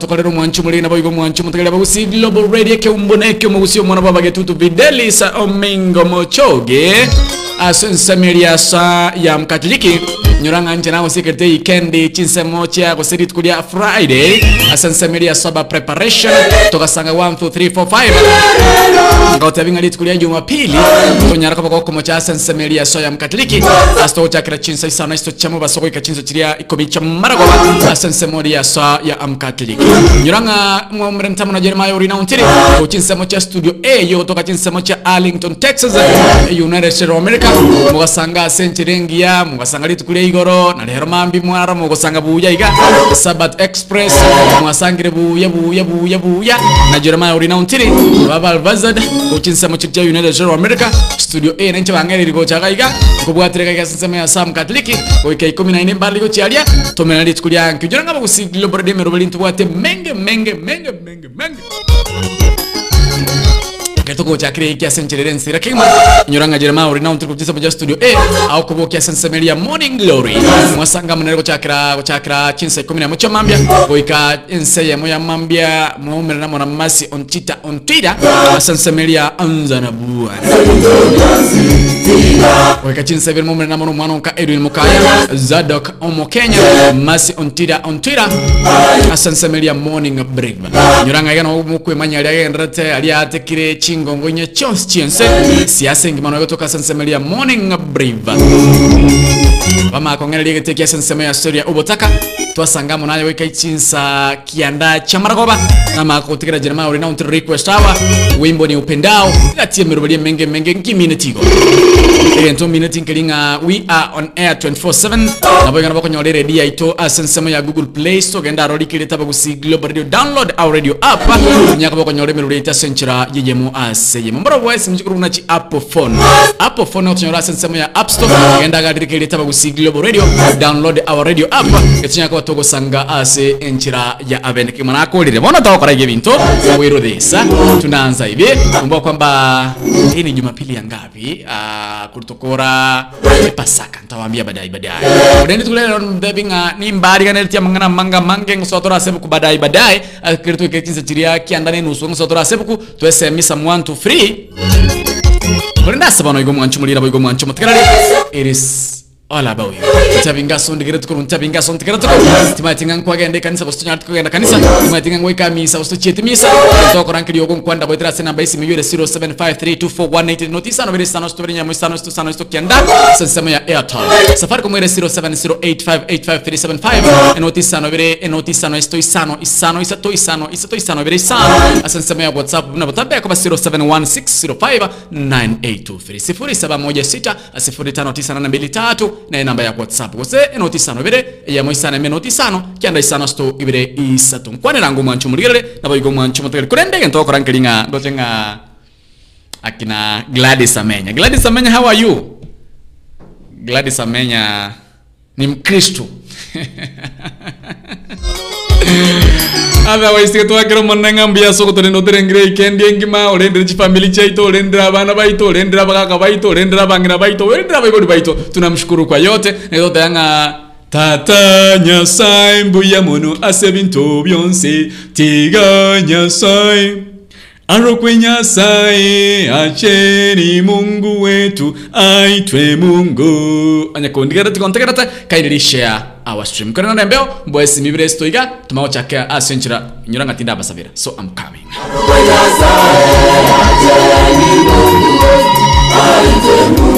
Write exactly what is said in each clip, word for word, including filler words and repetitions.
Tokalero mwanchi mulina bayigo mwanchi mutakalera babusiglo boredi ke umboneke mugusyo mwana babage tutu bideli sa omingo mochoge asensa media sa ya mkatiliki nyoranga nje nawo secretary kendi chinse mochia ko sedit kulia Friday asensa media saba preparation tokasanga one two three four five ngota vinga lit kulia Jumapili tonyara ko bako mocha asensa media sa ya mkatiliki asto chakra chinse sana isto chamo basoko ikachinzo chilia ikomicha marago asensa media sa ya mkatiliki nyoranga ngomre mtamu na Jeremiah urina untiri ko chinse mocha studio A yo toka chinse mocha Arlington Texas United States of America mugasanga sentirengia mugasanga lit kulia igoro na lehero mambi mwara mugosanga buya iga Sabat Express mwasangire buya buya buya buya na Jeremiah urina untiri baba alvazad kuchinsa mochitja United States of America studio A nanche bangere liko chaka iga kubwa tereka iga sinsema ya Sam Katoliki oike ikomi na ine mbali go chialia tomena lit kulia nkujuranga bagusigilo borede merobelintu bwate menge menge menge menge menge Toko chakre kia sencherensi rakima nyoranga Jeremiah urina untukutisa moja studio A au kubo kia sensemelia Morning Glory mwasanga mnerego chakra chakra chinse kumi na mocha mambia boika ense ya moya mambia mume na mwana masi onchita ontida sensemelia anza na bua boika chinse vile mume na mwana mwana ka Edwin Mukaya Zadok Omo Kenya masi ontida ontida sensemelia Morning Break nyoranga yano mukwe manyali ya ndrate aliate kire chinse ngongonye chos chense siasa ngimano yotoka sensemelia Morning Brave bama kongera ligetekia sensemelia Soria Obotaka twasangamo nayo weka ichinsa kianda chamaragoba nama kotikira Jeremiah urina unti request awa wimbo ni upendao latie merubalie menge menge nkiminetigo ento minute nkilinga we are on air twenty-four seven nabo ngana bakonyo ready ito sensemelia Google Play Store genda rodikire tabagusi Global Radio download our radio app nyaka bakonyo remeruleta senchira yejemo aseye mbora voice mjikuru unachi Apple phone Apple phone otunyora sensemelia App Store genda gadikire tabagusi Global Radio download our radio app etinyaka togo sanga ase enchira ya aveniki manako lile mbona tawakora ibintu wirodesa tunaanza hivi kumbuka kwamba hii ni Jumapili ya ngapi kutokora Pasaka nitawaambia baadaye baadaye ndani tukule ndebinga ni mbari kana tia mangana manga mange ngosotora sebuku baadaye baadaye akirtu ketinza chiria kiandane nusu ngosotora sebuku twese misa one two three Brenda sabano igomo anchumulira boigomo anchumutekarale it is Ola bawe, tabinga sondi kira tukuru, tabinga sondi kira tukuru. Timatingan kwa gende kanisa, bostu nyartu kwa gende kanisa. Timatingan kwa ika misa, bostu cheti misa. Toko ranki diogon kwanda boy terase namba isi miyure zero seven five three two four one eight notisa no vire sano stu vire nyamu sano stu sano stu kianda. Sensema ya Airtel. Safari kumwere zero seven zero eight five eight five three seven five. Enotisa no vire, enotisa no isto isano, isano, isato isano, isato isano vire isano. Sensema ya WhatsApp, na WhatsApp ya kwa zero seven one six zero five nine eight two three. Sifuri saba moja sita, sifuri tano tisa na nambili tatu. Na namba ya WhatsApp kose enotisano vire ya moisana menotisano kianda isano sto ibire isatun kwane rangu manchu muligirele na boigo manchu mutigirele kurende gento korankilinga gotenga akina Gladys Amenya Gladys Amenya how are you Gladys Amenya ni Mkristo Aba waisike tuwa kero mwananga mbia soko tolendo terengire ikendi engima olendere chifamili chaito olendere abana baito olendere abakaka baito olendere abangina baito olendere abaigodi baito tunamshukuru kwa yote na yote yanga Tata nyasai mbuya munu asebintu byonse tiga nyasai Arokwe nyasai acheni Mungu wetu aitwe Mungu Anyakondigata tukontekarata kaidiri share our stream Karena nembeo mboesi mibire stoiga Tumao chakea asenchira Nyuranga tinda basavira So I'm coming Arokwe nyasai acheni Mungu wetu aitwe Mungu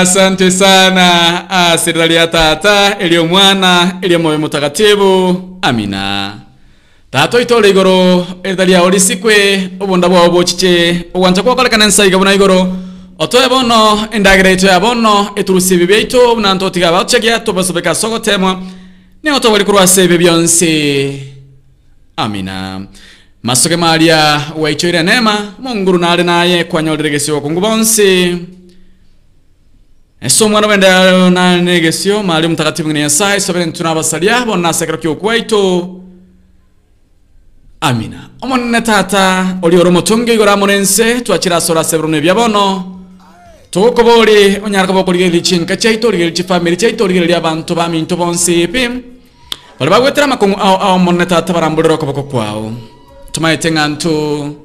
Asante sana asidali ya tata elio mwana elio moyo mutakatifu amina tato itole igoro elidali ya olisikwe obondabu wa obochiche uwanchakuwa kala kanensa igabuna igoro otoe bono endagire itoe bono eturusi bibi ito unantotika bautchekia topasopeka soko tema ni otowalikuruwa sebe bionsi amina masoke maria waichoire nema munguru nare naye kwa nyoderegesio kungubonsi Somo na wenda na negesio mali mtakatifu ni Yesu sobe tunabasalia bona sekretari kwaito amina omone tata oli oromotonge igora monense twachira sora sebrone byabono tokobori onyaraka bokori lichinka chaito rigeli family chaito rigeli abantu baminto bonse pim bali bagwetera makongo au omone tata barambulero koboko kwao tumaitenga ntu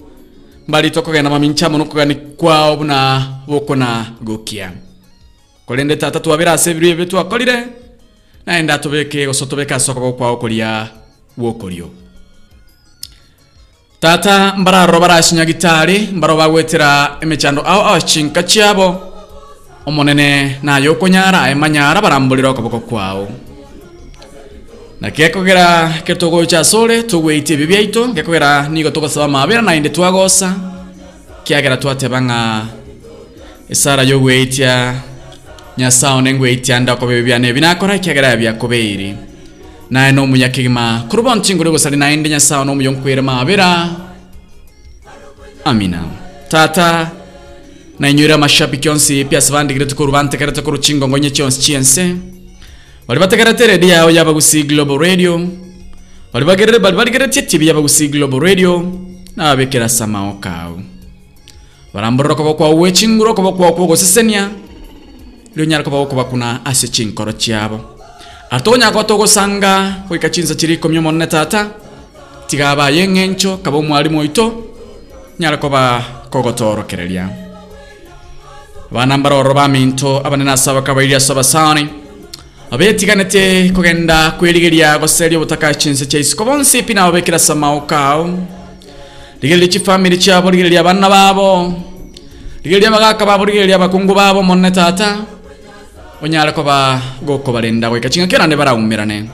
bali tokogena mamincha monokogani kwao buna bokona gokia Kolende tata tuwabira asebiri yetu wakolire na enda tobeke osotobeka soko kwa okolia wokolio Tata mbara robara shinya gitari mbara bagwetera emechando aho aho chinka chiabo omonene na yoko nyara emanyara barambulira okoboko kwao Na kekogera ketogo cha sole tugweite bibyaito gekogera nigo tokosaba mabera na inde twagosa kiagera twatebanga esara yo gweitia Nyasa onengwe itianda kwa bebi ya nebi na akora kia gara ya kubeiri na enomu ya kigima kuruba mtingurego sali na indi nyasa onomu yonkwere maabira amina tata na inyuira mashapi kionsi pia savandi kiretu kurubante karetu kuruchingo ngonye chionsi chiense walibata karatere dia yao ya bagusi global radio walibata balibata karetia tibi ya bagusi global radio na wabekira sama okau waramboro kwa kwa uwe chinguro kwa kwa kwa kwa sesenia Lunyar kwa wako wakuna ase chinkoro chiabo Artonya kwa togo sanga Kwa kachinza chiriko mnyomo na tata Tigaba yengencho Kabo mwalimu ito Nyara kwa kogotoro kerelia Wanambara oroba minto Abanena sawa kawailia sawa saoni Abeti kanete kogenda Kweligiria kwa selio utaka chinza chaisi Kwa bonsi pina wabekira sama ukao Ligili chifamili chiabo Ligili abana babo Ligili magaka babo Ligili abakungu babo mone tata Onyala koba goko balenda wekachinga kera nebara umirane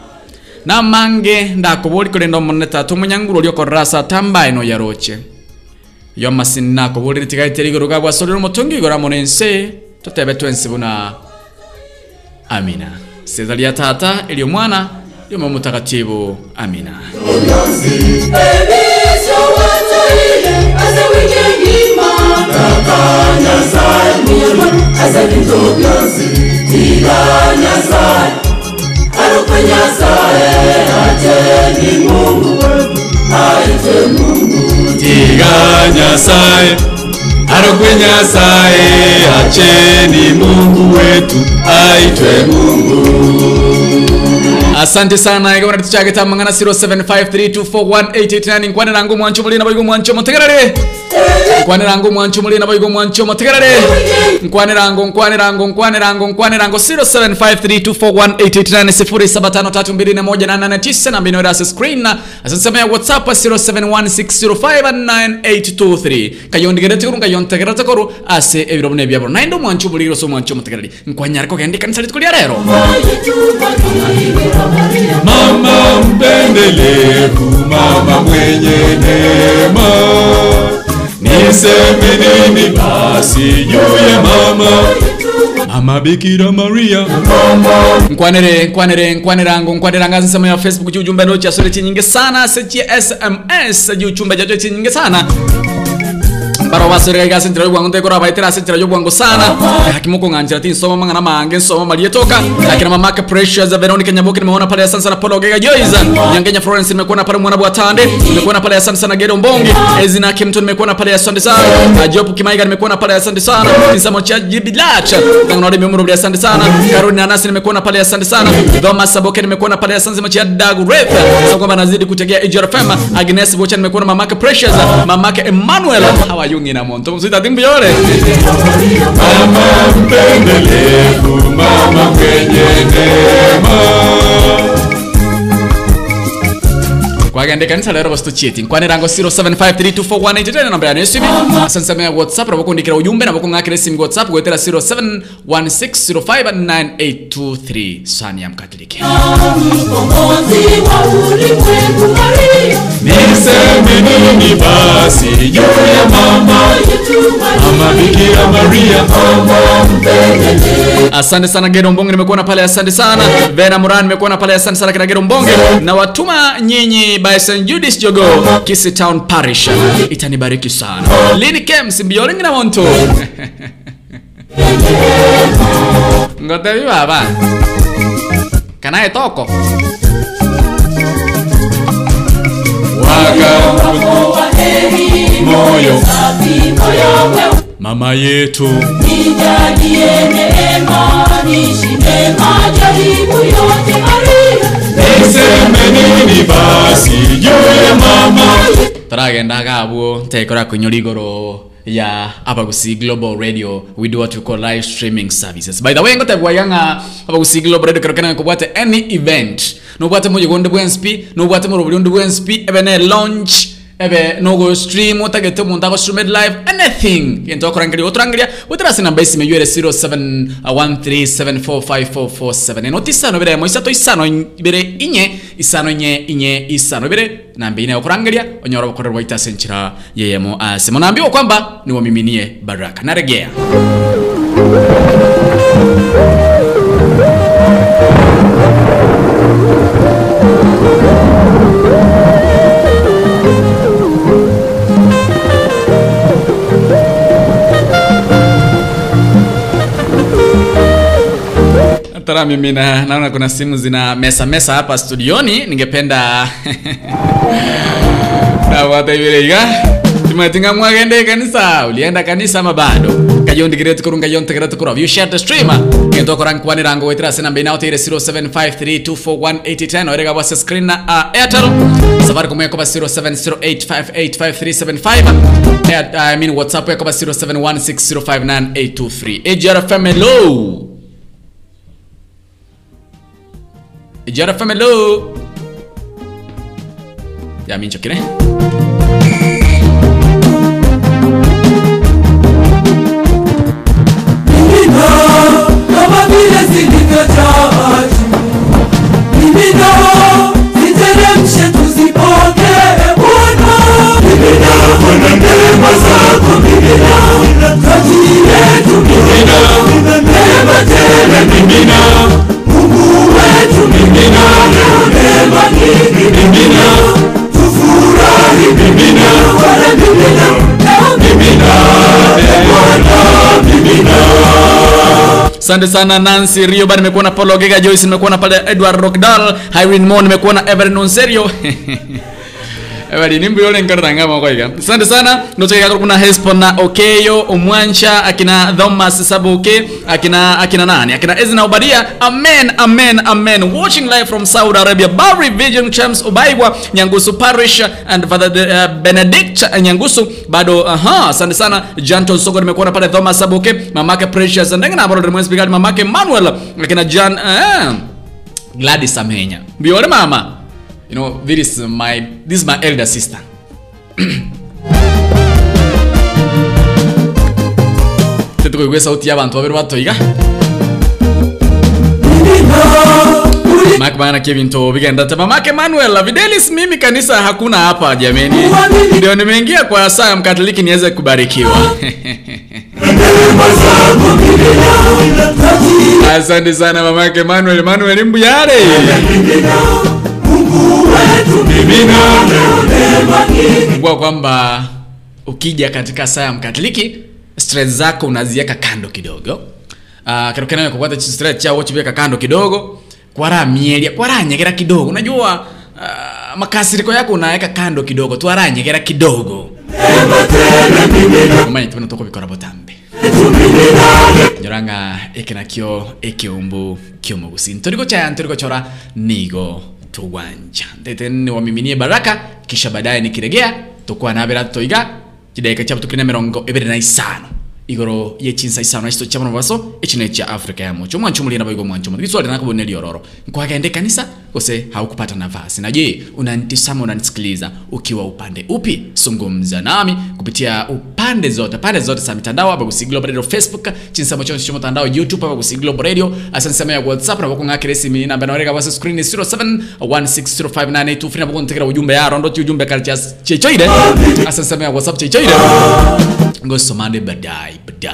na mange ndakobori kolendo moneta tumunyanguro lyo korasa tambaye no yaroche yo masinna kobori tikaiteri goruga gwasolero motongi gora monense totebe twensi buna amina sezalia tata eliyo mwana yo mama mtakatifu amina Asante sana ega wanatuchage tamangana zero seven five three two four one eight eight nine Nkwane rangu mwancho muli na boigo mwancho montegarare Nkwane rangu mwancho muli na boigo mwancho montegarare Nkwane rangu nkwane rangu nkwane rangu nkwane rangu zero seven five three two four one eight eight nine Sifuri sabatano tatu mbili na moja na nane tisa na mbino rasi screen Asansamea whatsapp zero seven one six zero five nine eight two three Kayondigere tekuru kayon tegera tekuru Ase evirobune biyabro na indo mwancho muli rosu mwancho montegarare Nkwanye ariko kendi kanisari tukuliarero Mama mpendelevu, mama mwenye neema Niseme nini basi yuye mama Mama Bikira Maria Nkwanere, nkwanere, nkwanerango, nkwaneranga Sisema ya Facebook jujumbe ndochi ya sole chinyinge sana Sechi S M S, jujumbe jajochi nyinge sana Barobasere ga sentero bwangu kora baitera sentero yo bwangu sana. Hakimu ko nganjira tin soma mangana mangi soma mali yetoka. Lakini mama Maka Precious za Veronica Nyaboke nimeona pale sana sana Polo Gega Joyza. Nyangenya Florence nimekuona pale mwana Bwatande. Nimekuona pale sana sana Gedo Mbongi. Ezina Kimton nimekuona pale sana sana. Ajopu Kimaiga nimekuona pale sana sana. Insamo Chaji Bilacha. Ngonode memorable sana sana. Karuni Anasi nimekuona pale sana sana. Thomas Saboke nimekuona pale sana sana Chaji Dagu Rap. Sasa kwamba nazidi kutegea Ejora Fema. Agnes Bocha nimekuona mama Maka Precious. Mama Maka Emmanuel. Hawa yungi na monto. Msita timbi yole. Mama mpendelevu mama mwenye kwa gende kanisa lero bosto cheti kwani rango zero seven five three two four one eight nine namba ya N S B asansamea WhatsApp rabo kundikira uyumbe nabo kungakira sim WhatsApp kwetera zero seven one six zero five nine eight two three Sani ya Mkatoliki niseme nini basi juu ya mama mama Bikira Maria mama mpendelevu. Asante sana Gedo Mbonge nimekuona pale asante sana Vena Moran nimekuona pale asante sana kina Gedo Mbonge na watuma nyinyi by Saint Judas Jogo Kisi Town Parish itanibariki sana Lini Kems Bioring na Monto Ngote viva ba Kanae toko Waga mbuko wa heri moyo safi moyo wewe mama yetu nijalie neema nishinde majaribu yote Maria niseme nini basi juu ya mama turagenda gabo tekora kunyoligoro ya Abagusi Global Radio we do what we call live streaming services by the way ngote bwayanga Abagusi Global Radio kerokana kubwate any event no bwate moyo gonde bwensp no bwate mo rubundo bwensp ebene launch ebe no go stream utagete umuntu akosumed live anything into akorangira utrangira utrasi na base me yure zero seven one three seven four five four four seven no tisano bere mo isato isano bere inye isano nye inye isano bere nambe ina akorangira onyora bakorerwa itasenchira yeyemo ase munambiwa kwamba ni wamiminie baraka naregea Tara mimi na naona kuna simu zina mesa mesa hapa studioni ningependa na wataibirega tumetinga mwagende kanisa ulienda kanisa mabado kajondi kiretu kurunga jonte kiretu kurwa you share the streamer ngendo korang kwani rango wetira sana mbina ote ile zero seven five three two four one eight one zero orega wasa screen na Airtel Safaricom yako ba zero seven zero eight five eight five three seven five at I mean WhatsApp yako ba zero seven one six zero five nine eight two three Ejora Family Law Ejora Family Law ya mincho kire Nino kama vile sindivyotarajia Nino niteremshe tuzipoke Bwana Nino kuna neema zako Nino kazi yetu Nino neema tena Nino Asante sana Nancy Rio bado nimekuona Paulo Gega Joyce nimekuona pale Edward Rockdal Irene Moon nimekuona Evernon Serio Ebali nimbi yole nkaranga makoiga. Asante sana. Noteka kuna Hespon na Okeyo, Umwancha, akina Thomas Sabuke, akina akina nani? Akina Ezna Obadia. Amen, amen, amen. Watching live from Saudi Arabia, Barry Vision Champs Obaigwa, Nyangusu Parish and Father uh, Benedict Nyangusu. Bado aha, asante sana. Janton Soko nimekuona pale Thomas Sabuke, Mamake Precious ndenge na bado nimespeaker Mamake Manuel, akina Jan uh, Gladys Amenya. Biore mama. You know, this is my this is my elder sister. Tete kuwe sauti ya bantu abero batoiga. Makbana Kevin to bigenda taba Mama Manuel Videlis mimi kanisa hakuna hapa jameni. Ndio nimeingia kwa saa ya Mkatoliki niweze kubarikiwa. Asante sana Mama Manuel Manuel mbuyare. Mungu wetu mimi na leo leo kwamba ukija katika saa ya Mkatoliki, stress zako unaziweka kando kidogo. Ah, uh, kero kupata stress chao wachiweka kando kidogo. Kwara mielia, kwara nyekera kidogo. Unajua uh, makasiriko yako unaweka kando kidogo. Tuara nyekera kidogo. Kumani tupena toko vikora botambe. Nyoranga ekenakyo ekeumbu kiomugusi. Ntoriko chaya, ntoriko chora nigo tuwanja. Teteni wamiminie baraka, kisha baadaye nikiregea. Tukua na habera tutoiga. Chidaika chapu tukine merongo ebere na isano. Igoro yechinsa isano isto chapu nwaso echinechia Afrika ya mocho. Mwanchumuli na baigo mwanchumuli. Kiswali na kubuneli yororo. Nkwa kaende kanisa kose haukupata nafasi. Na je, unantisama unanisikiliza ukiwa upande upi? Sungumza nami kupitia upande zote. Pande zote sa mitandao hapa kusi Global Radio Facebook. Chinsa mocho nisho mtandao YouTube hapa kusi Global Radio. Asanisema ya WhatsApp na wakunga kiresi minina. Mbenawareka wasa screen zero seven one six zero five nine eight two. Fina wakunga tekera ujumbe ya rondo ujumbe kartia chechoide. Asanisema ya WhatsApp chechoide. Ngo somande badai badai.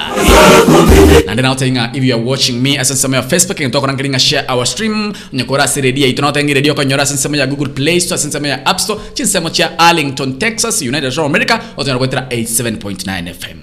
And then I'll tell you if you are watching me. Asanisema ya Facebook. Ntoko nangiringa share our stream. Nyokora seredia itona. Tengi radio kanyora sensema ya Google Play Store, sensema ya App Store, sensema ya Arlington, Texas, United States of America, oto nakwenda eighty seven point nine F M.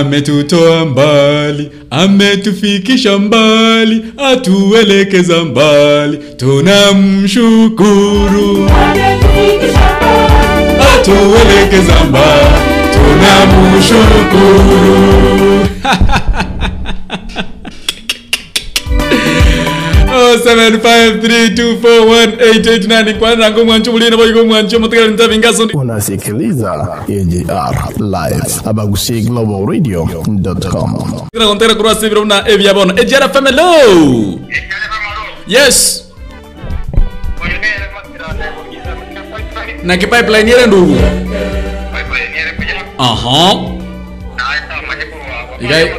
Ametutoa mbali, ametufikisha mbali, atuelekeza mbali, tunamshukuru. Ametufikisha mbali, atuelekeza mbali, tunamshukuru. zero seven five three two four one eight eight nine Kwana nangu mwanchu mulina kwa yiku mwanchu mutikari ntavingaso. Unasikiliza E G R Live Abagusi Global Radio dot com. Kira kontera kuruwa siviru na evi ya bono E G R F M Hello. Yes. Na kipipeline yere ndugu. Aha. Igai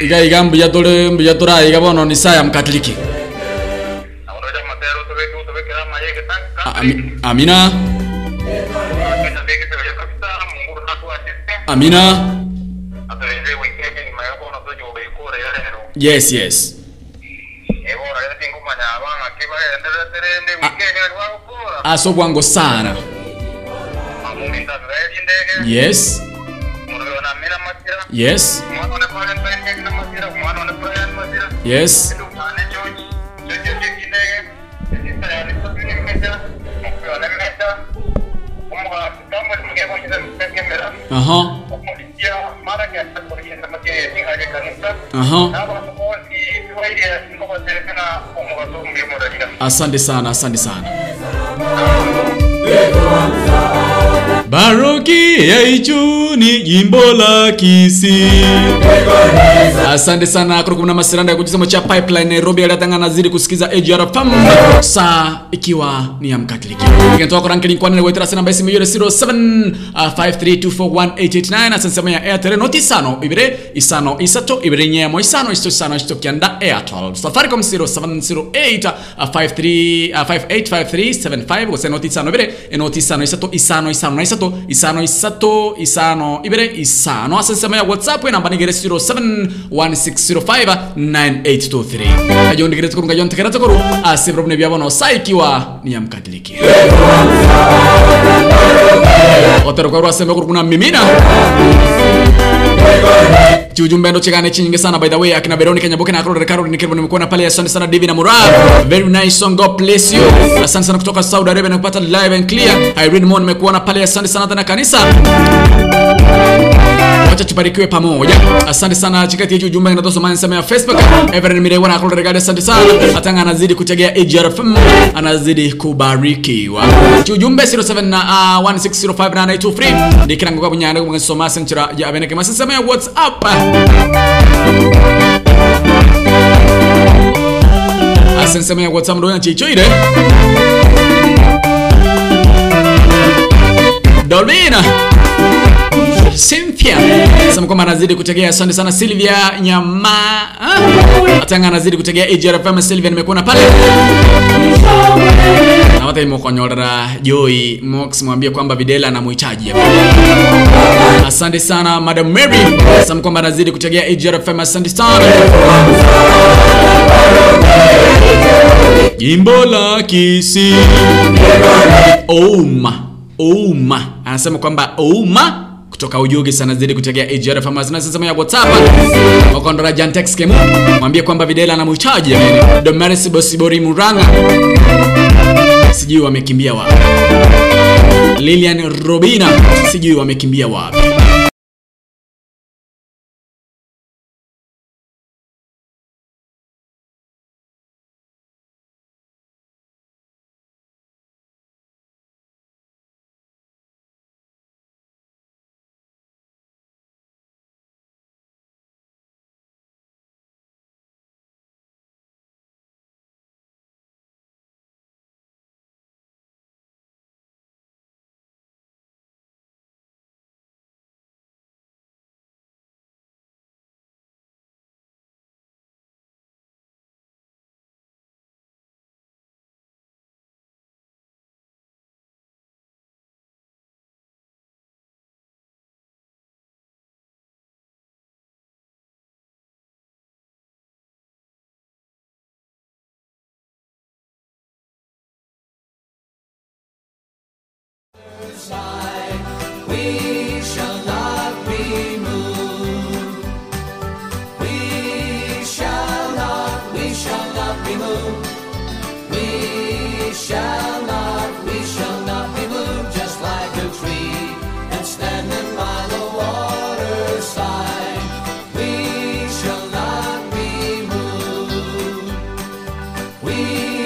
Igai gambi ya tole mbi ya tora iga bono ni saya mkatiliki. Amina. Amina. Yes, yes. Aso wango sana. Yes. Yes. Yes. Uh-huh. Uh-huh. Asante sana, asante sana. Baroki ya Ichuni jimbo la Kisii. Asante sana kwa kumna masiranda ya kujisema cha Pipeline Nairobi alatanga nazidi kusikiza A G R F M. Saa ikiwa ni ya Mkatoliki. Nitoa kwa ranking kwa nne waitara sana basi milioni zero seven five three two four one eight eight nine. Asante sana ya Airtel notisano ibere isano isato ibere nyemo isano isto sana isto kianda Airtel. Safaricom zero seven zero eight five three five eight five three seven five wase notisano ibere notisano isato isano isano isano Isano Isato Isano Ibere Isano Asensema ya WhatsApp namba ni gere zero seven one six zero five nine eight two three Ayo ni gere tukuru mkayo ntekera tukuru Asi probne biyabono saikiwa ni ya Mkatiliki Otero kwa ruwa sembe kurukuna mimina Chujumbe ndo chekane chinyinge sana by the way Akina Veronica Nyaboke na Akro Rekaro ni kiribu nimekuwa na pale Asante sana Divi na Murad Very nice song God bless you Asante sana kutoka Saudi Arabia na kupata live and clear Irene Moon nimekuwa na pale Asante sana tana kanisa Wacha tuparikiwe pamoja Asante sana chikati yetu jumbe na tosoma nsema ya Facebook Every Mirewa na Akro Rekaro asante sana Atanga anazidi kutegea A G R F M Anazidi kubarikiwa Chujumbe zero seven one six zero five nine eight two three Dikina ngoka bunyana kwa nsoma senchira ya Aveneke Masensema ya WhatsApp Asensema ya WhatsApp ndo ya chichoide Dolina Cynthia Sama kwa anazidi kutegea asante sana Sylvia Nyama Atanga anazidi kutegea A G R F M Sylvia nimekuona pale Na wata imo konyora Joy Mox mwambia kwamba Videla na muitaji Asante sana Madam Mary Sama kwa anazidi kutegea A G R F M Asante sana Jimbo la Kisii Ouma Ouma Anasema kwamba Ouma Kutoka ujugi sana zidi kutegea A G R F M Asante ya WhatsApp Wakondora Jantex Kemu Mwambia kwamba Videla na muitaji Domaris Bosibori Muranga Sijui wamekimbia wapi Lilian Robina Sijui wamekimbia wapi We shall not be moved. We shall not, we shall not be moved. We shall not, we shall not be moved. Just like a tree and standing by the waterside. We shall not be moved. We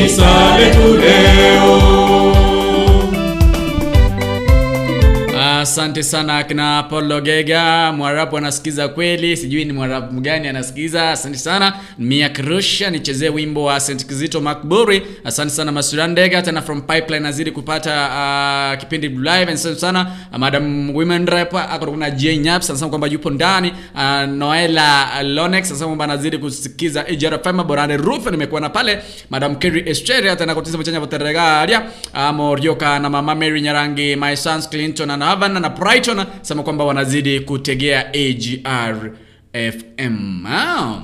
kanisa letu leo. Asante sana akina Apollo Gega, Mwarabu anasikiza kweli, sijui ni Mwarabu gani anasikiza. Asante sana Mia Krusha, nichezee wimbo wa Saint Kizito Makburi. Asante sana Masurandega, tena from Pipeline azidi kupata uh, kipindi Blue Live. Asante sana uh, Madam Women Rap, akuna J Nyaps, asante kwamba yupo ndani. Uh, Noela Lonex, asante kwamba anazidi kusikiza Ejera Fema Borane Rufe, nimekuwa na pale. Madam Kerry Estrella, tena kutiza mchanya voteregaria. Uh, Morioka na Mama Mary Nyarangi, My Sons Clinton and Havana na Brighton sama kwamba wanazidi kutegea A G R F M. Wow.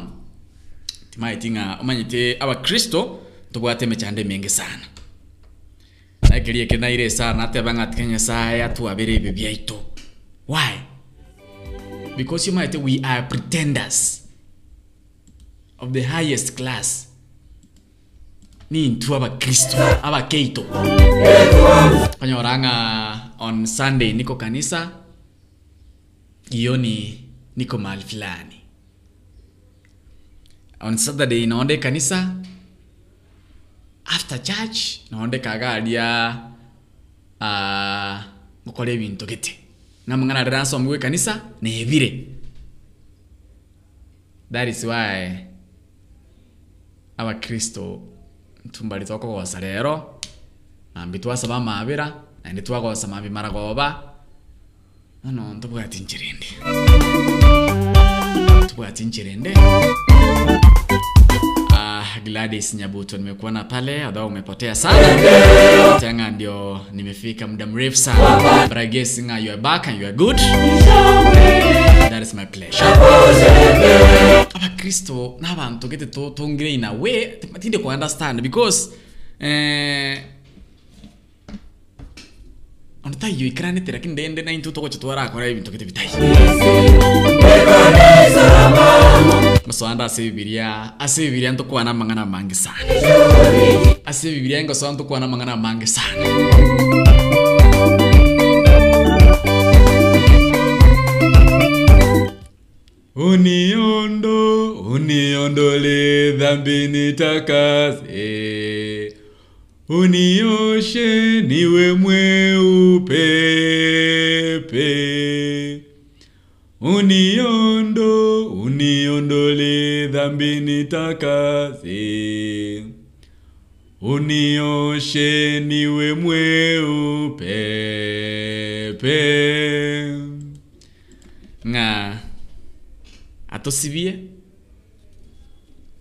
Timaitinga omanyite aba Kristo tubwate mechande mingi sana. Nakirie kena ile sana atebanga Kenya saa ya tu abere bibyaito. Why? Because you might say we are pretenders of the highest class. Ni ntu aba Kristo, aba Keito. Kanyoranga on Sunday niko kanisa, jioni niko mahali fulani. On Saturday naonde kanisa, after church naonde kagalia ah uh, mukole bintu gete na mngana ransom mwe kanisa ne vile. That is why aba Kristo tumbali toko wasalero ambitwa saba mabira. Ndi tuwa kwa samabi mara kwa oba. Ano, tupu ya tinchirende. Tupu ya tinchirende. Ah, Gladys Nyabuto nimekuwa na pale. Adhawa umepotea sana. Tanga ndio nimefika muda mrefu sana. But I guess nga you are back and you are good. That is my pleasure. Aba Kristo, na haba mtokete to, to ngire in a way. Tinde kwa understand because Eh... Onta hiyo ikrani tera kinde ende na intu toko chotwara kora ibintu kete bitai. Maswanda asibiria, asibiria ndo kuana mangana mangi sana. Asibiria ngo santo kuana mangana mangi sana. Uniondo, uniondole dhambi nitakaze. Unioshe niwe mweupe. Uniondo, uniondole dhambi nitakaze. Unioshe niwe mweupe. Nga atosibie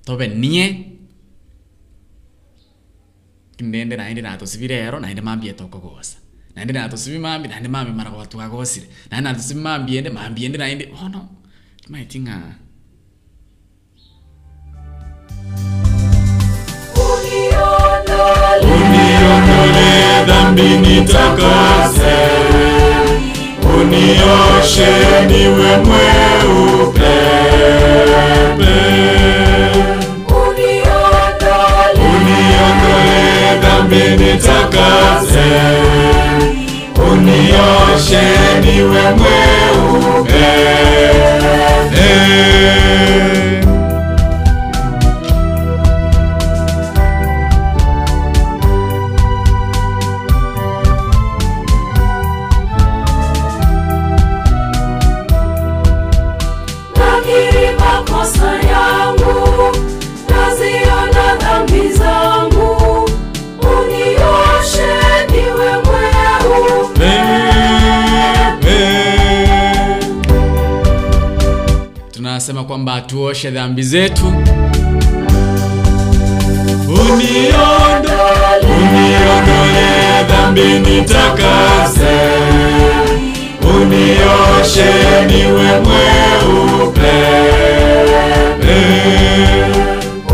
tobe nie kindende na ndina atosivirero na ndimambie tokogosa na ndina atosimambi na ndimambi mara kwa watu agosire na ndina atosimambi ende mambi ende na ndi oh no my thing ah uniondole uniondole dhambi nitakase unioshe niwe mweupe. Nitakaze unioshe niwe mweupe. Nakiri makosa yangu, naziona dhambi zangu. Tunasema kwamba tuoshe dhambi zetu. Uniondole, uniondole dhambi nitakase. Unioshe niwe mweupe.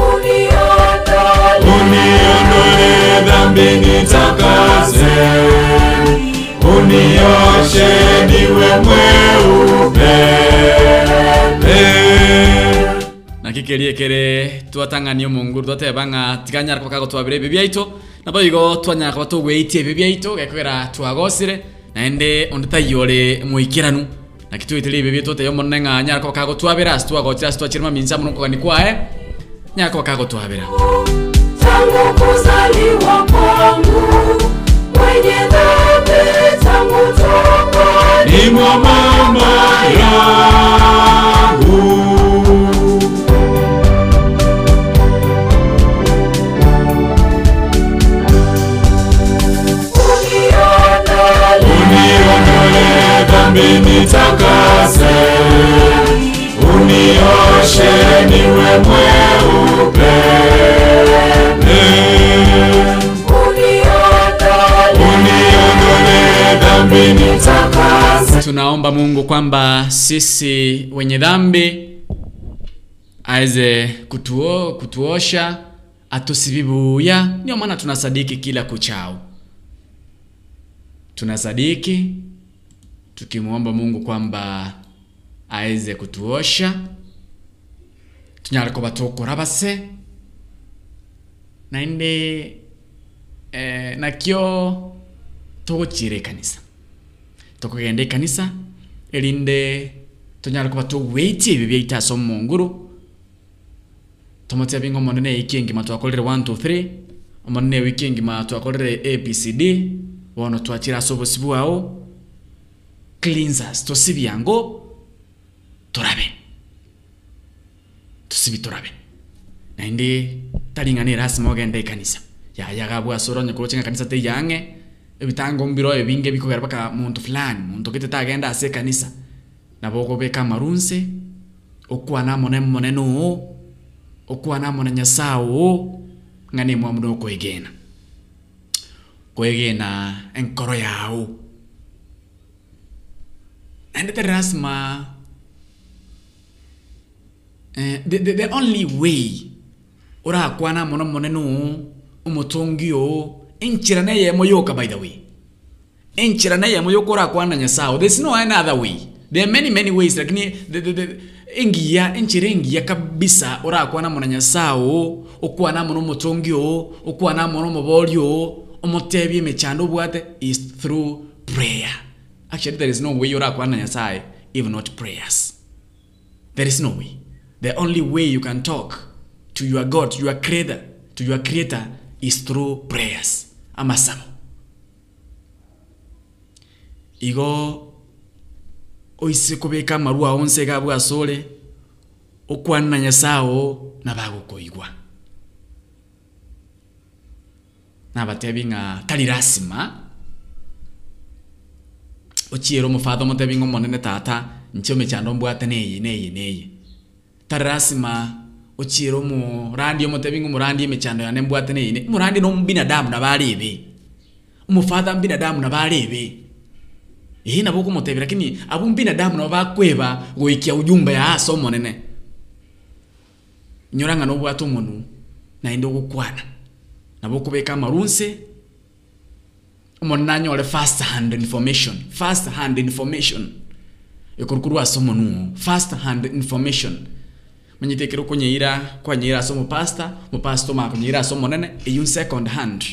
Uniondole, uniondole dhambi nitakase. Unioshe niwe mweupe. Nakikerie kere tuatangania mungu twatebanga tiganyara kwakago twabire bibyaito nabayigo twanyara kwatogwe ite bibyaito gakwera twagosire naende onditayore muikiranu nakituitire bibyaito te yomonenga nyara kwakago twabira stwago twachirima minza munuko kanikwae nyara kwakago twabira. niwe mweupe uniondole dhambi nitakase. Tunaomba Mungu kwamba sisi wenye dhambi aize kutuo, kutuosha atusibibuya. Ndio maana tunasadiki kila kuchao. Tunasadiki tukimuomba Mungu kwamba aize kutuosha tunyareko batokora base na inde eh, na kyo tochire kanisa tokugende kanisa elinde tunyareko batoweti bibita so munguru tomote bingo monene ikingi matwakolere one two three monene wikingi matwakolere A B C D wono twachira so bosibu ao cleansers tosibiango torabe tusibitorabe na indi taringani rasmo gende kanisa ya yagabwa soronye kuchenga kanisa te yange ebitango mbiro ebinge bikogera baka muntu fulani muntu kete tagenda ase kanisa naboko beka marunse okwana monene moneno okwana monenya sawo ngani mwa mudo koegena koegena enkoro yawo and the rasma. Uh, the, the, the only way ora kwana mono moneno umotongio enchirane ya moyoka. By the way, enchirane ya moyoka ora kwana nyasao. There's no another way. There are many many ways lakini the, the, the, engia enchirengia kabisa ora kwana mono nyasao okwana mono motongio okwana mono mobolyo omotebi mechando bwate is through prayer. Actually there is no way ora kwana nyasao if not prayers. There is no way. The only way you can talk to your God, your creator, to your creator is through prayers. Amasamo. Igo oisikobeka marua onse gabu asole okwana nyasao nabago koigwa. Nabatebinga talirasima ochiero mufado motebingo monene tata nchome chandombu ateneye neye neye. Tarasima ochiro mu radio motebingu murandi mechando ya nembuate ne ine murandi no mbinadamu na barebe umufadha mbinadamu na barebe eh na boko motebi lakini abu mbinadamu na bakweba goikia ujumba ya aso monene nyoranga no bwatu munu na ndo gukwana na boko beka marunse umonanyo ole first hand information first hand information yokurukuru aso munu first hand information. Mnyitekero kunyira kwa nyira somo pasta, mupasto mako nyira somo nene eyun second hand.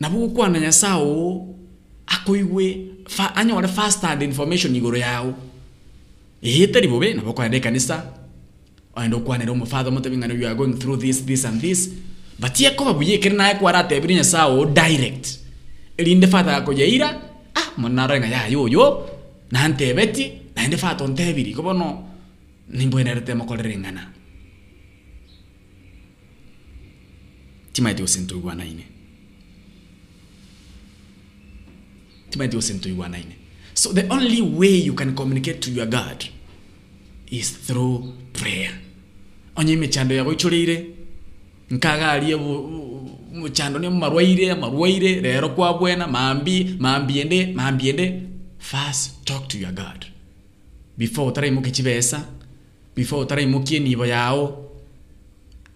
Nabuko kwa nyasao akoiwe fa anyo wa first hand information igoro yao. Ehetari bobe nabuko ade kanisa. Ando kwa nero mufado motebinga you are going through this this and this. But yako babuye kirna kwa rate biri nyasao direct. Elinde fata akoyaira ah monarenga ya yo yo na antebeti na ende fata ontebiri ko bono nimbo enerete makolrengana timaiti osinto igwana ine timaiti osinto igwana ine. So the only way you can communicate to your God is through prayer. Onye mechando ya goichorire nkaga aliye mchando ne marwaire marwaire rero kwa bwena maambi maambiende maambiende. First talk to your God before utare mukechibesa. Before utari mukie niba yao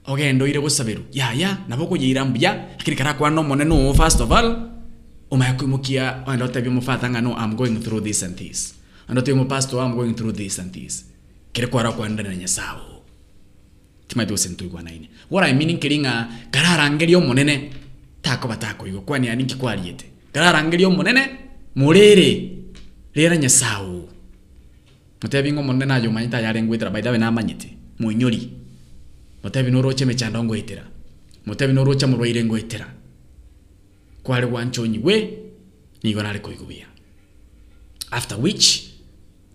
ogendo ire gusabiru ya ya naboko yirambuya akiri kara kwa no moneno. First of all umayako mukia and not be mufatanga no I'm going through this and this and not be pastor I'm going through this and this kire kwa kwa ndana nyasao timaito sentu igwana ine. What I mean kiringa kararangerio monene tako batako igo kwani ani kikwaliete kararangerio monene murere rera nyasao. Motebingo monena yo manyita ya lengwetera by the way na manyite munyori motebino roche mechando ngwetera motebino roche muroire ngwetera kwale wanchonyi we nigona riko igubia. After which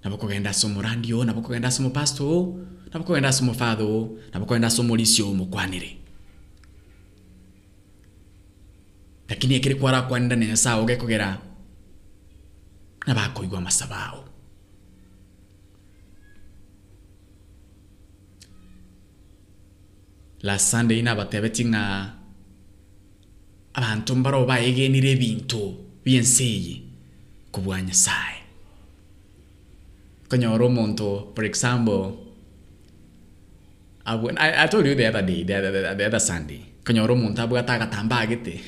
nabakogenda somo radio nabakogenda somo pastor nabakogenda somo father nabakogenda somo lisio mukwanire lakini ekiri kwara kwanda ne saa ogekogera nabakoigwa masabao. la Sunday ina batebetinga abantu mbaro bayegenire ebintu byenseye kubwanya sai kanyoro monto. For example, I, went, I I told you the other day, the other, the other Sunday. Kanyoro monto abwataga tambagete.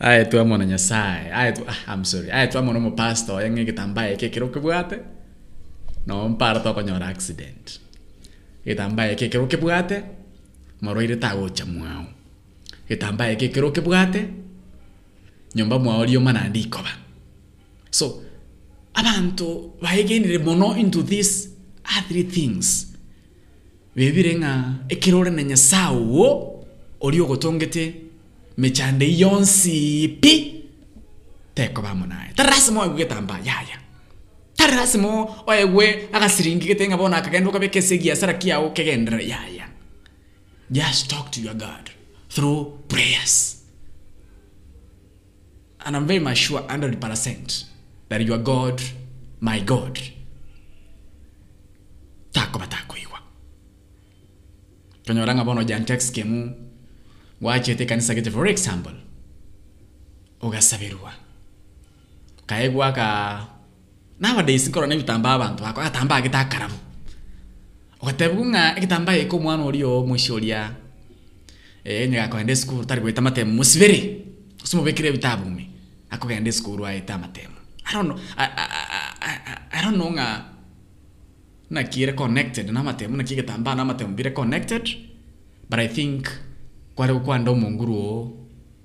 I to amona nyasai. I to I'm sorry. I to amona mo pastor yangeke tambaye ke kero kubwate. No mparto kanyoro accident. Itambaye ke kero kubwate. Moroire tago chamwao. Itambaye ke kero kubwate. Nyomba mwaolio manandikoba. So abantu bahegenire mono into these other things. Bebirenga ekirore na nyasawo olio gotongete mechande yonsi pi teko bamunaye. Tarasimo egwetamba yaya. Tarasimo oyegwe agasiringi ketenga bona akagendo kabekesegia sarakia okegendere yaya. Just talk to your God through prayers. And I'm very much sure, one hundred percent, that you are God, my God. Tako batako iwa. Kanyoranga bono jantex kemu, wachete kanisa kete, for example, ogasabirua. Kaegwa ka, nowadays, nkoro na yutamba abantu wako, atamba agita karabu. Okatabunga, ekitamba eko mwano olio, mwisholia, ee, nga kohende school, taribu etamate musveri. Usumo bekire bitabu me. Akogende school wa etamatemo. I don't know. I I I I don't know nga na kire connected na matemo na kike tamba na matemo bire connected, but I think kwale kwa ndo munguru o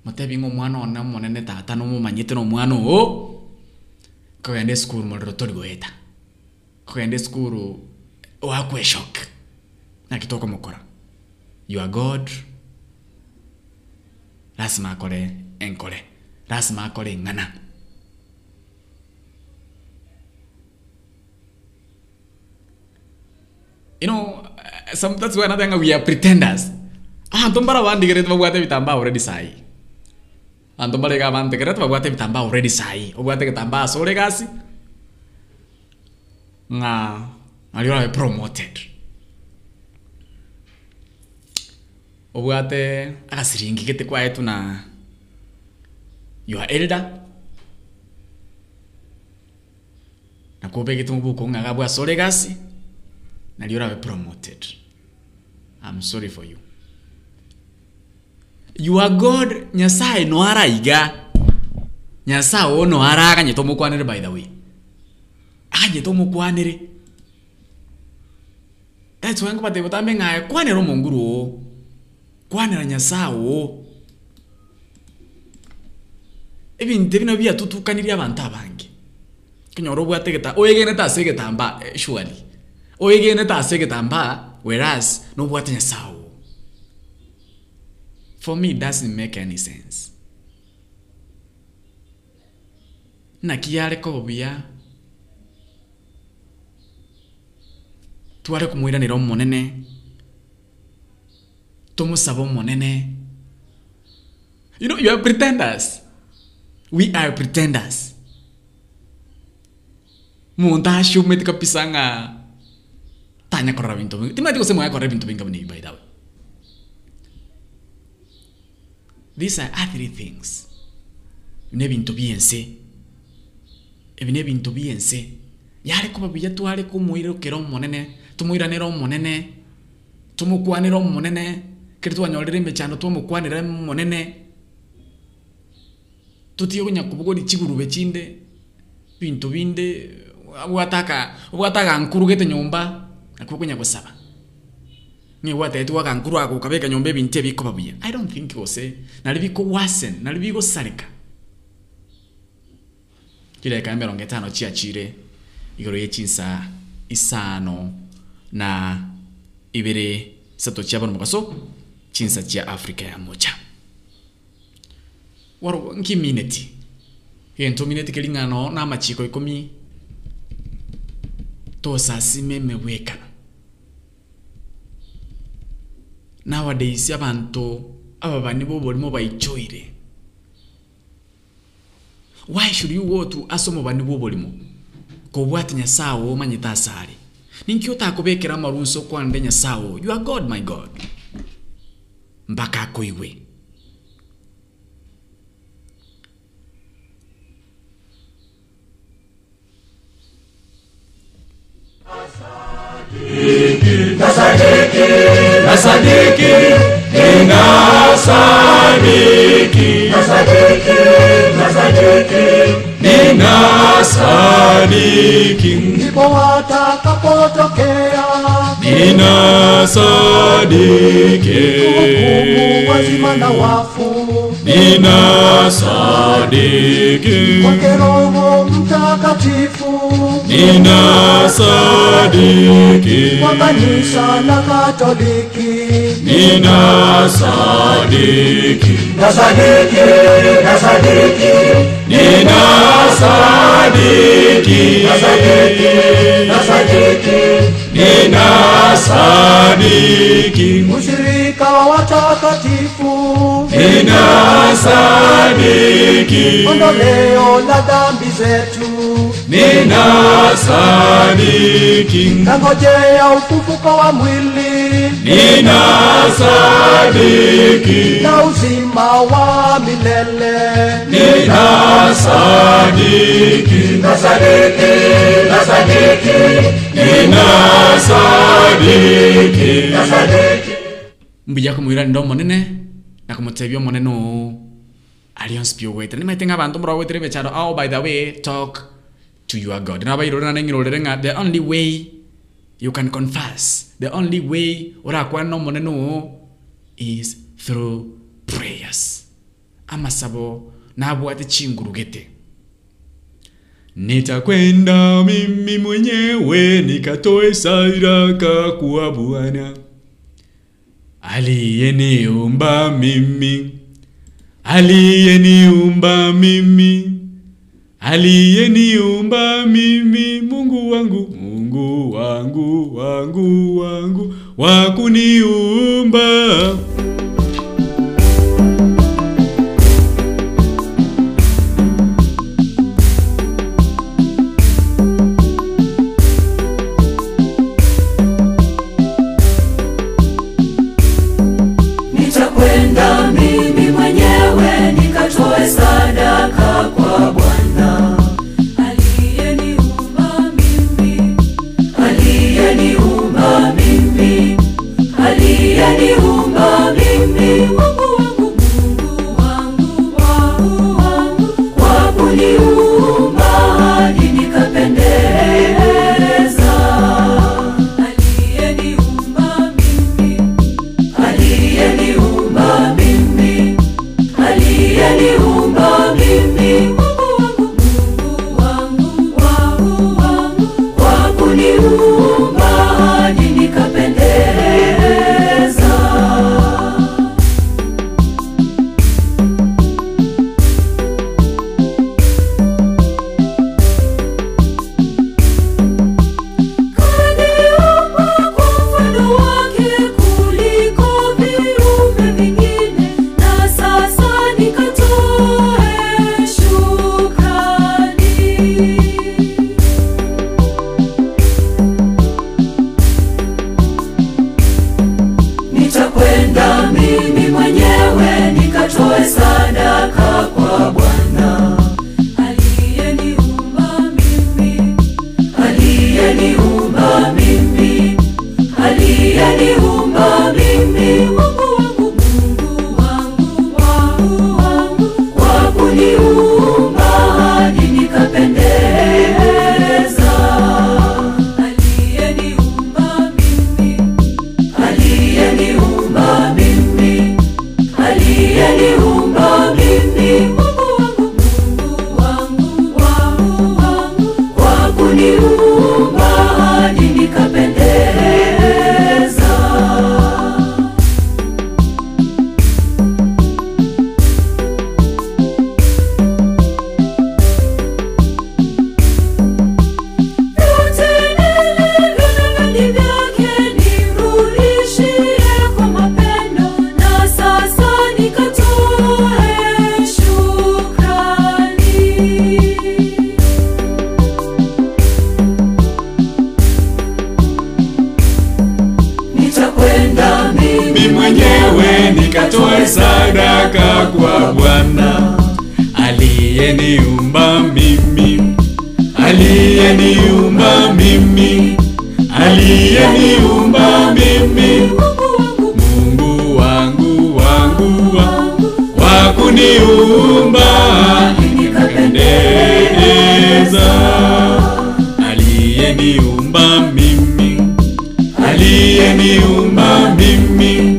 matebingo mwana ona monene tata no manyete no mwana o kogende school molrotorigo eta kogende school o akwe shock na kitoko mokora. You are God. Lazima akore enkore. Lazima akore ngana. You know, sometimes we are not we are pretenders. Ah, tombara wandi geretu bagwate bitamba already sai. Antombare ga wandi geretu bagwate bitamba already sai. Obwate kitamba sole gasi. Nga, aliwa promoted. Obwate agasiringi kete kwaetu na your elder na kobe kete mbuko ngagabwa so legacy na liora be promoted. I'm sorry for you. You are God. Nyasaye no araiga. Nyasaye ono araga nyetomo kwanere, by the way. Aje tomo kwanere. That's why ngobate botambe ngaye kwanero monguru. Kwanera nyasawo. Ebi ndebino bya tutukanira abantu abange. Kinyoro bwategeta oyegene ta segetamba surely. Oyegene ta segetamba whereas no bwate nyasawo. For me it doesn't make any sense. Nakiyare ko bya. Tuare kumuira nero monene. Tomo sabon monene. You know, you are pretenders. We are pretenders. Monta shumet kapisanga. Tanya korabinto. Timati ko se moya korabinto binga bani by daw. These are three things. Nebin to be and say. Ebinebin to be and say. Yare ko babiya tuare ko moiro keron monene. Tomoira neron monene. Tomo kuanero monene. Kiritu wanyolere mechano tuwa mkwanere monene. Tutiyo kunya kubuko ni chiguru bechinde. Pintu binde. Uwataka. Uwataka ankuru kete nyomba. Nakubuko nya kusaba. Nye wata etu waka ankuru wako kabeka nyombe binte biko babuye. I don't think you say. Nalibiko wasen. Nalibiko sarika. Kile kambe rongetano chia chire. Igoro yechinsa isano. Na ibere sato chia banu mkaso. Chinsa chia Afrika ya moja. Waro nki mineti. Yento mineti kelinga no na machiko ikomi. Tosa sime meweka. Nowadays abantu ababani bobolimo baichoire. Why should you go to asomo bani bobolimo? Ko bwatinya sawo manyita asari. Ninkiota kubekera marunso kwa ndenya sawo. You are God, my God. Mbaka koiwe. Nasadiki, nasadiki, ninasadiki, nasadiki, nasadiki, ninasadiki, ndipo watakapotokea, ninasadiki, hukumu wazima na wafu, ninasadiki, kwake Roho Mtakatifu, ninasadiki, kwa Kanisa la Katoliki, ninasadiki, nasadiki, nasadiki, ninasadiki, nasadiki, nasadiki, ninasadiki, mshirika watakatifu, ninasadiki, ondoleo la dhambi zetu, ninasadiki, nangojea ufufuko wa mwili, ninasadiki, na uzima wa milele, ninasadiki, nasadiki, nasadiki, ninasadiki, nasadiki. Mbijako mwira ndomo nene, na kumotebio moneno alions pio weta. Nima itenga bantu mbra wetri bechado, oh by the way, talk to your God. The only way you can confess, the only way is through prayers. Amasabo nabuate chingurugete. Nitakwenda mimi mwenyewe nikatoe sadaka kwa Bwana aliyeniumba mimi, aliyeniumba mimi, aliyeniumba mimi, Mungu wangu, Mungu wangu, wangu wangu, wakuniumba. Nitakwenda mimi mwenyewe nikatoe sadaka kwa Bwana sadaka kwa Bwana aliyeniumba mimi, aliyeniumba mimi, aliyeniumba mimi, Mungu wangu wangu wa kuniumba nikapendeza, aliyeniumba mimi, aliyeniumba mimi,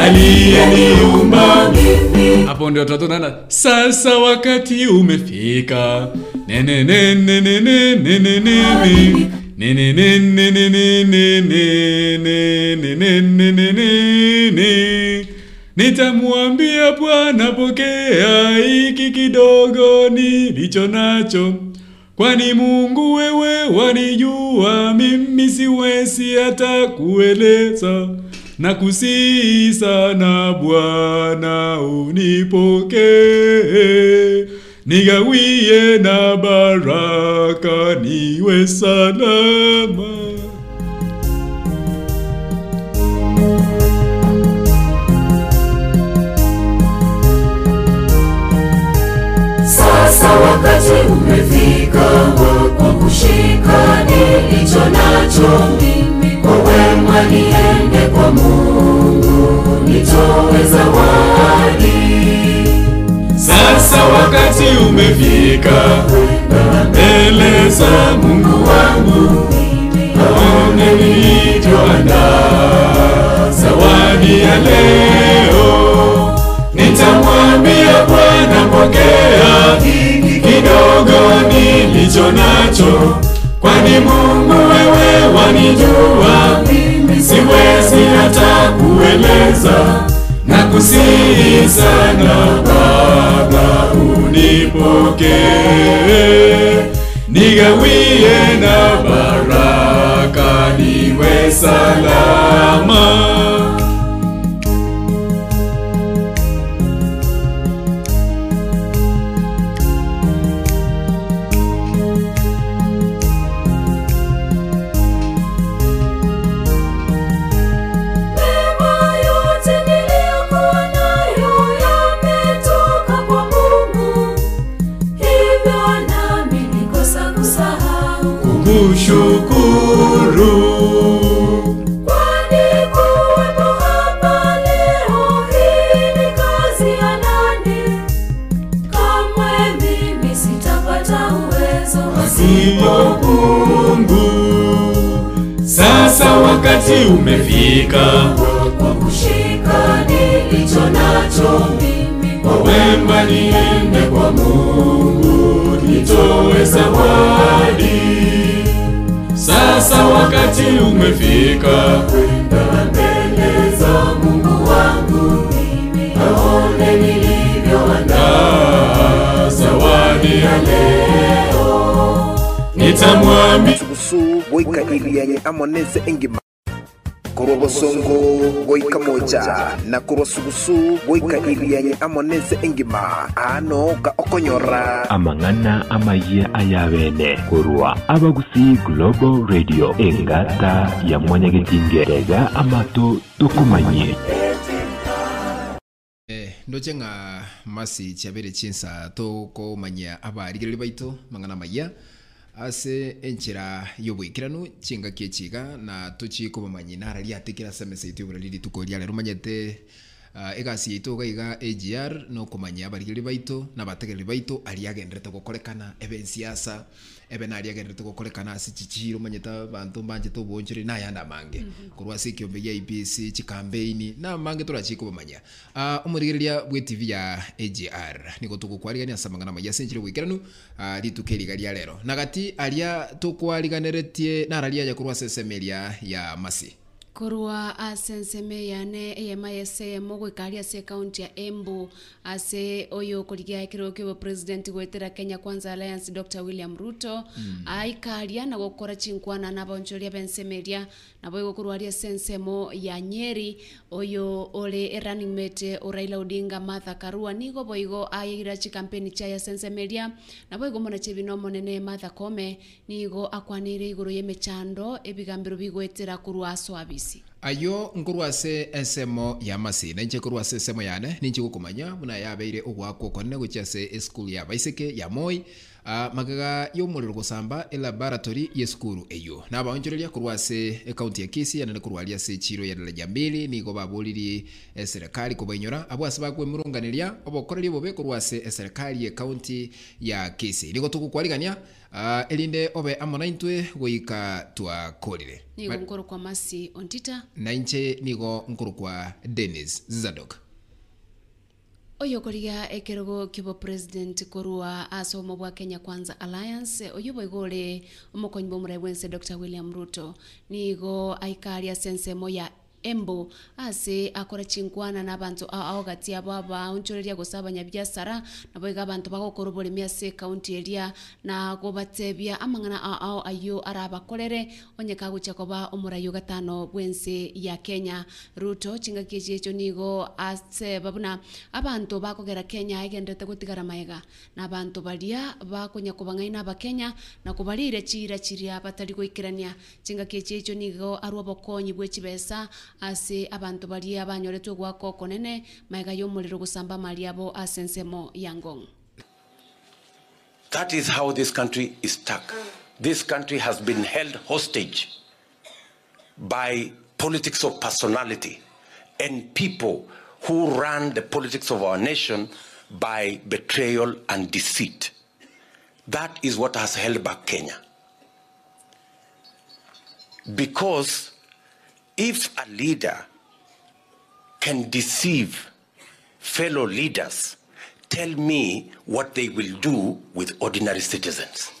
aliyeniumba mimi. Hapo ndio tutaona sasa wakati umefika. Nene nene nene nene nene nene nene nene nene nene nene. Nitamwambia Bwana pokea hiki kidogo nilicho nacho, kwani Mungu wewe wanijua, mimi siwezi hata kueleza. Nakusihi sana Bwana unipokee, nigawie na baraka niwe salama. Sasa wakati umefika wa kushika nilicho nacho mimi, kwa wema niende kwa Mungu nitoe zawadi. Sasa wakati umefika, mbele za Mungu wangu, aone nilichoandaa zawadi ya leo. Nitamwambia Bwana pokea hiki kidogo nilicho nacho, kwani Mungu wewe wanijua, siwezi hata kueleza. Nakusihi sana Baba unipokee, nigawie na baraka niwe salama. Wakati umefika kwa kushika nilicho nacho mimi, kwa wema niende kwa Mungu nitoe zawadi. Sasa wakati umefika kwenda mbele za Mungu wangu mimi, aone nilivyoandaa zawadi ya leo. Nitamwambia kusu boika ili yeye amoneze engima Kurobosongo boika moja na kurosugusu boika ili yanye amoneze engima ano ka okonyora amangana amaye ayabene kurwa abagusi Global Radio engata ya mwanya getingerega amato tukumanye ndoje nga masi chabere chinsa to ko manya abarigerere baito mangana maya ase enchira yobwikirano chinga kechiga na tuchi kumamanyina harali atikira semeseti obralili tukoria lero manyete uh, egasi ito gaiga A G R no kumanya abarigiri baito na bategeri baito aliagenderete gukorekana eben siasa eben aliagenderete gukorekana asichichiro manyeta bantu banje to bonjire na yanda mange mm -hmm. kurwa sikyo beya I P C chikambeini na mange turachi kumamanya uh, umurigeria bwe T V ya A G R niko tukukwarigani asamangana mayasenjire wikirano uh, litukerigaria lero nagati alia tukwariganeretie na ralia ya kurwa sesemelia ya masi Kurua asenseme yane emayese mogwikaria se county ya Embu ase oyo kuligia kirokyo president wetera Kenya Kwanza Alliance Doctor William Ruto mm. aikaria na gukora chinkwana nabonjoria bensemeria naboyo kuruaria sensemo ya Nyeri oyo ole running mate Raila Odinga Martha Karua nigo boigo ayigira chi campaign cha ya sensemeria naboyo gomona chebino monene Martha Kome nigo akwanire iguru yemechando ebigambiro bigwetera kurua swabi. Ayo nkuruwase ensemo ya masi. Nenche kuruwase ensemo yane. Ninchi kukumanya. Muna ya beire uwa kukone kuchase school ya baiseke ya moi. Uh, Magaga yomuliro kusamba e laboratori yeskuru eyo. Naba onchorelia kuruwase e county ya Kisii. Yanane kuruwalia se chiro ya lejambili. Niko baboliri e serikali kubaynyora. Abu asabakwe murunga nilia. Obo koreli bobe kuruwase e serikali ya county ya Kisii. Niko tuku kwaligania. Uh, elinde obe amona intwe goika tuwa kolile. Niko mkoro kwa masi ontita. Na inche niko mkoro kwa Dennis Zadok. Oyo koriga ekerogo kibo president korua asomo bwa Kenya Kwanza Alliance oyo boigole omokonybo murewense Doctor William Ruto nigo aikaria sense moya embo ase akora chingwana nabantu aogati ababa unchoreria gusabanya byasara naboiga abantu bakokorobolemia se county area na gobatebia amangana ao ayo arabakorere onyeka guchekoba omurayo gatano bwense ya Kenya. Ruto chingakiye cyo nigo ase babuna abantu bakogera Kenya igendete gutigara maega nabantu balia bakonya kubangaina ba Kenya na kubalire chira chiria batari goikirania chingakiye cyo nigo arwo bokonyi bwechibesa ase abantu balia abanyoretwe gwako konene maega y'omuliro gusamba maliabo asensemo yangong. That is how this country is stuck. This country has been held hostage by politics of personality and people who run the politics of our nation by betrayal and deceit. That is what has held back Kenya. Because if a leader can deceive fellow leaders, tell me what they will do with ordinary citizens.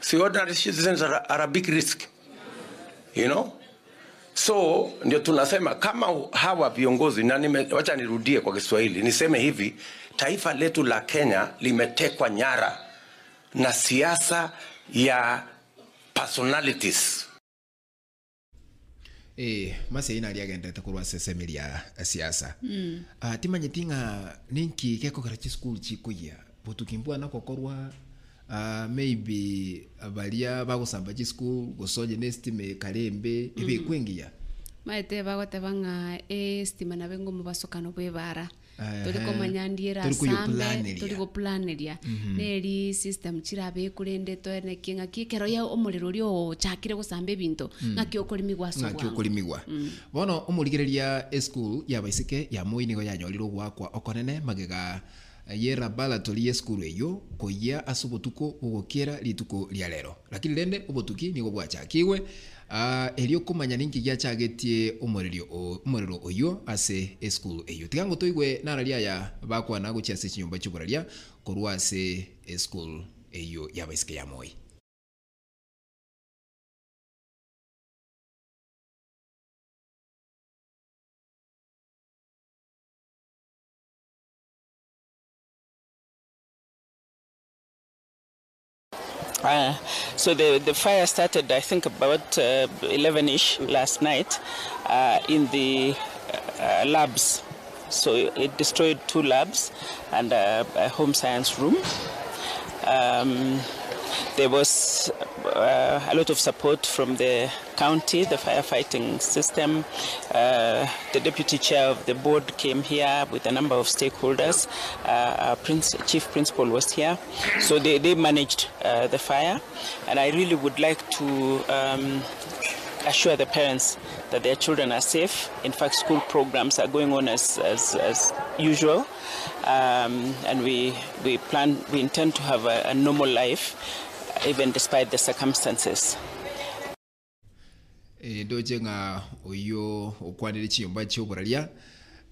See, ordinary citizens are, are a big risk, you know? So, ndio tunasema, kama hawa viongozi, na nime, wacha nirudie kwa Kiswahili, niseme hivi, taifa letu la Kenya limetekwa nyara na siasa ya personalities. Eh, mase ina aliagenda takuruwa sesemi ya siasa. Mm. Uh, tima nyetinga ninki keko karachi school chikuya. Potu kimbua na kukorwa uh, maybe abalia bago sambaji school gosoje nesti me karembe. Mm. Ibe kwengi ya. Maete bago tabanga esti manabengo mbasokano kwebara. Tuliko manyandiera sambe tuliko planeria neri system chirabe kurende toene kinga kikero ya omuliro lyo chakire gusambe binto ngakyo kolimigwa so ngakyo kolimigwa bono omuligereria school ya baisike ya moyinigo ya nyoliro gwakwa okonene magega yera bala tolie school eyo koya asubutuko ugokera lituko lya lero lakini lende obotuki ni gobwacha kiwe ah uh, elio kumanya ninki gyachagetie umuriro umuriro oyo ase school eyo tikango toigwe naralia ya bakwa nago chase chinyumba chiburalia korwa ase school eyo yabaisike ya moi. Uh, so the, the fire started, I think, about eleven-ish uh, last night uh, in the uh, uh, labs. So it destroyed two labs and uh, a home science room. Um, there was uh, a lot of support from the county, the firefighting system. Uh, the deputy chair of the board came here with a number of stakeholders. Uh, our prince, chief principal was here. So they, they managed uh, the fire. And I really would like to um, assure the parents that their children are safe. In fact, school programs are going on as, as, as usual. Um, and we, we plan, we intend to have a, a normal life, even despite the circumstances. E doje nga uyo ukwanele chiyomba chiyoburalia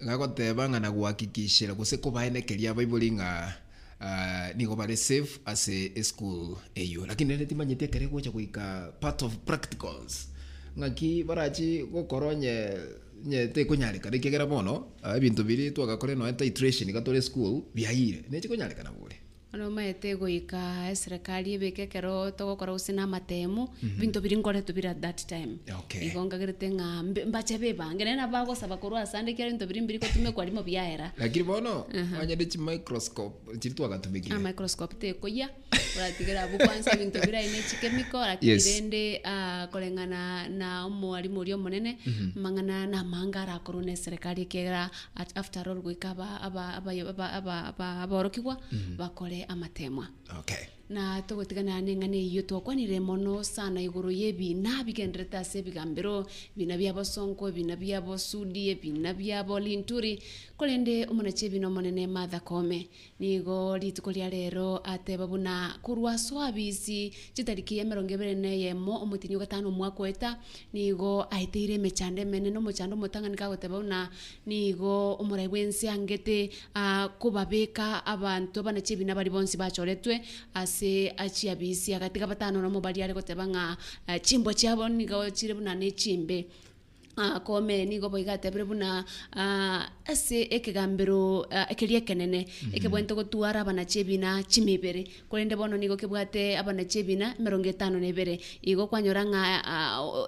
nga kote banga na kuwakikishe la kuseko baene kelia baibuli nga uh, niko bale safe as a school eyo lakini nene tima nyetia kere kucha kuika part of practicals nga ki barachi kukoro nye nyete kunyalika niki kera bono uh, bintu bili tuwa kakore no enta iteration katole school vya hile nene chikonyalika na bule Onomaetego ika serikali beke kero togo kora usina matemu bintu biringore tubira that time. Okay. Igonga gretenga mbachebe bangene na bago sabakuru asande kero bintu birimbiri ko tume kwalimo biyaera. Lakini bono anya dichi microscope chiritu agatumikire. A microscope te koya uratigera bukwanza bintu bira ine chikemiko lakirende kolengana na umwari murio munene mangana na mangara korune serikali kera after all gwikaba aba aba aba aba aborokiwa bakore amatemwa. Okay. Na togo tigana nengane yoto kwa ni remono sana igoro yebi na bigendreta sebigambero binabya bosonko binabya bosudi binabya bolinturi kolende umoneche binomonene madha kome nigo litukolia rero ate babuna kurwa swabizi chitarikiye merongebene yemo umutini gatano mwakoeta nigo aitire mechande meneno mochando motanganika gotebona nigo umuraiwensi angete kubabeka abantu banache binabari bonsi bachoretwe se achiabisi akatika patano na mobali yale kotebanga chimbo chabo nigo chirebuna ne chimbe akome nigo boigate brebuna ase ekegambero ekelie kenene ekebwento gotuara bana chebina chimebere kolende bono nigo kebwate abana chebina merongetano nebere igo kwanyoranga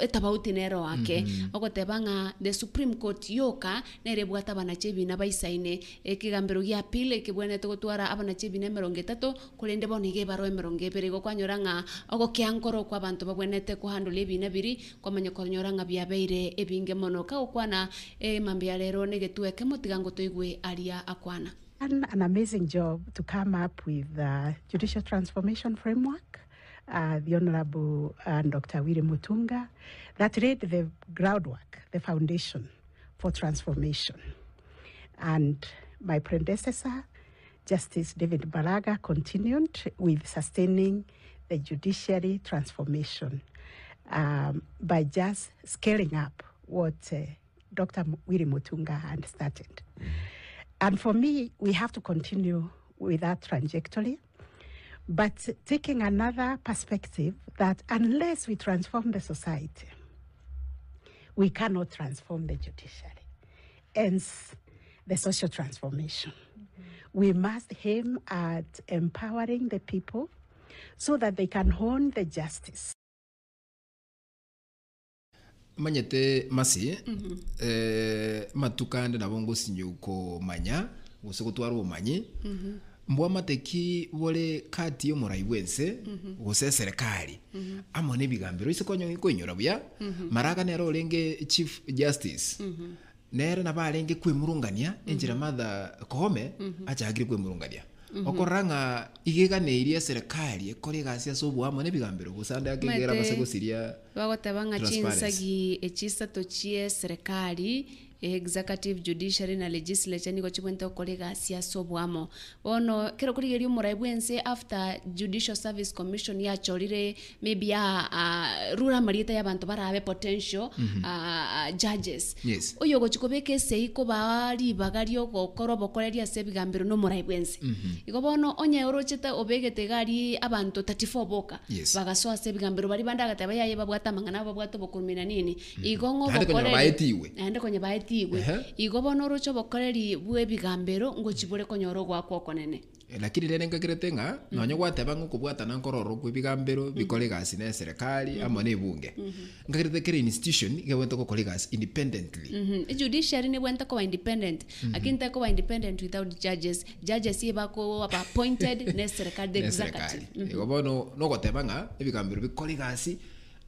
etabauti nero ake okotebanga the Supreme Court yoka nerebwata bana chebina baisaine ekegambero ya pile kebwento gotuara abana chebina merongetato kolende bono ige baro emerongebere igo kwanyoranga ogokiankoro kwa bantu babwenete kuhandule bina biri komanyokonyoranga byabeire ebi ingemonoka ukwana e mambialero negetuweke motigango toigwe alia akwana. An, an amazing job to come up with the Judicial Transformation Framework, uh, the Honorable uh, Doctor Willy Mutunga, that laid the groundwork, the foundation for transformation. And my predecessor, Justice David Baraga, continued with sustaining the judiciary transformation um, by just scaling up what uh, Doctor Willy Mutunga had started. Mm. And for me, we have to continue with that trajectory, but taking another perspective that unless we transform the society, we cannot transform the judiciary. Hence, the social transformation. Mm-hmm. We must aim at empowering the people so that they can hone the justice. Manyete masi mm-hmm. eh, matukande na bongo sinyuko manya gusikutuaro manye mm-hmm. mbwa mateki wole kati yo muraiwense guse mm-hmm. serikali mm-hmm. amone bigambiro isiko nyiko nyorabuya mm-hmm. maraga nero olenge Chief Justice mm-hmm. nero nabalenge kwimurungania mm-hmm. enjira madha kohome mm-hmm. acha agire kwimurungania Mm -hmm. Okoranga igega neiria serikali ekorega cia sobu amone bigambiro gusanda ngegera basego siria bagotebanga chinsagi echisa tochie serikali executive judiciary na legislature niko chibwente okorega cia sobu amo ono kero kurigeri umuraibwense after Judicial Service Commission ya chorire maybe ya uh, rural marita ya bantu barabe potential mm -hmm. uh, judges yes. Oyo gochikobeke seiko bari bagario gokoro bokoreria sebigambiro no muraibwense mm -hmm. Igobono onya orocheta obegete gari abantu thirty-four boka yes. Bagasoa sebigambiro bari bandaga tabaya yeba bwata mangana bwato bokurumina nini mm -hmm. Igongo bokoreri ande konye baetiwe uh -huh. Igobono orocho bokoreri bwe bigambiro ngo chibore konyoro gwakwo konene e, lakini lene ngakretenga mm -hmm. nonyo gwatebango kubwata nankororo bwe bigambiro bikorega sine serikali mm -hmm. amone bunge mm -hmm. ngakretekere institution igewento kokorega independently mm -hmm. Judiciary ne bwenta ko independent mm -hmm. akinta ko independent without judges judges yebako appointed neserikali the executive igobono nogotebanga ebigambiro bikoligasi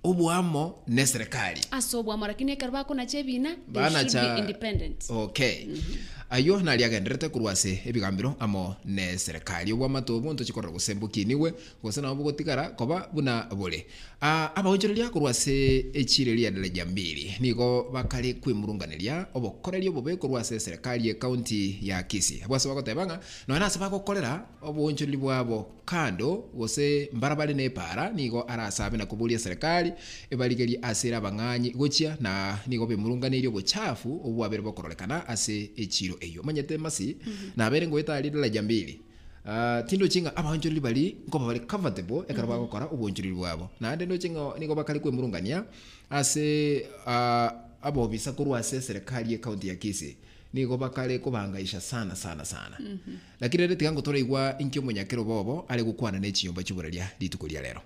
obwamo neserikali asobwamo lakini karabako na chebina banacha independent okay mm -hmm. ayo nali agendrete kurwase ebigambiro amo neserikali obwamato buntu chikora gusembukiniwe gusana obugotigara koba buna bole ah abawonjereria kurwase echireria deleja mbili niko bakali kwimurunganiria obokoreria obobe kurwase serikali ya county ya Kisii abwasabako tebanga no anasabako kolera obwonjeri bwabo kando wose mbarabali ne para niko arasabe na kubulia serikali ebaligeri asera banganyi gochia na nigobe murunganirio gochafu obwabere bakorolekana ase echiro eyo manyete masi mm -hmm. na abere ngoita alidala jambili uh, tindo chinga abahonjo libali ngoba bali comfortable ekaraba mm -hmm. gokora obonjuri bwabo na ande no chinga nigoba kali kwe murungania ase uh, abo bisakurwa ase serikali ya county ya Kisii Nigo bakale kubangaisha sana sana sana. Mm -hmm. Lakini rete yango tole igwa inkyo mwenyakero bobo ale gukwana nechiyomba chiburalia litukulia lero.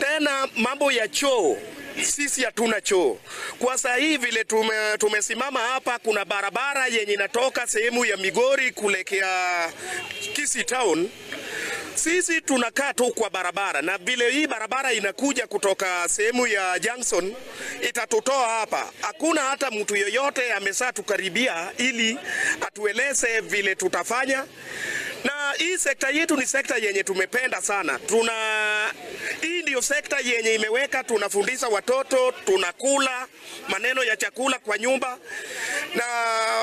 Tena mambo ya choo, sisi hatuna choo. Kwa sasa hivi vile tume, tumesimama hapa kuna barabara yenye inatoka sehemu ya Migori kuelekea Kisii Town. Sisi tunakaa tu kwa barabara na vile hii barabara inakuja kutoka sehemu ya Junction itatutoa hapa. Hakuna hata mtu yoyote amesatukaribia ili atueleze vile tutafanya. Na hii sekta yetu ni sekta yenye tumependa sana. Tuna hii ndio sekta yenye imeweka tunafundisha watoto, tunakula maneno ya chakula kwa nyumba. Na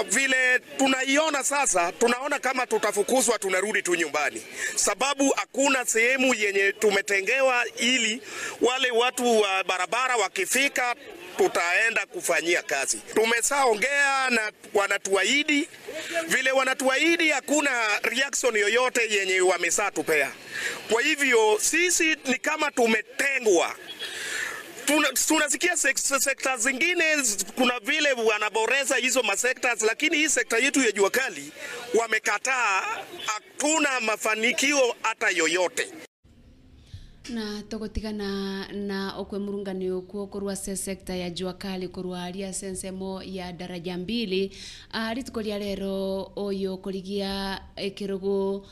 vile tunaiona sasa, tunaona kama tutafukuzwa tunarudi tu nyumbani. Sababu hakuna sehemu yenye tumetengewa ili wale watu wa barabara wakifika tutaenda kufanyia kazi. Tumesaongea na wanatuahidi. Vile wanatuahidi hakuna reaction yoyote yenye wamesatupea. Kwa hivyo sisi ni kama tumetengwa. Tunasikia sekta zingine kuna vile wanaboreza hizo masekta, lakini hii sekta yetu ya jua kali wamekataa, hakuna mafanikio hata yoyote. Na togotigana na okwe murungani okuo korwa se sekta ya jua kali korwa alia sensemo ya daraja mbili alitukolia lero oyo koligia ekirogo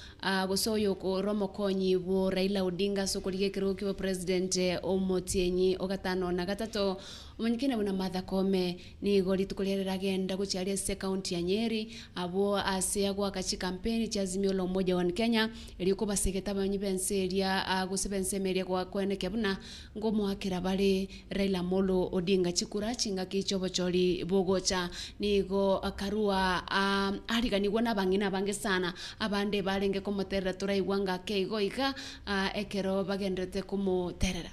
gosoyo ko romo konyi bo Raila Odinga sokoligia ekirogo kiwa presidente Omotienyi ogatano na gatato mwenyekine buna Martha Koome ni goli tukolera agenda guchiaria se county ya Nyeri abo asia gwa kachi campaign cha Azimio la Umoja wa Kenya eliko baseketa banyibense elia gusebense meria kwa kwene kebuna ngomo akira bale Raila Molo Odinga chikura chinga kichobo choli bogocha nigo akarua um, aliganigwa na bangina bange sana abande balenge komotera turaigwanga keigo iga uh, ekero bagendete komoterera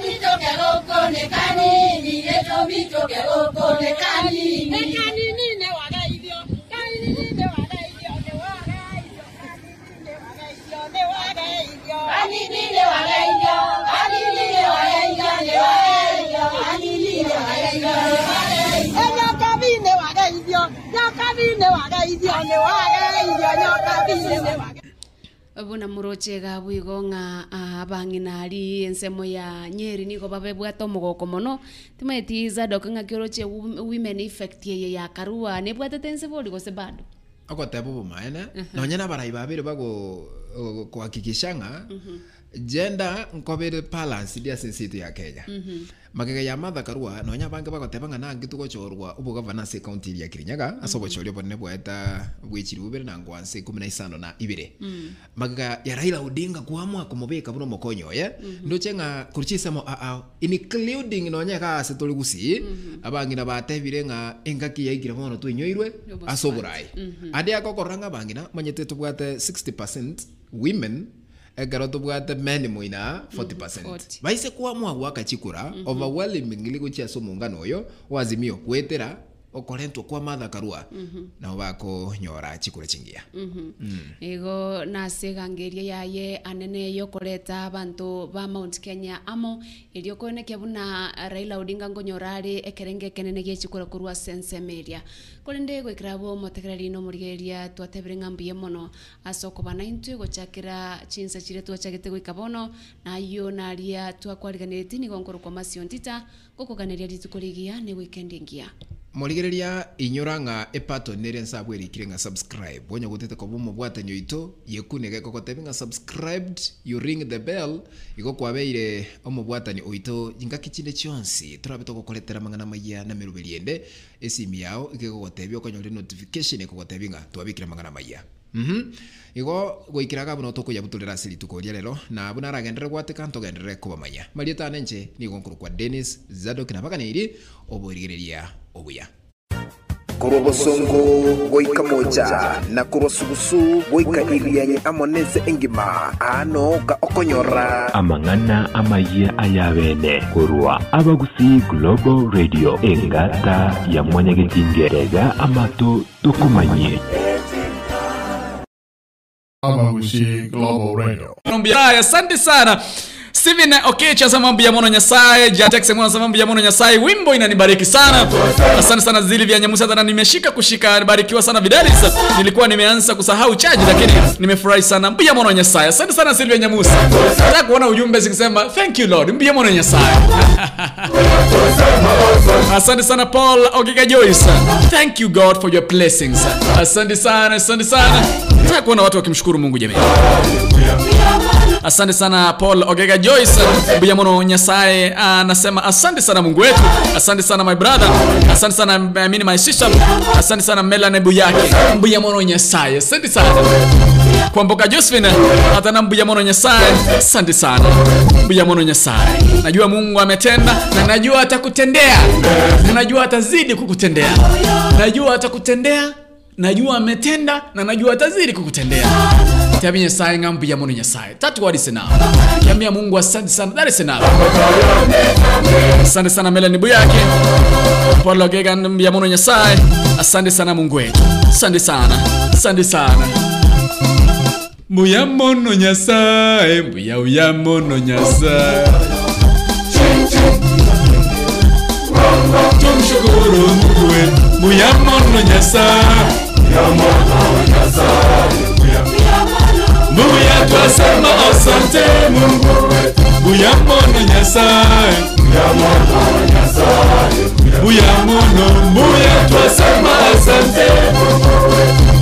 Mito keloko ne kani ni yeto mito keloko ne kani ne kani ni ne wala idio kani ni ne wala idio ne wala idio ne wala idio kani ni ne wala idio kani ni ne wala idio ne wala idio kani ni ne wala idio ne wala idio kani ni ne wala idio ne wala idio ne wala Abuna murochega bwigonga abanginari ensemo ya Nyeri niko babebwa tomogoko mono timetiza dokonga kiroche women effect ye ya karua nebwa tetense boli gose bado akotapo bumaena nonyana baraibabire bago kuhakikishanga gender nkobere balance dia sensitive ya Kenya magega ya Martha Karua nonya bange bagotebanga nangi tugochorwa ubu governance county ya Kirinyaga asobochoryo bone bweta bwichiri ubere na ngwanse kumi na tano na ibire magega ya Raila Odinga kuamua kumubeka buno mokonyo ye ndochenga kurchisemo a a including nonya ka setoli gusi abangi na batebire nga engaki ya igira mono twinyoirwe asoburai ade akokoranga bangina manyete tubwate sixty percent women egaroto bwate meni moina forty percent baise kuamua gwakachikura overwhelmingly guchia so mungano oyo wazimio kwetera okorento kwa Martha Karua na bako nyora chikure chingia ego na segangeria yaye anene yokoreta abantu ba Mount Kenya amo iliyokonekia buna Raila Odinga ngonyorari ekerenge kenene gichikura kurwa sense media kolende gwikrabo motegrari no murigeria twatebringa mbiye mono asoko bana intwe gochakira chinsa chire twachagete gwikabono na iyo naria twakwariganiriti ni gonkoro kwa masiontita gokoganeria ditukuligia ne weekend ngia Morigeria inyoranga epato nere nsabweri kirenga subscribe bonya gutete ko bomo bwate nyoito yekunege ko kotebinga subscribed you ring the bell iko kwabeire omo bwatani oito jinga kichinde chonsi turabito ko koletera mangana maiya na merubeliende esimi yao igeko gotebyo ko nyore notification ko gotebinga twabikira mangana maiya mhm iko goikiraga bono to ko yabutulera sili tukoria lelo na bunara gendere gwate kanto gendere ko bamanya marieta nenche ni gonkuru kwa Dennis Zadok na bakane iri oborigeria Obuya. Kurobosongo goika moja na kurosugusu goika ilianye amoneze engima ano ka okonyora amangana amaiye ayabene kurwa abagusi Global Radio engata ya mwanyagetingerega amato tukumanye abagusi Global Radio nombia asante sana Sivi na okay cha zamambu ya mono nyasaye. Jackson mwana zamambu ya mono nyasaye. Wimbo inanibariki sana. Asante sana zili vya nyamusa. Tana nimeshika kushika. Nibarikiwa sana vidalisa. Nilikuwa nimeanza kusahau chaji. Lakini nimefurahi sana. Mbu ya mono nyasaye. Asante sana zili vya nyamusa. Nataka kuona ujumbe zikisema thank you Lord. Mbu ya mono nyasaye. Asante sana Paul Ogega Joyce. Thank you God for your blessings. Asante sana. Asante sana. Nataka kuona watu wakimshukuru Mungu jamii. Asante sana Paul Ogega Joyce. Mbuya mono nyasaye anasema asante sana Mungu wetu. Asante sana my brother. Asante sana mini my sister. Asante sana Melanie Buyaki. Mbuya mono nyasaye. Asante sana. Kwa mboka Josephine atana mbuya mono nyasaye. Asante sana. Mbuya mono nyasaye. Najua Mungu ametenda na najua atakutendea. Najua atazidi kukutendea. Najua atakutendea. Najua ametenda na najua atazidi kukutendea. Yamia sae ngambu ya mono nyasaye. Tatu wadi senawa. Yamia Mungu asante sana. Dari senawa. Asante sana Melanie Buyaki. Polo gega ngambu ya mono nyasaye. Asante sana Mungu wetu. Asante sana. Asante sana. Mbuya mono nyasaye. Mbuya uya mono nyasaye. Tumshukuru Mungu wetu. Mbuya mono nyasaye. Mbuya mono nyasaye. Mbuya twasema asante Mungu wetu. Mbuya mono nyasaye. Mbuya mono nyasaye. Mbuya mono. Mbuya twasema asante Mungu wetu.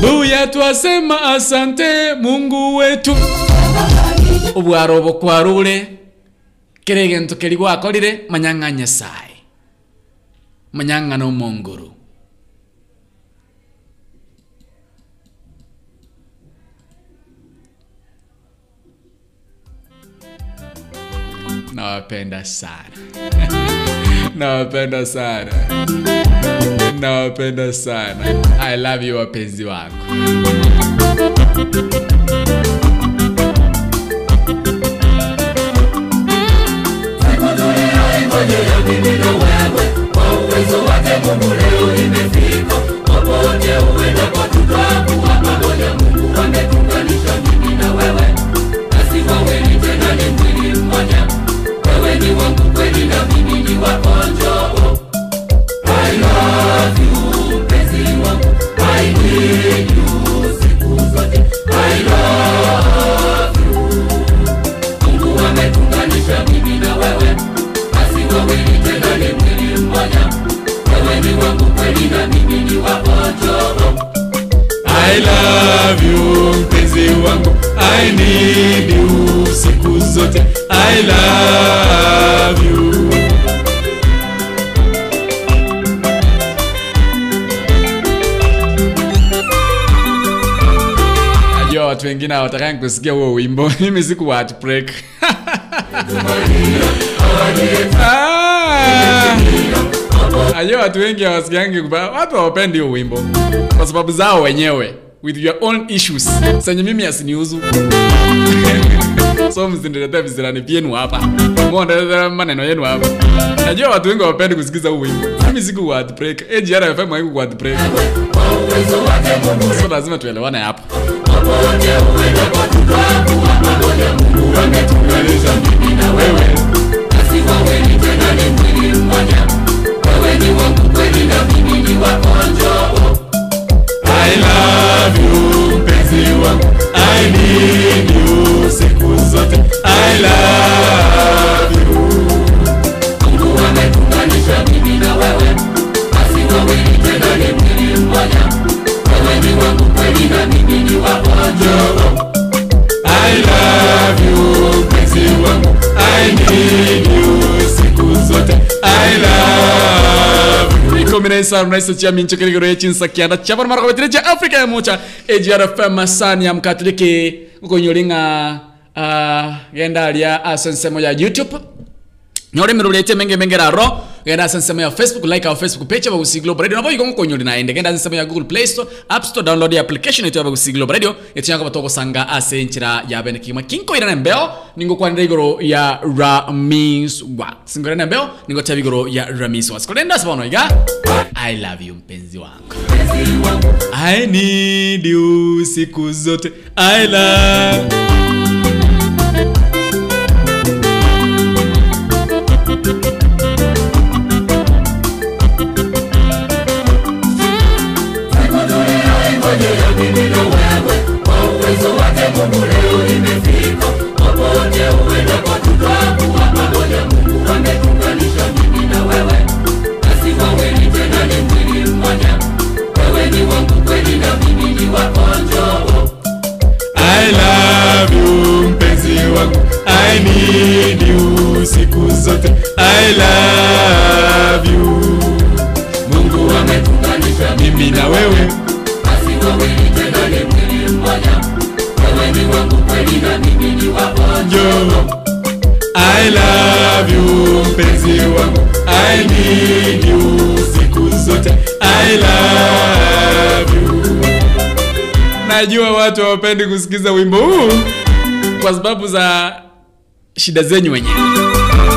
Mbuya twasema asante Mungu wetu. Obwarobo kwarule kiregento keligwa akolire manyanga nyasaye. Manyanga no monguru. Nawapenda sana. Nawapenda sana. Nawapenda sana. I love you wapenzi wako. Nikudumia ingojea mimino wewe. Kwa uwezo wake Mungu leo imefika. Wapote uwenda kwa tukabu wa pamoja. Mungu ametunganisha mimi na wewe. Nasi waweli tena ni mwili mmoja. Ni wangu kweli na mimi ni wakonjo. I love you mpenzi wangu. I need you siku zote. I love you. Mungu ametunganisha mimi na wewe. Basi wawili tena ni mwili mmoja. Wewe ni wangu kweli na mimi ni wakonjo. I love you mpenzi wangu. I need you siku zote. I love you. Najua watu wengine hawataka kusikia huo wimbo. Mimi siku heartbreak. Najua watu wengi hawasikiangi kubaya. Watu hawapendi huo wimbo kwa sababu zao wenyewe. With your own issues. Sanya mimi asiniuzu. So mzindeleta vizirani pienu hapa. Mwanda maneno yenu hapa. Najua watu wengi wapendi kusikiza huu wimbo. Mimi siku wordbreak. Eji yara F M wangu wordbreak. So lazima tuelewane hapa. I love you, mpenzi wangu. I need you, siku zote. I love you. Mungu ametunganisha mimi na wewe. Basi wawili tena ni mwili mmoja. Wewe ni wangu kweli na mimi ni wakonjo. I love you, mpenzi wangu. I need you, siku zote. I love you. Kombinesa mnaisa cha mincho kiligoro yechinsa kianda chabar mara kwa tija Afrika ya mocha E J R F M sana ya mkatoliki ukonyolinga genda lia asense moja YouTube nyore mirulete menge menge raro genda asense moja Facebook like our Facebook page wa usi Global Radio na boy kongonyolina ende genda asense moja Google Play Store App Store download the application yetu ya usi Global Radio yetu yako batoko sanga asenchira ya benekima kinko ina mbeo ningo kwa ndigoro ya Ramiswa singora na mbeo ningo tabigoro ya Ramiswa skolenda sabono iga I love you mpenzi wangu. I need you siku zote. I love mimi na wewe, basi wawili tena ni mwili mmoja. Wewe ni wangu kweli na mimi ni waponjo. I love you mpenzi wangu, I need you siku zote, I love you. Najua watu hawapendi kusikiza wimbo huu kwa sababu za shida zenyu wenyewe,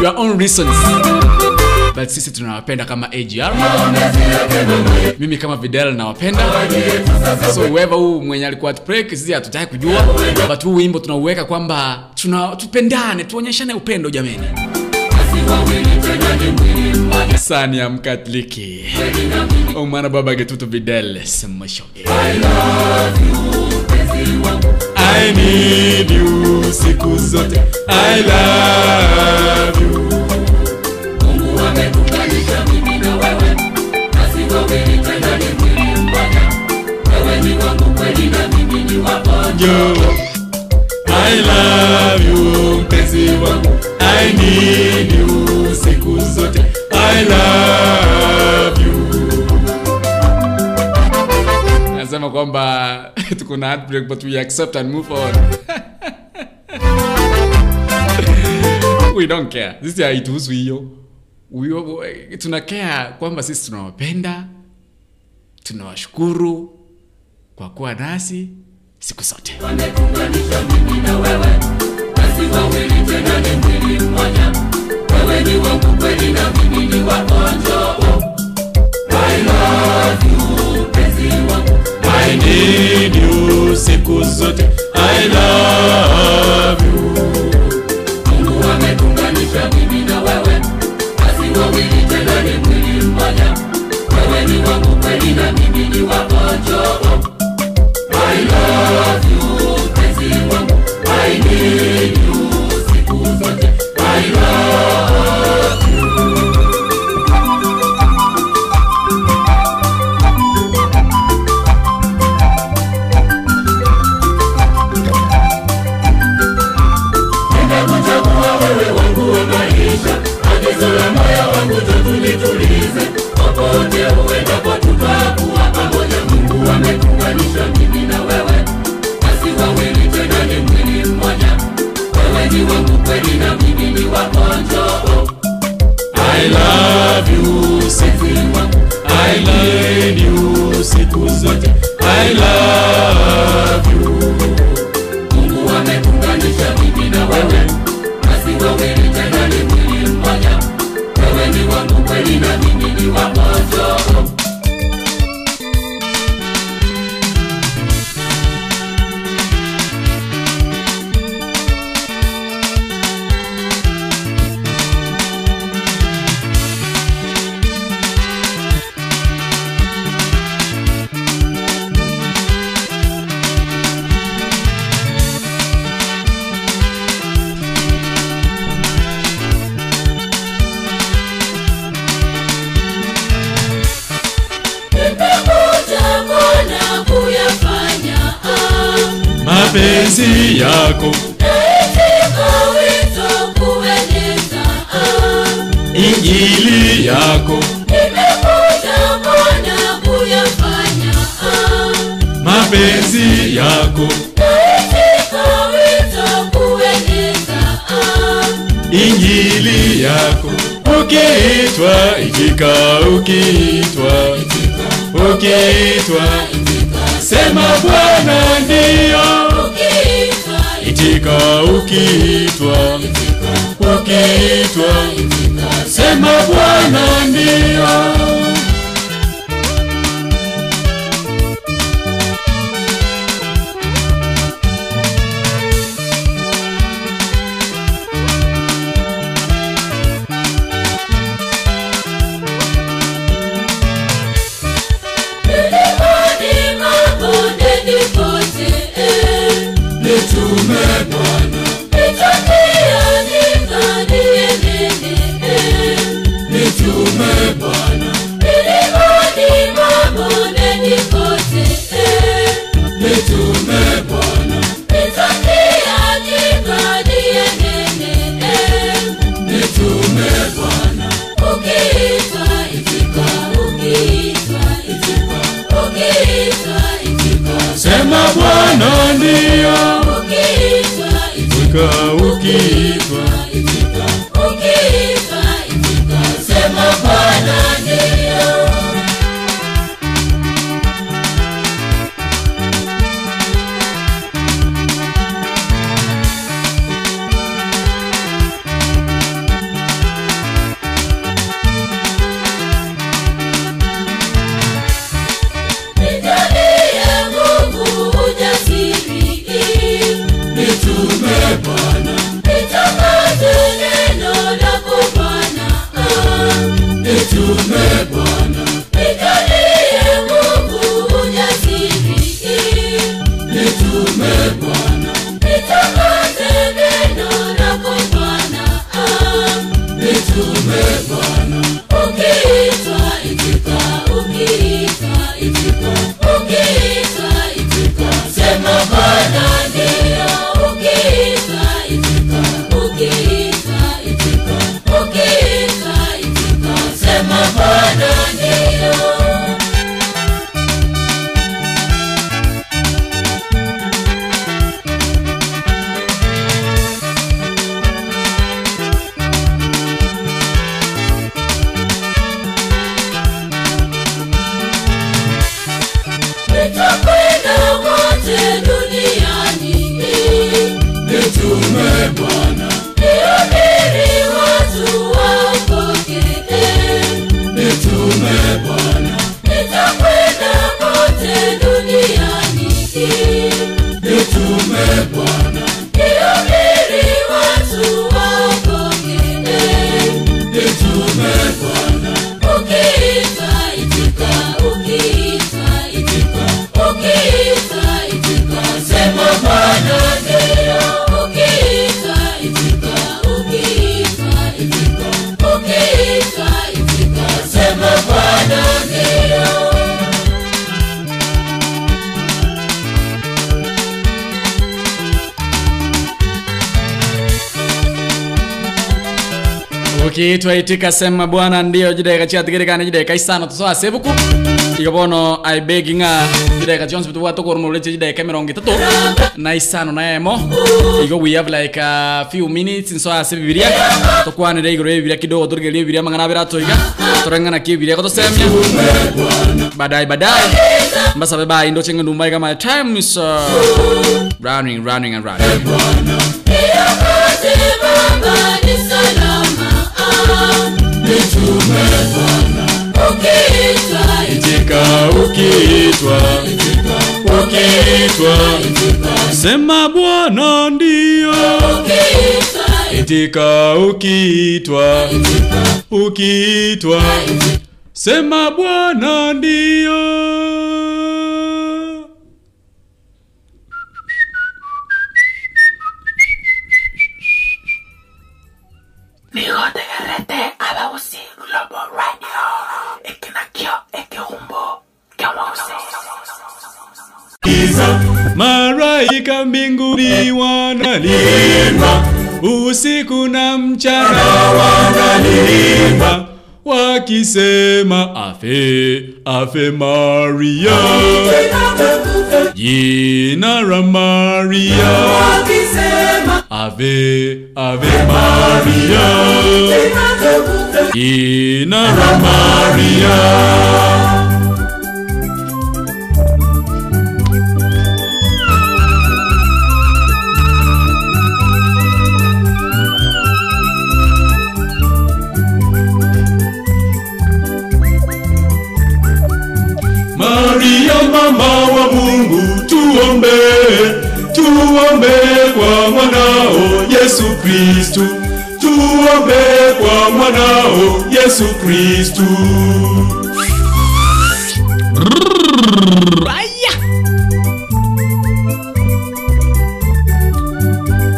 your own reasons, but sisi tunawapenda kama A G R. Mimi kama Vidal nawapenda. So whoever huu mwenye alikuwa at break sisi hatutaki kujua, but huu wimbo tunauweka kwamba tuna tupendane, tuonyeshane upendo jameni. Sani ya Mkatoliki Omana baba getutu Vidal sema shoge. I love you I need you siku zote, I love you. Mungu amekuunganisha mimi na wewe, nasi wawili tena ni mwili mmoja. Wewe ni wangu kweli na mimi ni waponjo. I love you mpenzi wangu, I need you siku zote, I love you. Nasema kwamba tuko na heartbreak but we accept and move on. We don't care. This is haituhusu hiyo. Tunakea kwamba sisi tunawapenda, tunawashukuru kwa kuwa nasi siku zote. Wamekuunganisha mimi na wewe, nasi wawili tena ni mwili mmoja. Wewe ni wangu kweli na mimi ni waponjo. I love you penzi wangu, I need you siku zote, I love you. Mungu amekuunganisha mimi na wewe, nasi wawili tena ni mwili mmoja. Wewe ni wangu kweli na mimi ni waponjo. I love you penzi wangu, I need you siku zote, I love you. I love you siku zote, I need you siku zote, I love you. Mungu amekuunganisha mimi na wewe, nasi wawili tena ni mwili mmoja. Wewe ni wangu kweli na mimi ni waponjo. Mapenzi yako katika wito kueneza, injili yako nimekuja mbona kuyafanya. Mapenzi yako katika wito kueneza, injili yako. Ukiitwa itika, ukiitwa itika, ukiitwa itika, sema Bwana ndio. Itika ukiitwa, ukiitwa, sema Bwana ndio. Ukiitwa itika, ukiitwa itika, itika ukifa itika ukifa itika sema Bwana ndio Kitwa itika sema Bwana ndio jideka chia tikirikane jideka isano tusoa sebuku ikabono I beginga jideka chionsi pituwa toko urumuleche jideka mirongi tato na isano na emo iko we have like a few minutes nsoa sebi viria tokuwa nida ikoro viria kidogo turke liyo viria mangana virato hika turenga na kiyo viria koto semia badai badai mbasa beba indo chenga numba hika my time is uh, running running and running Nitume Bwana ukiitwa itika ukiitwa itika ukiitwa itika sema Bwana ndio ukiitwa itika ukiitwa itika ukiitwa sema Bwana ndio Malaika mbinguni wanaimba usiku na mchana wanaimba wakisema afe afe Maria jina la Maria wakisema ave ave Maria jina la Maria Mama wa Mungu tuombe, tuombe kwa mwanao Yesu Kristu, tuombe kwa mwanao Yesu Kristu.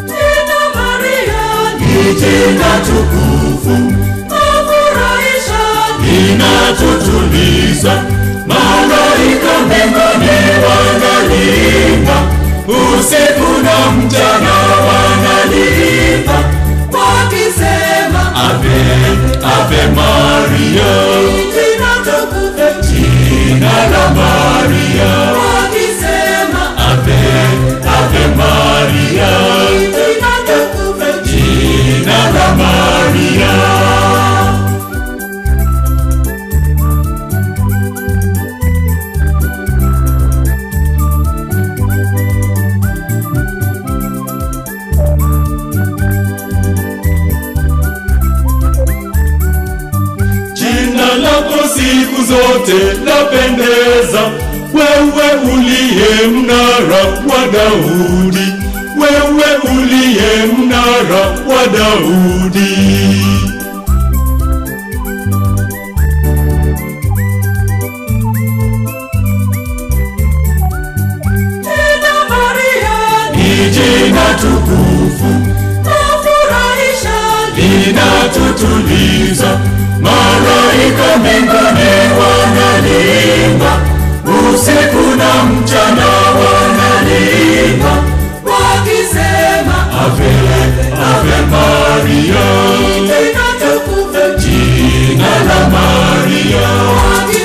Jina Maria ni jina tukufu, nafurahisha, inatutuliza. Malaika mbinguni wanaimba usiku na mchana wanaimba wakisema Ave Ave Maria jina tukufu jina la Maria wakisema Ave Ave Maria jina tukufu siku zote napendeza, wewe uliye mnara wa Daudi, wewe uliye mnara wa Daudi. Tena Maria ni jina tukufu, nafurahisha, linatutuliza, malaika mbinguni wanalimba, usiku na mchana wanalimba, wakisema Ave, Ave Maria, jina tukufu, jina la Maria, wakisema.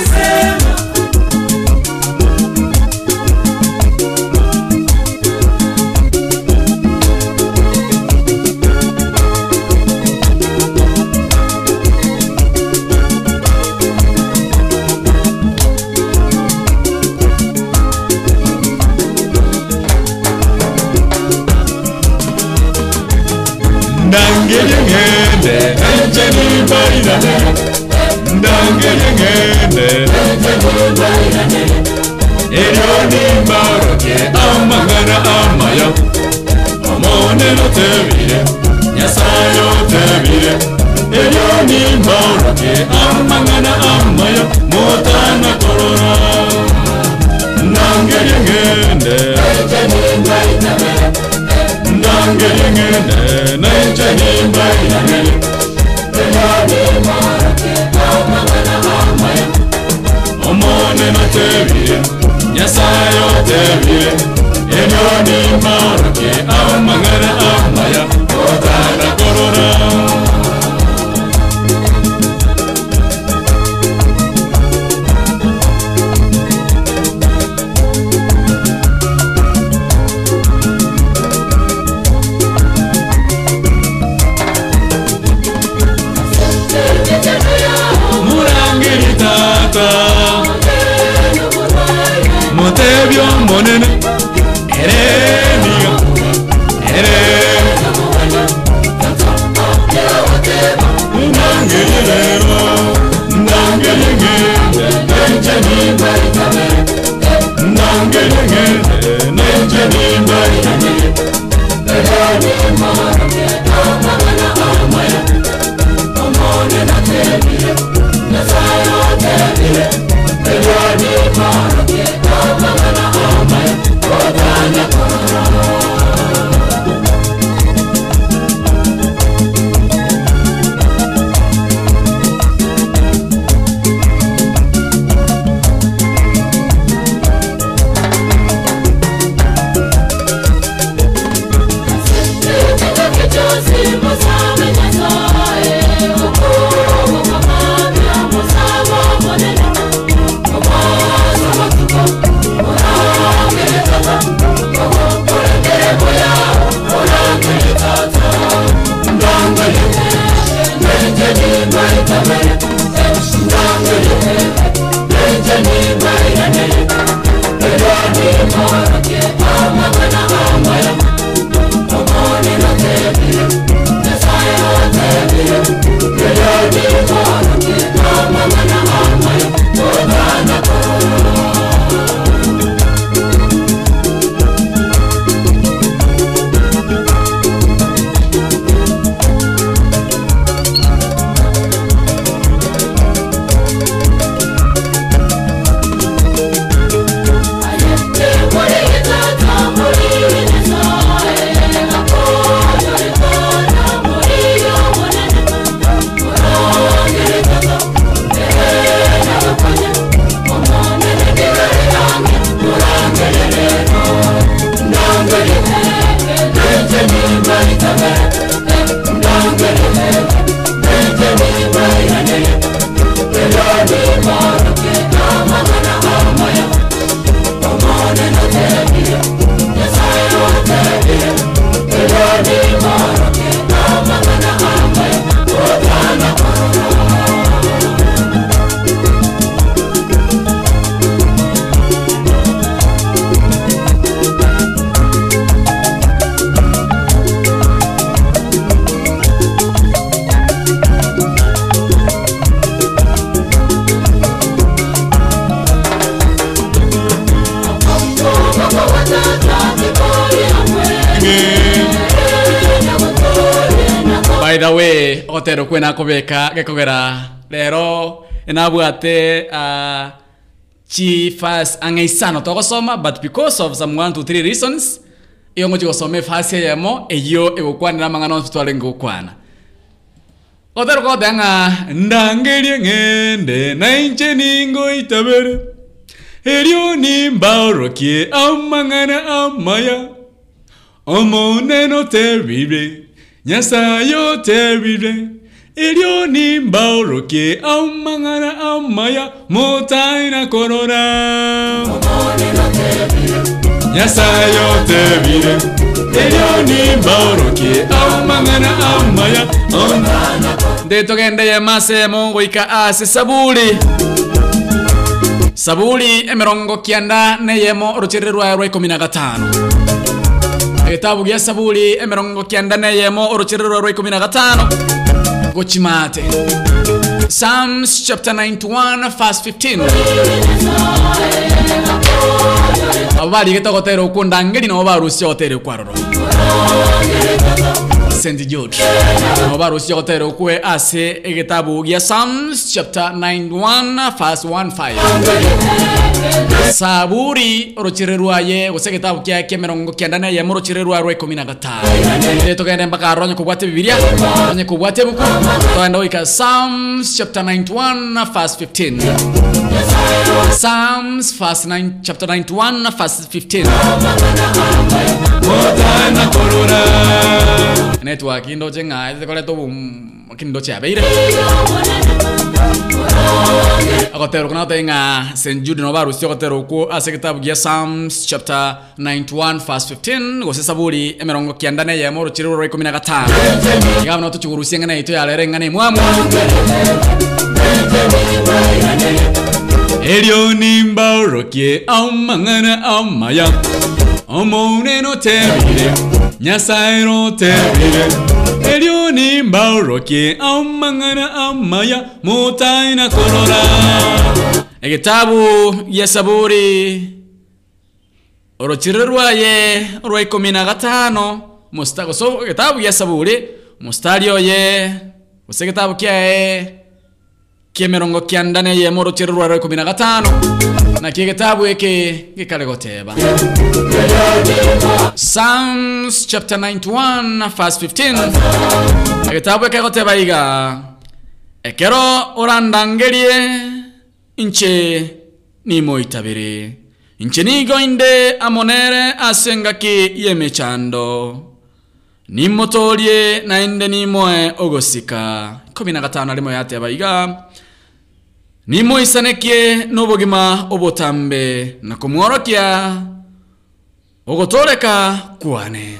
Thank you. the way otero kwena kobeka gekogera lero enabwate uh, chi fast angeisano togosoma but because of some one to three reasons iyo ngojigosome fast yemo eyo ebokwana mangano twale ngokwana otero ko danga ndangeli ngende nainche ningo itabere elio nimba rokie amangana amaya omone no terrible nyasa yo terrible elio nimba rokie amangana amaya motaina corona omone no terrible nyasa yo terrible elio nimba rokie amangana amaya motaina corona deto gende yamase mongo ika ase sabuli sabuli emerongo kianda neyemo ruchirirwa rwa kumi na gatano Etabu ya sabuli emerongo kianda neyemo ruchirirwa rwa kumi na gatano gochimate Psalms chapter ninety-one verse fifteen Abali getogotero kunda ngeli no barusya otere kwaroro Saint George no barusya otero kwe ase egetabu ya Psalms chapter ninety-one verse fifteen Saburi orochirerwa ye oseketabu kya kemerongo kyandana ye morochirerwa rwe kumi na gatano ndeto kende mpaka aronye kugwate Biblia aronye kugwate buku twanda oika Psalms chapter ninety-one verse fifteen Psalms verse nine chapter ninety-one verse fifteen Motana corona network indo jenga ezekole to kindo chabeire Agotero kuna tenga Saint Jude no baru siogotero ku asekitabu ya Psalms chapter ninety-one verse fifteen gose saburi emerongo kiandane ya moro chiro rwa kumi na gatano ngabona otuchugurusia ngene ito ya lerenga ne mwamu Elio nimba urokie amangana amaya Omone no terrible nyasaye no terrible Elio nimba urokie amangana amaya mutaina corona Egitabu ya saburi Orochirerwa ye rwa kumi na gatano Mustago so egitabu ya saburi Mustario ye Usegitabu kia e Kiemerongo kiandane ye morochirerwa rwa kumi na gatano Na kitabu eke kikarigoteba Psalms chapter ninety-one verse fifteen Kitabu eke goteba iga Ekero orandangerie inche nimoitabire Inche nigoinde amonere asengaki yemechando Nimotolie naende nimoe ogosika kumi na gatano alimo yateba iga Nimo isanekie nobogima obotambe na kumuorokia ogotoreka kuane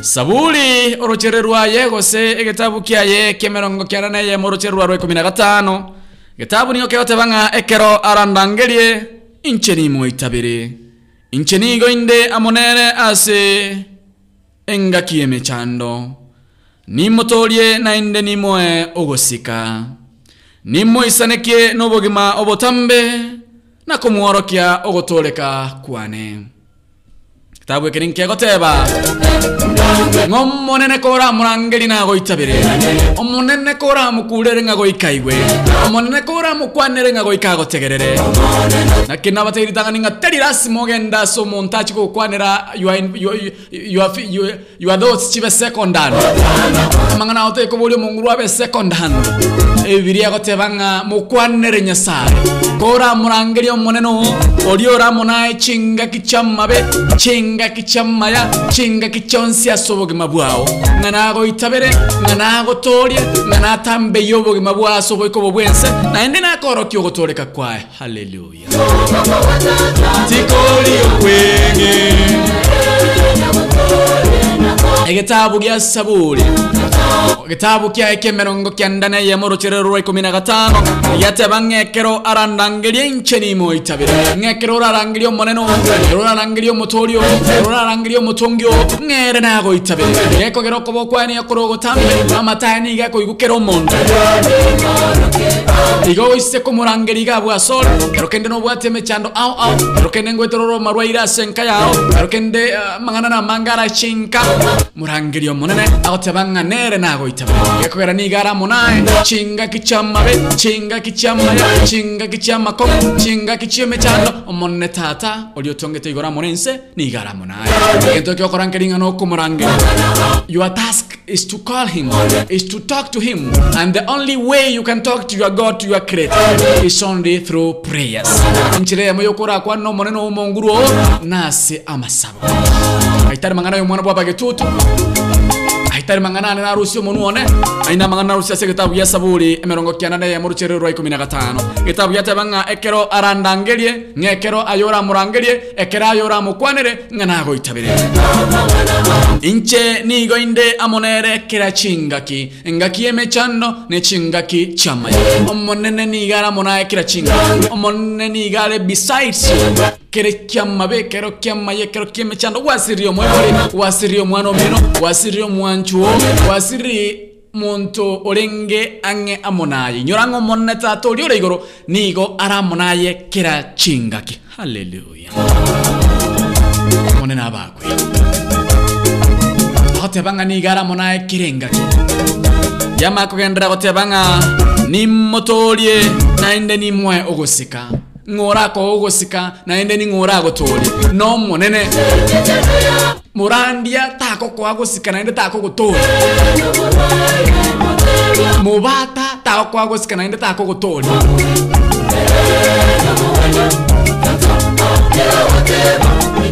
Sabuli orochererwa ye gose egetabu kia ye kemerongo kia nane ye morochererwa rwe kumi na gatano Getabu niyo keote vanga ekero arandangerie inche nimo itabire Inche nigo inde amonere ase engakie mechando Nimotolie naende nimoe ogosika Nimo isanekie nobogima obotambe Na kumuorokia ogotoleka kuane Kitabu ekirinkia goteba Ngomonene kora murangeli na goitabire Omonene kora mukulere nga goikaiwe Omonene kora mukwanere nga goikagotegerere Na kinabate iritanga ninga teri rasimo genda so montachiko kwanera You are, in, you, you, you are, you, you are those chive second hand Mangana ote kubuli munguruabe second hand Eviria gotebanga mukwanere nyasare Kora murangeli omoneno Oriora monae chinga kichamabe Chinga kichamaya Chinga kichamabe Chonsia sobogi mabuao Nanago itabere Nanago toria Nanatambe yobogi mabuao Sobogi kobobuense Naende nakoro kiogo tole kakwae Hallelujah Tikoli okwenge Egetabu kia saburi Egetabu kia eke merongo kia ndane ya moro chire ruwe kumi na gatano Yate ba ngekero arandangirie ncheni mo itabire Ngekero arangirio moneno Ngekero arangirio motorio Ngekero arangirio motongio Ngere nago itabire Ngeko kero kobo kwa ni ya kurogo tambe Mama tae ni geko igukero mondo Igo iseko murangeriga bwa sol rokende no bwate mechando au au rokende ngwetororo marwaira senkaya au rokende manganana mangara chinka murangeri omonene agotabanga nere nago itaba yakogera nigara monae chinga kichamabe chinga kichamaya chinga kichamakom chinga kichimechando omonne tata oliotongeto igora monense nigara monae kento kyo korangeringa no kumurangeri. Your task is to call him, is to talk to him, and the only way you can talk to your God, to your Creator, is only through prayers. Nchile ya moyokura kwa no moneno umonguru nasi amasabu. Haitari mangana yu mwana buwapa getutu. Haitari mangana na rusio monuone. Haina mangana rusio se kitabu ya saburi. Emerongo kianane ya moruchiri ruwa ikuminagatano. Kitabu ya tebanga ekero arandangelie. Ngekero ayora murangelie. Ekera ayora mukwanere. Nganago itabire. Inche nigo inde amonere kira chingaki. Ngaki emechando ne chingaki chamaya. Omonene nigara monae kira chingaki. Omonene nigare besides you. Kere kiamabe, kero kiamaye, kero kiemechando. Wasirio mwebori, wasirio mwanomeno, wasirio mwanchuo, wasiri monto orenge ange amonaye. Nyorango moneta toriore igoro, nigo aramonaye kira chingaki. Hallelujah. Monena bakwe. Otebanga nigara monae kirengaki. Yamako gendra otebanga nimotolie na inde ni mwe ogosika. Ngorako ogosika na ende ni ngorago toli no monene murandia tako ko agosika na ende tako ko toli mubata tako ko agosika na ende tako ko toli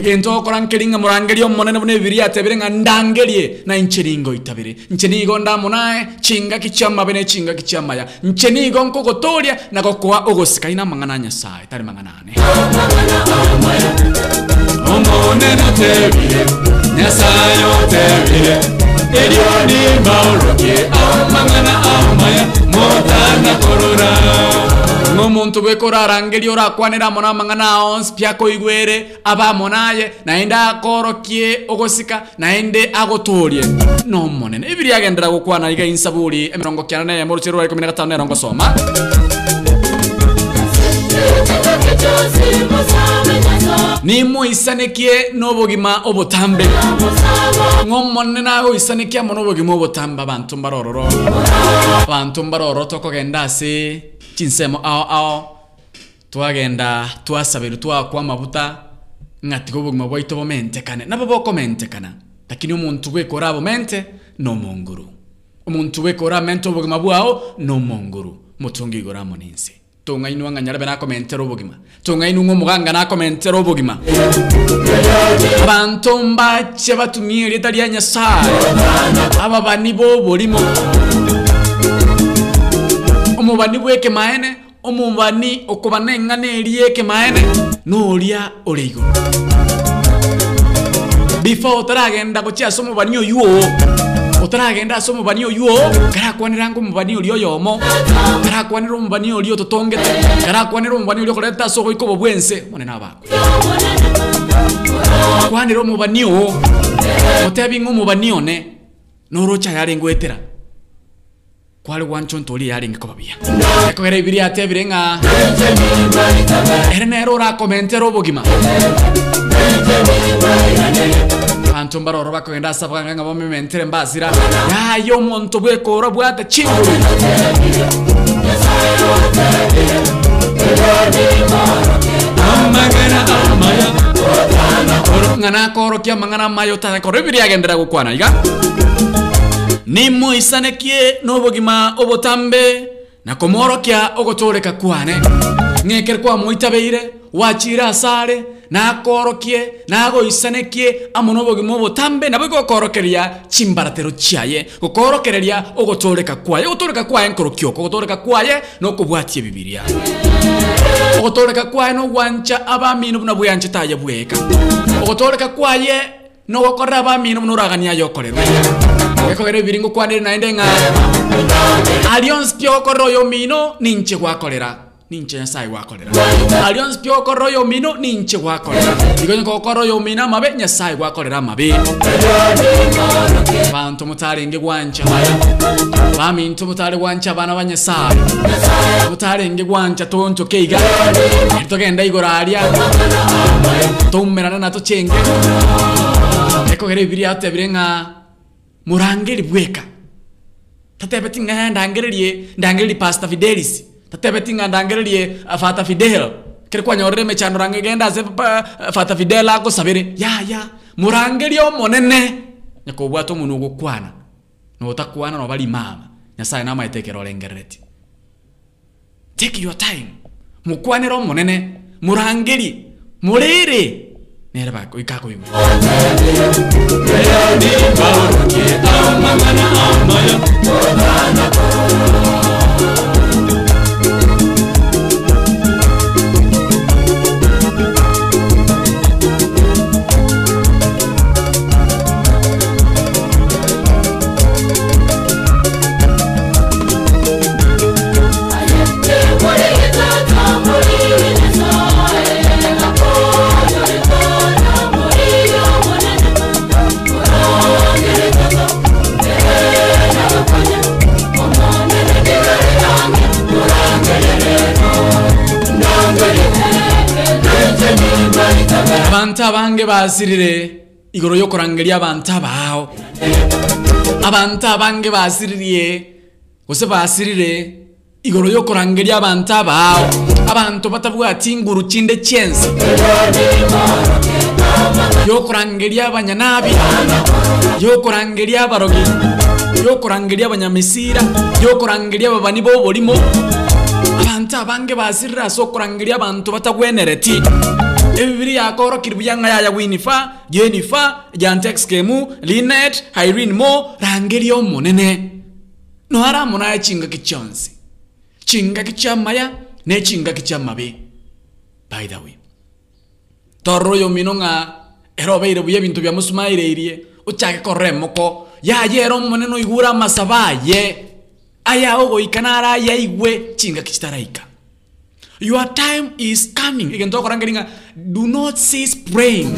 Ento korankeringa murangeri omonene bune biria tebirenga ndangerie na incheringo itabire inchenigo ndamunae chinga kichama bene chinga kichamaya inchenigo nkogotoria na gokoa ogosika ina mangana nyasaye tari manganane omonene tebire nyasaye otebire elioni mauroke amangana amaya motana korora Ngomuntu wekora rangeli ora kwanera mona mangana ons piako igwere aba monaye naenda korokie ogosika naende agotorie no monene ibiri agendera gukwana iga insaburi emirongo kianane ya moruchiro wa kumi na gatano erongo soma Ni muisanekie nobogima obotambe Ngomone nago isanekia monobogima obotamba bantu mbarororo Bantu mbarororo toko gendasi Chinsemo ao ao Tua genda, tua sabiru, tua kwa mabuta Ngatikobogu mwaito bo mente kane Naboboko mente kana Lakini umuntuwe korabo mente No monguru Umuntuwe korabo mente obogu mabu ao No monguru Mutungi goramo ninsi Tunga inu wanga nyarabe na komentero bogima Tunga inu ngomu ganga na komentero bogima Abantomba cheva tumiri etalia nyasai Ababani bobo limo Omubani buweke maene Omubani okobane ngane elieke maene Nolia oligo Before otaragenda kuchia somo banyo yuo Otaragenda somo banyo yuo Kara kwanirangu mbanyo liyo yomo Kara kwaniru mbanyo liyo totongete Kara kwaniru mbanyo liyo koleta soko ikobo buense Mwanena wako Kwaniru mbanyo Otebingu mbanyo ne Norocha yare nguetera Kwali wanchon toli yari ngikobabia Eko ere ibiri ate virenga Erne erora komentero bogima Antumba roro bako enda sabaka nganga bome mentere mbazira Ya yo montobwe koro buata chinguri Amagana amaya Ngana koro kia mangana mayo tata koro ibiri agendera gukwana iga Nimu isanekie nobogima obotambe Na komoro kia ogotoreka kwane Ngeker kwa muitabeire Wachira asare Na korokie Na ago isanekie Amo nobogima obotambe Na bwiko korokeria chimbaratero chiaye Kokorokeria ogotoreka kwaye Ogotoreka kwaye nkorokioko Ogotoreka kwaye no kubuatie bibiria Ogotoreka kwaye no wancha Abaminu na buyanche taya buweka Ogotoreka kwaye No wakora abaminu mnuragania yokoreru Eko ere viringo kwa nere naende nga Alionskio koro yomino ninche kwa kolera ninche nyasaye wakolera alions pyo koroyo mino ninche wakolera igonyo kokoroyo mina mabe nyasaye wakolera mabe bantu mutale nge gwancha bami ntu mutale gwancha bana banyasaye mutale nge gwancha tonto keiga tokenda igoraria tummerana nato chenge eko gere biriate birenga murangeli bweka tatebetinga ndangerelie ndangeli pasta fidelis tatebetinga ndangerelie afata fidel kire kwa nyorere mechano rangegenda ze afata fidel ako sabere ya ya murangeli omonene nyakobwato munugo kwana no takwana no bali mama nyasaye na maitekero lengereti take your time mukwanero omonene murangeli murere nereba ikako bimwe Bange basirire igoro yo korangeria abantu bawo abantu bange basiririe ose basirire igoro yo korangeria abantu bawo abantu batavuga ati nguru chinde chenzi yo korangeria abanyanabi yo korangeria abarogi yo korangeria abanyamisira yo korangeria ababani bo bolimo abantu bange basirira so korangeria abantu batagwenereti every akoro kirubiyanga ya Winifa, Jennifer, Jantex Kemu, Linet, Irene Mo, Rangeli omonene. No hara mona chinga kichonzi. Chinga kichamaya, ne chinga kichamabe. By the way. Torroyo minonga erobeiro byebintu bya musumayirerie, uchake koremoko, ya yero moneno igura masabaye. Aya ogo ikanara ya igwe chinga kichitaraika. Your time is coming. You can talk around getting a do not cease praying.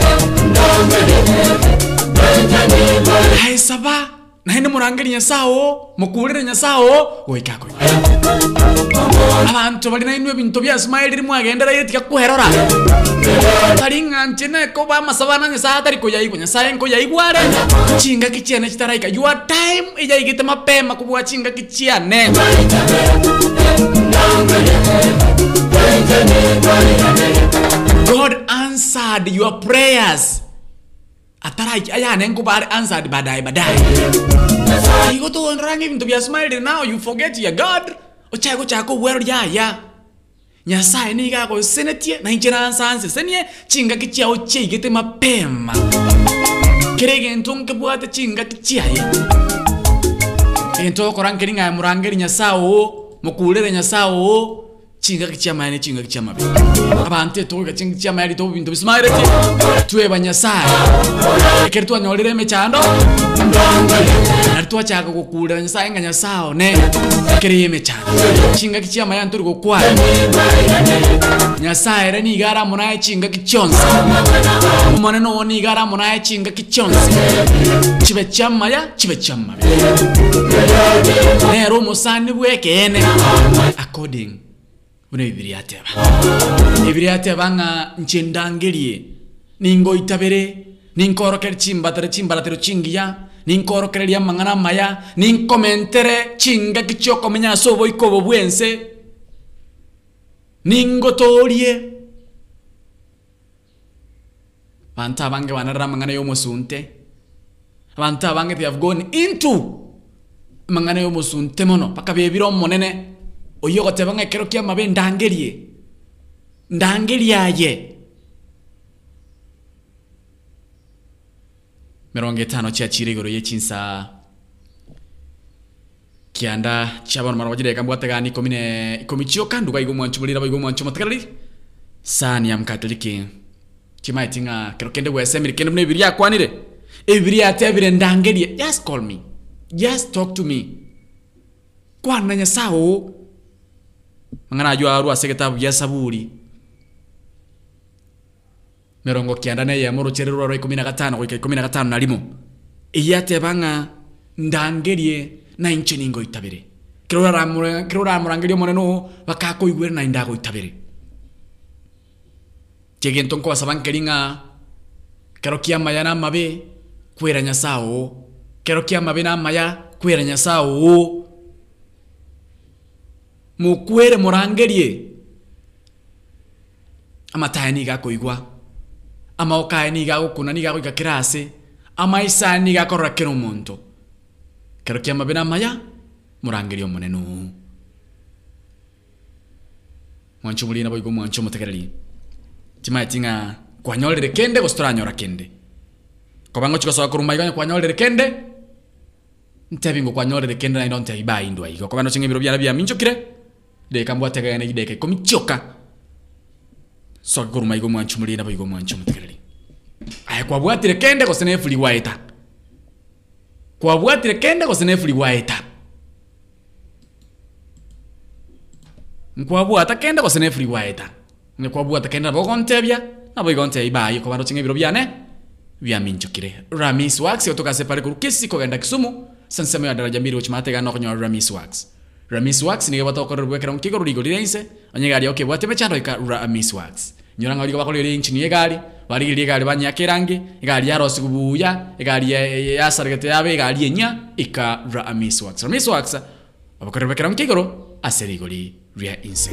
Hai Sabah, naenda murangeli nyasao, mukure nyasao, oikako. Abantu bali nainwe bintu bya smile rimwa agenda rayeti kakuherora. Taringa nchene ko ba masabana nyasa tari ko yayi nyasa enko yayi gware. Chinga kichene chitaraika. Your time ijayi gite mapema kubwa chinga kichiane. God answered your prayers. Ataraji aya nengo bar answered badai badai. You go to orang even to be a smile now you forget your God. Ochako chako where ya ya. Nyasaye ni ga ko senetie na injira answer senye chinga kichia oche gete mapema. Kirege ntonke buate chinga kichia ye. Ento orang kiringa murangeri nyasao mukulere nyasao. Chinga kichama ne chinga kichama be abante toga chinga kichama ri to bintu bismaire tuwe banyasara ekertu anyolire mechando artu achaka gukura nyasaye nganya sao ne kiriye mechando chinga kichama yantu ri gukwa nyasaye re ni gara munaye chinga kichonza umone no ni gara munaye chinga kichonza chibe chama ya chibe chama ne ro musani bweke ene according Bune bibiri ateba. Bibiri ateba nga nchendangelie. Ningo itabere. Ninkoro kere chimba tere chimba latero chingia. Ninkoro kere liya mangana maya. Ninkomentere chinga kichoko menya sobo ikobo buense. Ningo tolie. Banta bange wanara mangana yomo sunte. Banta bange they have gone into. Mangana yomo sunte mono. Paka bebiro monene. Oyo gotebanga kero kia mabe ndangelie ndangelia ye meronge tano cha chirigoro ye chinsa kianda chabon marobajire kambwate gani komine ikomichio kanduga igomwanchumulira bagomwanchumategali sani ya mkatoliki kimaitinga kero kende wesemire kende mune biria kwanire ebiria tebire ndangelie just call me just talk to me kwana nyasao Angana ajua arua seketabu ya saburi. Merongo kiandane ya moro chererua roi kumina katano. Kwa kumina katano nalimu. Iyate banga ndangerie na inche ningo itabere. Kirora ramorangerio moneno wakako igwere na indago itabere. Chegentonko wa sabankeringa. Karokia mayana mabe kwera nyasao. Karokia mabena maya kwera nyasao. Mukwere morangerie ama taeniga koigwa ama okaeniga okunaniga koiga kirase ama isaniga korakera omonto kerokia mabena maya morangerie omonenu mwancho mulina boigo mwancho mutekereri timatinga kwanyolere kende gostoranyora kende kobango chikosoka kurumaiganya kwanyolere kende ntabingo kwanyolere kende na ndonte ibai ndwa igo kobano chinge biro byara bya minchukire Deka mbwa tega yana gideke kumichoka Soka kuruma igu mwanchu mulina Igu mwanchu mutikarili Aya kwa buwati rekende kwa senefu liwaeta Kwa buwati rekende kwa senefu liwaeta Mkwa buwata kenda kwa senefu liwaeta Mkwa buwata kenda na bogonte vya Na bogonte iba ayo kwa baro chinge biro vyane Vya mincho kire Ramis Wax yotoka separe kurukisi kwa ganda Kisumu Sansema ya daraja mbili uchimatega na konyo Ramis Wax Ramis Wax ni gabato ko rubwe karon kiko rigo lirense anyagari okay wate mechano ka Ramis Wax nyoranga rigo bakolere inchi ni egari bari igari banyakirangi egari ya rosi kubuya egari ya sargete yabe egari nya ika Ramis Wax Ramis Wax abakorwe karon kiko aserigoli ria inse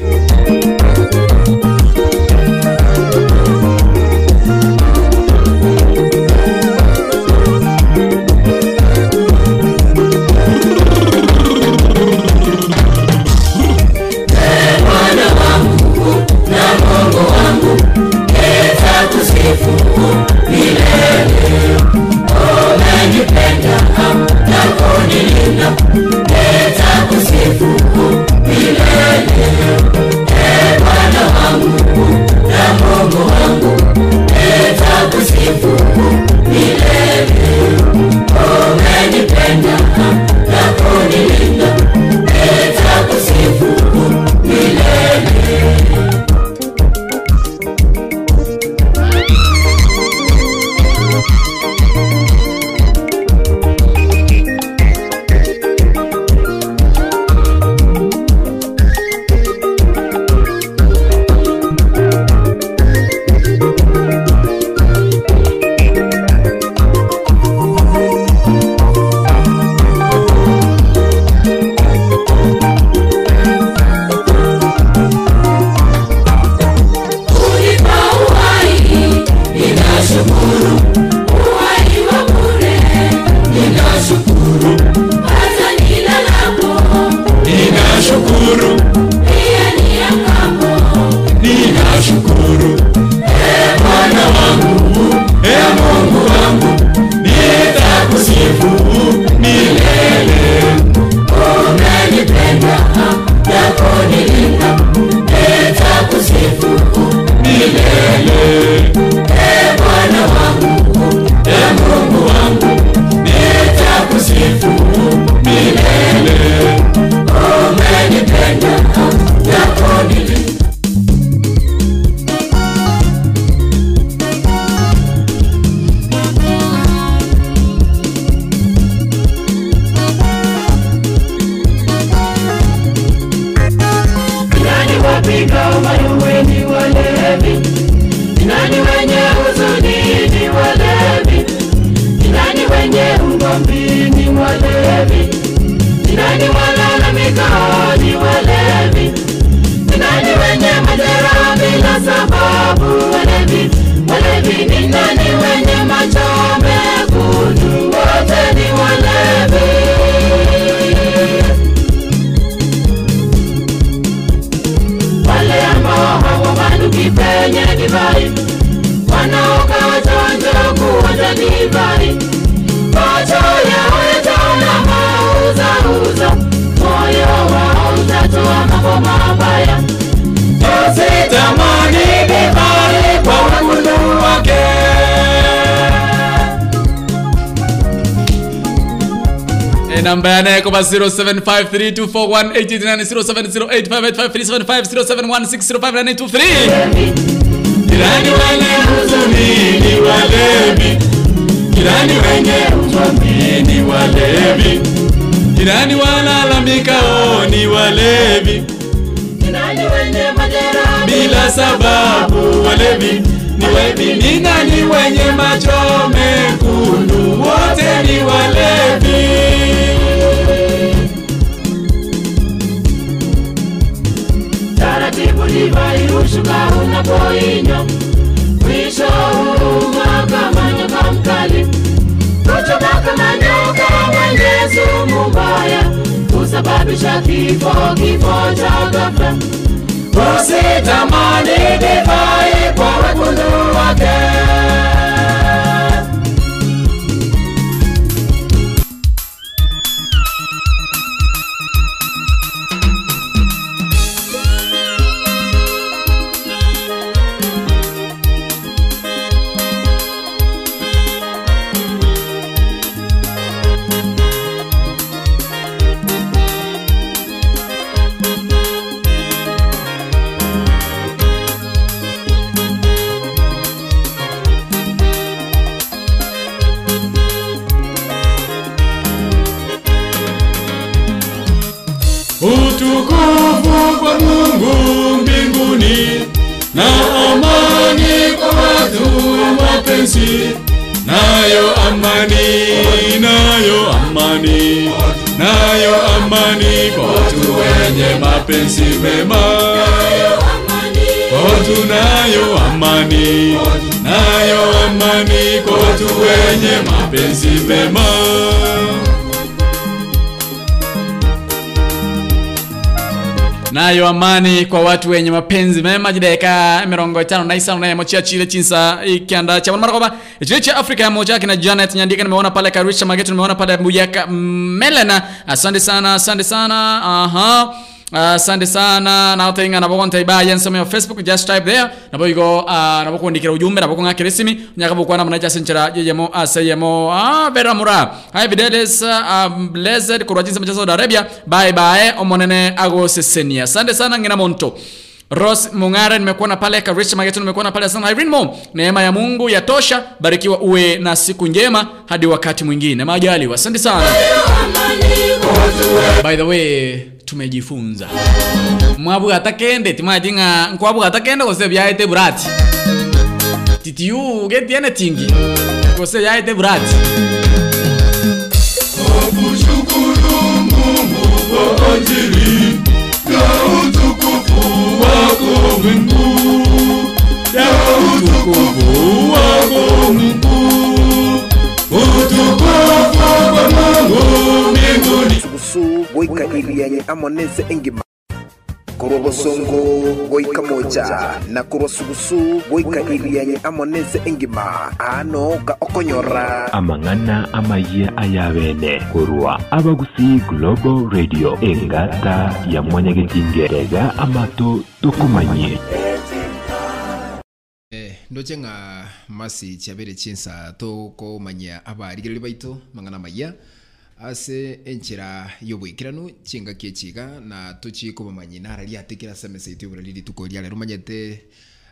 Ni namba ya neko ba zero seven five three two four one eight nine zero seven zero eight five eight five three seven five zero seven one six zero five nine two three. Jirani wale huzuni walevi, jirani wenye uzwamini walevi, jirani walalamika oni walevi, jirani wenye majeraha bila sababu walevi. Ni wevi ni nani wenye macho mekundu wote ni walevi. Taratibu divai hushuka unapoinywa, mwisho huuma kama nyoka mkali. Kuchoka kama nyoka mwenye sumu mbaya, husababisha kifo, kifo cha ghafla. Usitamani divai kwa wekundu wake. Utukufu kwa Mungu mbinguni, na amani kwa watu mapenzi. Nayo amani, nayo amani, nayo amani kwa watu wenye mapenzi mema. Nayo amani, watu nayo amani, nayo amani kwa watu wenye mapenzi mema. Nayo amani kwa watu wenye mapenzi mema jideka mirongo tano na isa na mochia chile chinsa ikianda cha mara kwa chile cha Afrika moja kina Janet Nyandika nimeona pale Karisha Mageto nimeona pale Mbuyaka Melena. Asante sana, asante sana. Aha. Asante sana. Nothing anapokuona ibaya nsome ya Facebook, just type there. Napo yuko anapokuandikira ujumbe napo kunga kirisimi nyakapokuwa na mnaja sinchira yemo asayemo ah vera mura. Hi Videlis blessed kurajinsa mchezo Saudi Arabia. Bye bye omonene ago sesenia. Asante sana ngina monto. Rose Mungara nimekuona pale Karisha Mageto nimekuona pale sana Irene Mom. Neema ya Mungu yatosha. Barikiwa uwe na siku njema hadi wakati mwingine. Majaliwa. Asante sana. By the way, tumejifunza mwabuga takende timajinga nkwabuga takende kose byaite burati titiu get anything kose byaite burati obushukuru Mungu wa ajili ya utukufu wako Mungu ya utukufu wako Mungu utukufu wako Mungu Goika ili yenye amoneze engima Korobosongo goika moja na korosugusu goika ili yenye amoneze engima ano ka okonyora amangana amaye ayabene kurwa abagusi Global Radio engata ya mwanyagetinge rega amato tukumanye ndoje nga masi chabere chinsa toko manya abarigere baito mangana maya ase enchira yobwikirano chinga kechiga na tuchiko bamanyina raliatekira semesete obralili tukoria lero manyete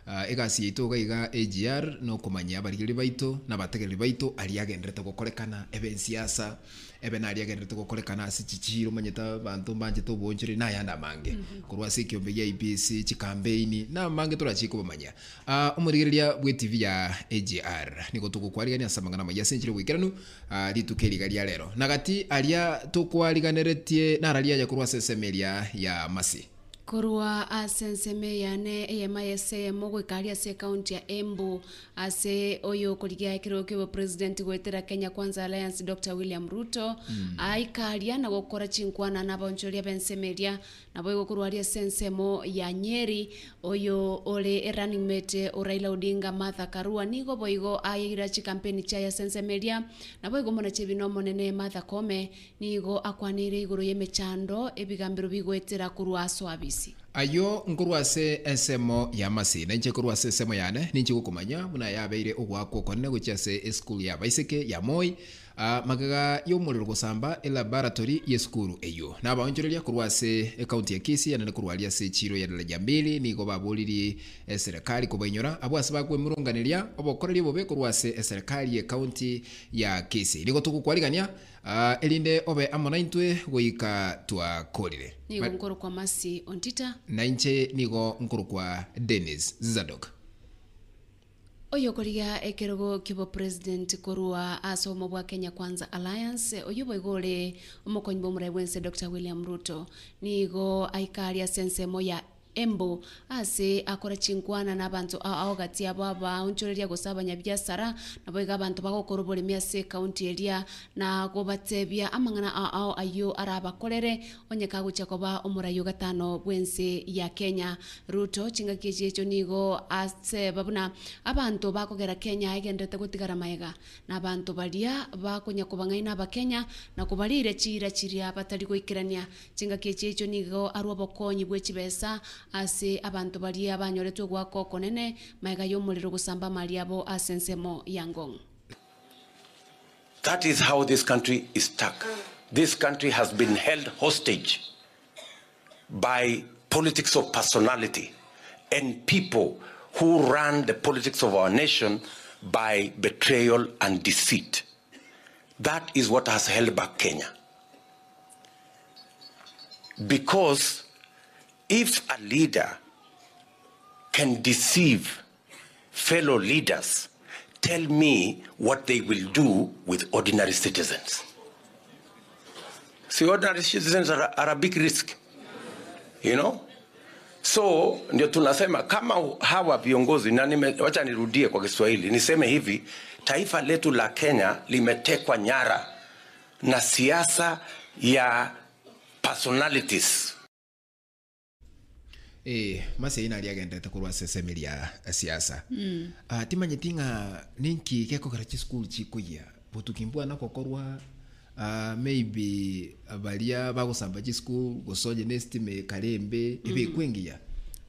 uh, egasi yito gaiga A G R no komanya abarigire baito na bategere baito aliagenderete gukorekana ebe siasa ebe nari agenderete gukorekana asichichiro manyeta bantu banje to bonjire na yanda mange mm -hmm. kurwa sikyo beya I B C chi campaign na mange turachiko bamanya uh, umurigiria bwe T V ya A G R niko tukukwarigania samangana maya senchire bwikirano uh, litukeligaria lero nagati alia tukwariganeretie naralia ya kurwa sesemelia ya masi Kurua asenseme yane E M I S A mogo ikalia se county ya Embu ase oyo kuligia kiroke wa president wetera Kenya Kwanza Alliance Doctor William Ruto mm. aikalia na gukora chinkwana na bonchoria bensemeria na boyo kurualia sensemo ya Nyeri oyo ole running mate Raila Odinga Martha Karua nigo boyo ayigira chi campaign cha ya sensemeria na boyo mona chebino monene Martha Kome nigo akwanire iguru yemechando ebigambiro bigwetera kurua swabis Ayo nkuruase S M O ya masi na nche kuruase S M O ya ne ninche kukumanya muna ya beire uwa kukone kuchase school ya baiseke ya moi Magara y'omuliro gosamba ela laboratory yeskuru eyo naba onjorelya kurwase account ya kisi yana kurwalya se chiro ya dala jambili ni goba boliri serikali kobenyora abwasi bakwe murunganirya obokoreri bobe kurwase serikali ya county ya kisi liko tukukwalingania uh, elinde obe amonaintwe goika twakolire nigo nkoro kwa masi ontita na nche nigo nkoro kwa Dennis Zadok. Oyokoria ekerogo kibo president korua asomo bwa Kenya Kwanza Alliance oyobo igole omokonyibo muraiwense Doctor William Ruto nigo aikaria sense moya embo ase akora chinkwana nabantu aogati ababa unchoreria gosabanya byasara naboiga abantu bakokorobole miase county area na gobatebya amangana ao ayo araba kolere onyeka guchekoba omurayo gatano bwense ya Kenya. Ruto chingakeje echo nigo ase babuna abantu bakogera Kenya agendete gutigara maega nabantu balia bakonya kubangaina ba Kenya na kubalire chira chiri abatari goikirania chingakeje echo nigo arwa bokonyi bwechibesa ase abantu balia abanyoretwe gwako konene maiga y'omuliro gusamba maliabo asensemo yangong. That is how this country is stuck. This country has been held hostage by politics of personality and people who run the politics of our nation by betrayal and deceit. That is what has held back Kenya. Because if a leader can deceive fellow leaders, tell me what they will do with ordinary citizens. See, ordinary citizens are, are a big risk, you know? So, ndio tunasema, kama hawa viongozi, na wacha nirudie kwa Kiswahili, niseme hivi, taifa letu la Kenya limetekwa nyara na siasa ya personalities. Eh, mase ina aliagenda takurwa sesemeli ya siasa. Mm. Uh, timanyetinga ninki keko karachi school chikuya. Butu kimbua na kokorwa uh, maybe abalia bago sambaji school gosoje nesti me kalembe mm. ebe kwengia.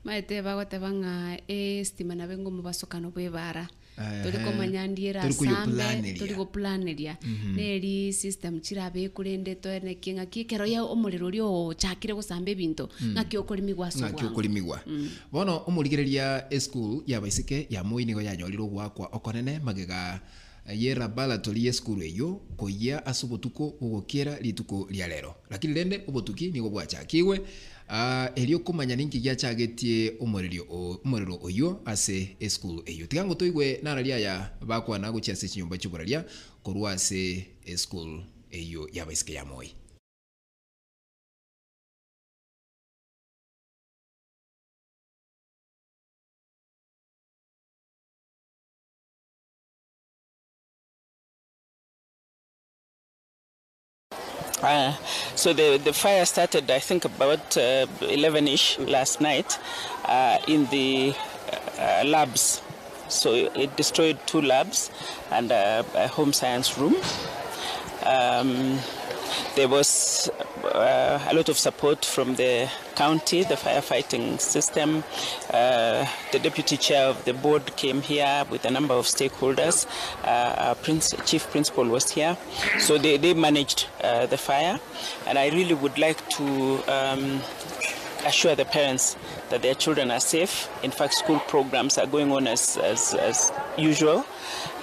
Maete bago tebanga esti manabengo mubasokano bebara. Uh, Tuliko manyandiera sambe, tuliko planeria. Mm -hmm. Neri system chirabe kurende toene kinga kikero ya omolerorio chakire gosambe binto. Mm. Ngaki okolimigwa so. Ngaki okolimigwa. Mm. Bono omuligereria school ya baisike ya moinigo ya nyoliro gwakwa okonene magega yera bala tolie school eyo koya asubutuko ugokiera lituko lyalero. Lakini lende obotuki nigo bwachakiwe. Uh, elio kumanya ninki kia chagetie umorelo oyo ase school eyo. Tikango toigwe naralia ya bakwa nago chia se chinyomba chukuralia korua ase school eyo ya baisike ya moi. Uh, so the, the fire started, I think, about uh, eleven-ish last night uh, in the uh, labs. So it destroyed two labs and a, a home science room. Um, there was uh, a lot of support from the county, the firefighting system. Uh, the deputy chair of the board came here with a number of stakeholders. Uh, our prince, chief principal was here. So they, they managed uh, the fire. And I really would like to um, assure the parents that their children are safe. In fact, school programs are going on as, as, as usual.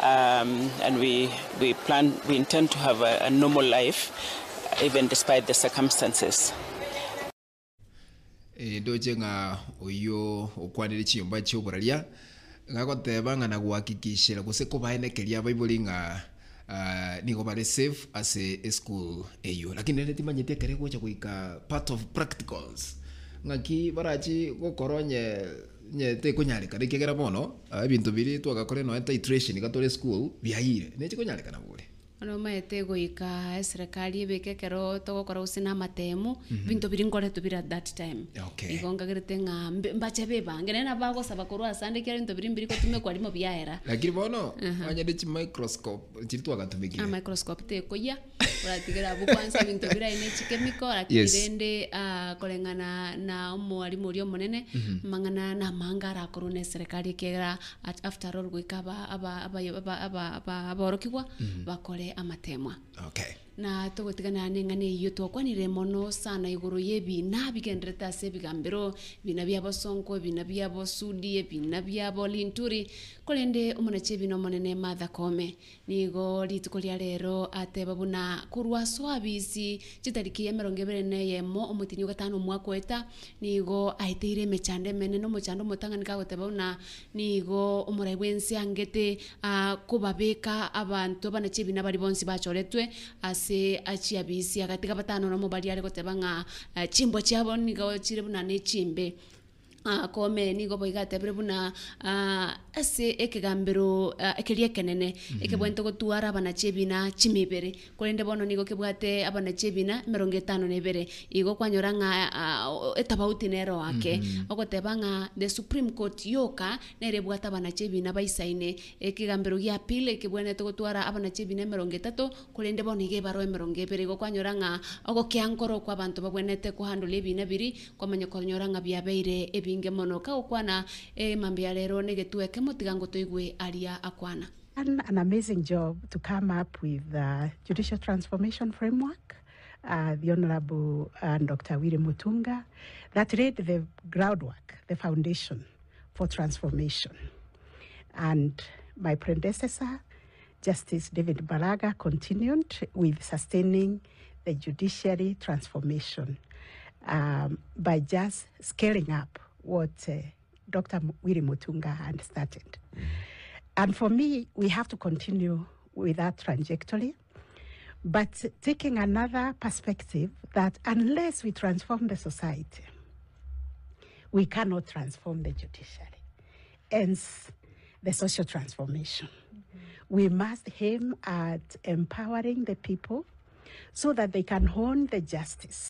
Um, and we, we plan, we intend to have a, a normal life, even despite the circumstances. Ndoje nga uyo ukwanele chiyomba chiyokuralia ngako tebanga na kuwakikishira kuseko baene kelia baibuli nga uh, niko bale safe as a school eyo. Lakini nene tima nyetia kere kucha kuika part of practicals ngaki barachi kukoronye nyete kunyalika niki kera mono uh, bintu bili tuwa kakore no enta iteration katole school bihayire nechi kunyalika na bole ano maete goika serikali beke kero togo kora usina matemu bintu biringore to bira that time igonga gretenga mbache beba ngene na bago sabakuru asande kero bintu birimbiri ko tume kwalimo byaera lakini bono anyade chi microscope chitwa gatumikia a microscope te koya uratigera bukwanza bintu bira ine chi chemical akirende kolengana na mwalimu uri omonene mangana na mangara korune serikali kera after all goikaba aba aba aba aba aba aba rokigwa bakore mate amatemwa. Okay. Na togo tigana nengane yoto kwa niremono sana igoro yebi na bigendreta sebigambero binabiyabo sonko binabiyabo sudie binabiyabo linturi kolende umoneche binomonene madha kome nigo litukoliya lero ate babuna kurwa swabisi chitariki yemerongeberene yemo omutinyo gatano mwakoeta nigo aiteire mechande meneno mochando motanga nikagote babuna nigo umuraiwensi angete uh, kubabeka abantu banache binabari bonsi bachoretwe as se achiabisi akatika batano na mobali yale kotebanga uh, chimbo chabo nigo chirebuna ne chimbe a kome nigo boigate brebuna a uh, ase ekegambero uh, ekelie kenene mm -hmm. ekebwento gotuara bana chebina chimibere kolende bono nigo kebwate abana chebina merongetano nebere igo kwanyoranga uh, etabauti nero wake mm -hmm. okotebanga the Supreme Court yoka nerebwata bana chebina baisaine ekegambero ya pile ekebwento gotuara abana chebina merongetato kolende bono ige baro merongebere igo kwanyoranga ogokiankoro kwa bantu babwenete kuhandule binabiri kwamanyokonyoranga biabeire ebi inge monoka ukwana e mambialero negetue kemotigango toigwe aria akwana. An, an amazing job to come up with the Judicial Transformation Framework, uh, the Honorable uh, Doctor Willy Mutunga, that laid the groundwork, the foundation for transformation. And my predecessor, Justice David Baraga, continued with sustaining the judiciary transformation um, by just scaling up what uh, Doctor Willy Mutunga had started. Mm. And for me, we have to continue with that trajectory, but taking another perspective that unless we transform the society, we cannot transform the judiciary. Hence, the social transformation. Mm-hmm. We must aim at empowering the people so that they can hone the justice.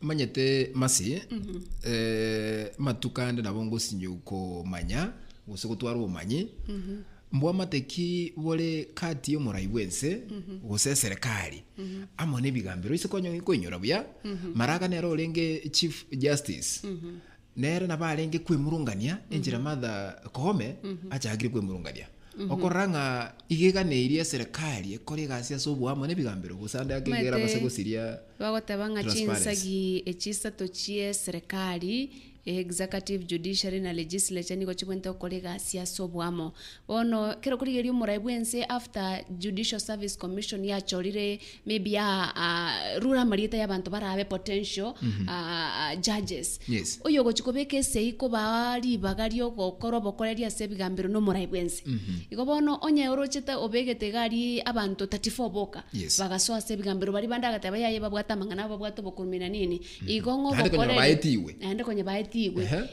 Manyete masi mm -hmm. eh, matukande na bongo sinyuko manya gusokutuaro manyi mm -hmm. mbwa mateki wole kati yo muraiwense mm -hmm. gose serikali mm -hmm. amone bigambiro isekonyo koinyora bya mm -hmm. maraga nero olenge Chief Justice mm -hmm. nere na balenge kwimurungania mm -hmm. enjira madha kohome mm -hmm. acha agire kwimurungania Mm -hmm. okoranga igeganirie serikali ekore gasia sobu amone bigambiro gusanda akigera basegosiria bagotebanga chinsagi echisa tochie serikali executive judiciary na legislature niko chibwente okorega sia sobu amo ono kero kurigerio muraibwense after Judicial Service Commission ya chorire maybe ya uh, rura marieta ya bantu barabe potential mm -hmm. uh, judges yes. oyo gochikobeke seiko bari bagario gokoro bokoreria sebigambiro no muraibwense mm -hmm. igobono onya orocheta obegete gari abantu thirty-four boka yes. bagasoa sebigambiro bari bandaga tabaya yebabwata mangana babwato bokurumina nini mm -hmm. igongo bokoreri ande konye baeti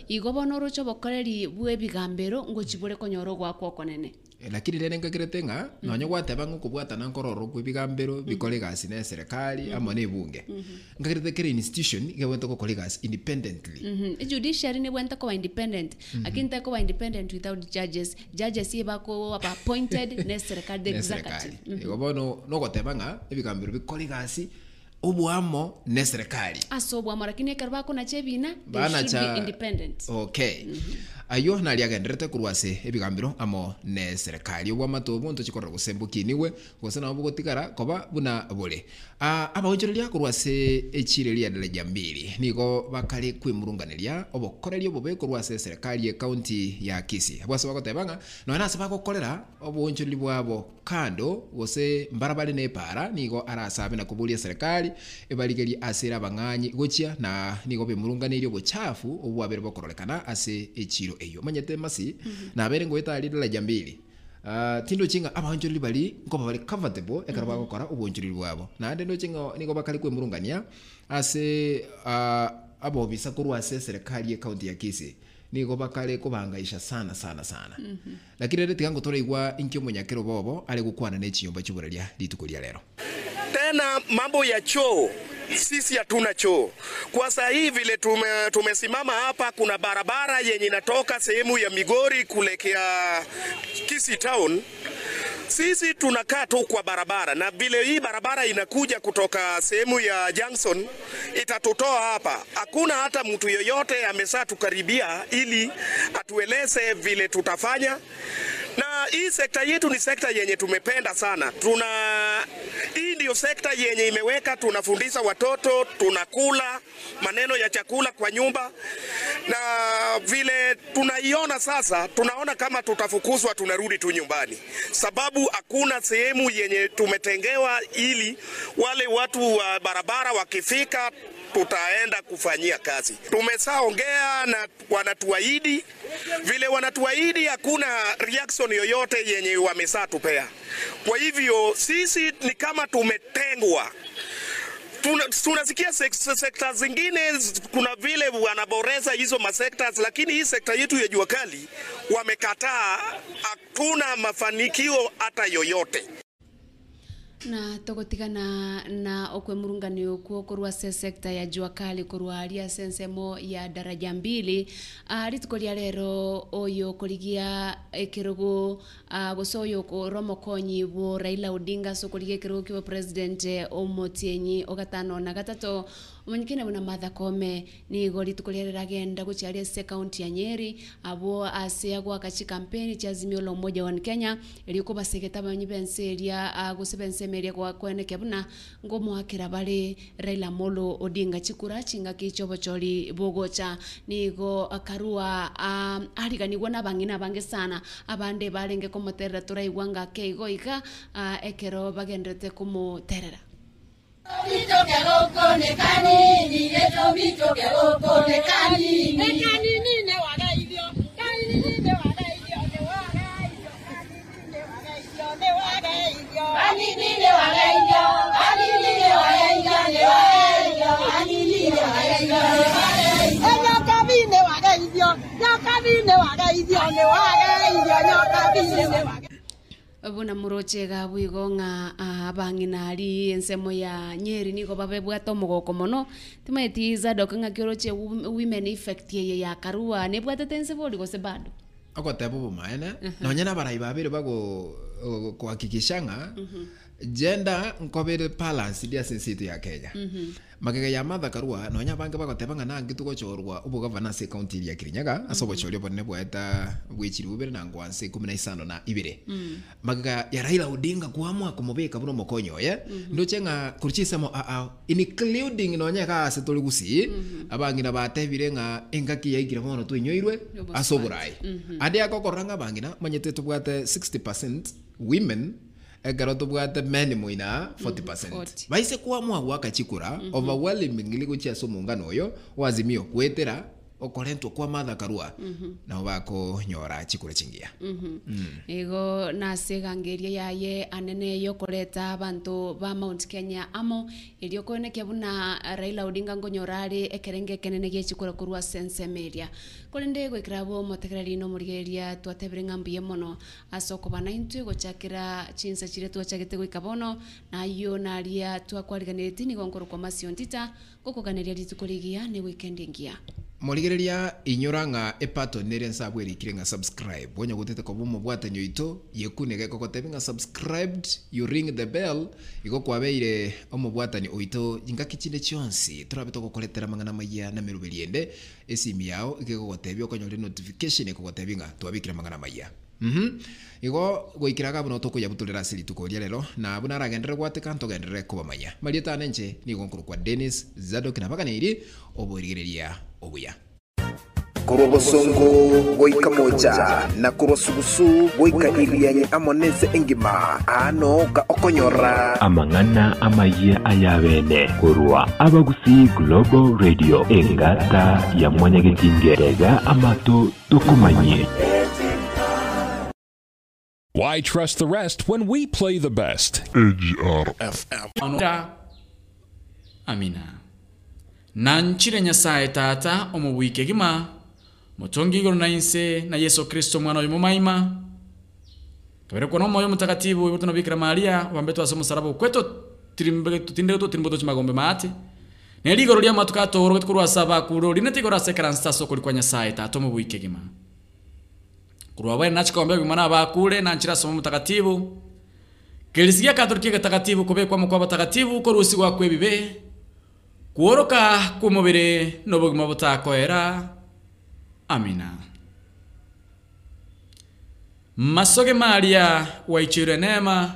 igobono rocho bokoreri bwe bigambero ngo chibore konyoro gwakwo konene lakini rene ngakiritenga nonyo gwatebango kubwatana nkororo bwe bigambero bikolegasi ne serikali amone bunge ngakiritekere institution igwento ko kolegasi independently mhm judiciary ne bwento ko independent akinta ko independent without judges judges yebako appointed ne serikali executive igobono no gotebanga bigambero bikolegasi Obuamo ne serikali. Aso obuamo lakini karbako na chebina bana cha independent. Okay. Mm -hmm. Ayo na liaga ndrete kurwase ebigambiro amo ne serikali obwama tobonto chikora gusembukiniwe gusana obugotikara koba buna bole. Ah uh, abaonjereria kurwase echireria deleja mbili. Niko bakali kwimurunganiria obokoreria obobe kurwase serikali ya county ya Kisii. Abwase bakotebanga no anase bakokorera obuonjeri bwabo kando gose mbarabali ne para niko arasabe na kubulia serikali ebaligeri asera banganyi gochia na nigo bemurunganirio bochafu obwabere bokorolekana ase echiro eyo manyete masi mm -hmm. na abere ngoita ali dala jambili uh, tindo chinga abahanjuri bali ngoba bali comfortable ekaraba mm -hmm. gokora obonjuri bwabo na ande ndo chinga nigo bakali kwemurungania ase uh, abo bisakuru ase serikali ya county ya Kisii niko bakale kubangaisha sana sana sana mm -hmm. lakini rete kango tore igwa inkyo munyakero bobo ali gukwana nechiyomba chiburalia litukulia lero tena mambo ya choo. Sisi hatuna choo. Kwa sasa hivi vile tume, tumesimama hapa kuna barabara yenye inatoka sehemu ya Migori kuelekea Kisii town. Sisi tunakaa tu kwa barabara na vile hii barabara inakuja kutoka sehemu ya Junction itatotoa hapa. Hakuna hata mtu yoyote amesatukaribia ili atueleze vile tutafanya. Na hii sekta yetu ni sekta yenye tumependa sana. Tuna hii ndio sekta yenye imeweka tunafundisha watoto, tunakula maneno ya chakula kwa nyumba. Na vile tunaiona sasa, tunaona kama tutafukuzwa tunarudi tu nyumbani. Sababu hakuna sehemu yenye tumetengewa ili wale watu wa barabara wakifika tutaenda kufanyia kazi. Tumesaongea na wanatuahidi. Vile wanatuahidi hakuna reaction yoyote yenye wamesatupea. Kwa hivyo sisi ni kama tumetengwa. Tunasikia tuna sekta zingine kuna vile wanaboreza hizo masektas, lakini hii sekta yetu ya jua kali wamekataa, hakuna mafanikio hata yoyote. Na togotigana na okwe murungani okuo korwa se sekta ya jua kali korwa aria sensemo ya daraja mbili aritukoria rero oyo korigia ekirogo gosoyo ko romo konyi bo Raila Odinga sokorigia ekirogo kiwa president Omotienyi ogatano na gatato mwenyekine buna Martha Koome ni gori tukoria agenda gucharia se county ya Nyeri abo ase agwa kachi campaign cha Azimio la Umoja wa Kenya ilikuwa baseketa banyibenseria gusebense meria kwa kweneke buna ngomo akira bale Raila Molo Odinga chikura chinga kichobo choli bogocha nigo akarua um, ariganigwa nabangina bange sana abande balenge komotera turaiwanga keigo iga uh, ekero bagendete komoterera Mito keloko nekani, nileto mito keloko nekani Nekani nine wada idyo, kani nine wada idyo Ne wada idyo, kani nine wada idyo, ne wada idyo Kani nine wada idyo, kani nine wada idyo, ne wada idyo Kani nine wada idyo, ne wada idyo Nyoka vine wada idyo, nyoka vine wada idyo, ne wada idyo Nyoka vine wada idyo Abona muroche gabu igonga abanginari ensemo ya Nyeri niko babebwa tomogo komono timetiza dokenga kiroche women effect ye ya karua nebwata tense bodi gose bado akotapo bumaena nonyana baraibabere bago kuhakikishanga gender nkobere balance dia sensitive ya Kenya magega ya Martha Karua nonya bange bagotebanga nangi tugochorwa ubu governance county ya Kirinyaga asobochori bonne bweta bwichiri ubere nangwanse kumi na tano na ibire magega ya Raila Odinga kuamwa kumubeka buno mokonyo ye ndochenga kurchisemo a a including nonya ka setoligusi abangi nabatebire nga engaki yagira mono twinyoirwe asoburai ade akokoranga bangina manyetetu bwate sixty percent women garoto bwate meni muina forty percent baise kuwa mwa waka chikura mm -hmm. overwhelming ligo chia so muungano oyo wazimio kuetera okorento kwa Martha Karua mm -hmm. na wako nyora chikura chingia mm -hmm. mm. ego na segangeria yaye anene yokoleta abantu ba Mount Kenya amo iliokone kiabuna Raila Odinga ngonyorari ekerenge kenene gie chikura kurua sense media kolende ego ikrabo motekerari no murigeria twatebrenga mbiye mono asoko bana intu gochakira chinsa chire twachagete gwikabono na iyo naria twakwariganiriti ni gonkoro kwa masiontita gokoganiria ditukurigia ne weekend ngia Morigeria inyoranga epato nerensa bweri kirenga subscribe bonya gutete ko bumo bwata nyoito yekunege ko kotebinga subscribed you ring the bell iko kwabeire omo bwata ni oito jinga kichinde chonsi turabito ko koletera mangana maiya na merubeliende esimi yao ikego gotebyo konyore notification iko gotebinga twabikira mangana maiya mhm iko goikiraga buno toko yabutulera sili tukoria lero na bunara gendere gwate kanto gendere ko bamanya marieta nenche ni gonkuru kwa Dennis Zadok na bakane iri oborigeria Obuya. Kurogo songo goika moja na kurosugusu goika irianye amoneze engima ano ka okonyora amangana amaye ayabene kurwa abagusi Global Radio engata ya mwanyagetingerega amato tukumanye. Why trust the rest when we play the best? H R F M. Amina. Nanchire nyasaye tata omu wike gima motongi igoro na inse na Yesu Kristo mwana oyo mumaima kabere kono moyo mutakatifu ibuto na Bikira Maria wambeto asomo sarabo kweto tirimbe tutindeto tirimboto chimagombe mate ne ligoro lya matukato oro kwetu asaba kuro linete igoro asekeransa soko likwa nyasaye tata omu wike gima kurwa bwe nachikombe bimana bakure nanchira somo mutakatifu kelisikia katoliki katakatifu kubekwa mko batakatifu ko rusi gwa kwebibe kuoroka kumubire nobogima butakoera amina Masoge Maria waichure nema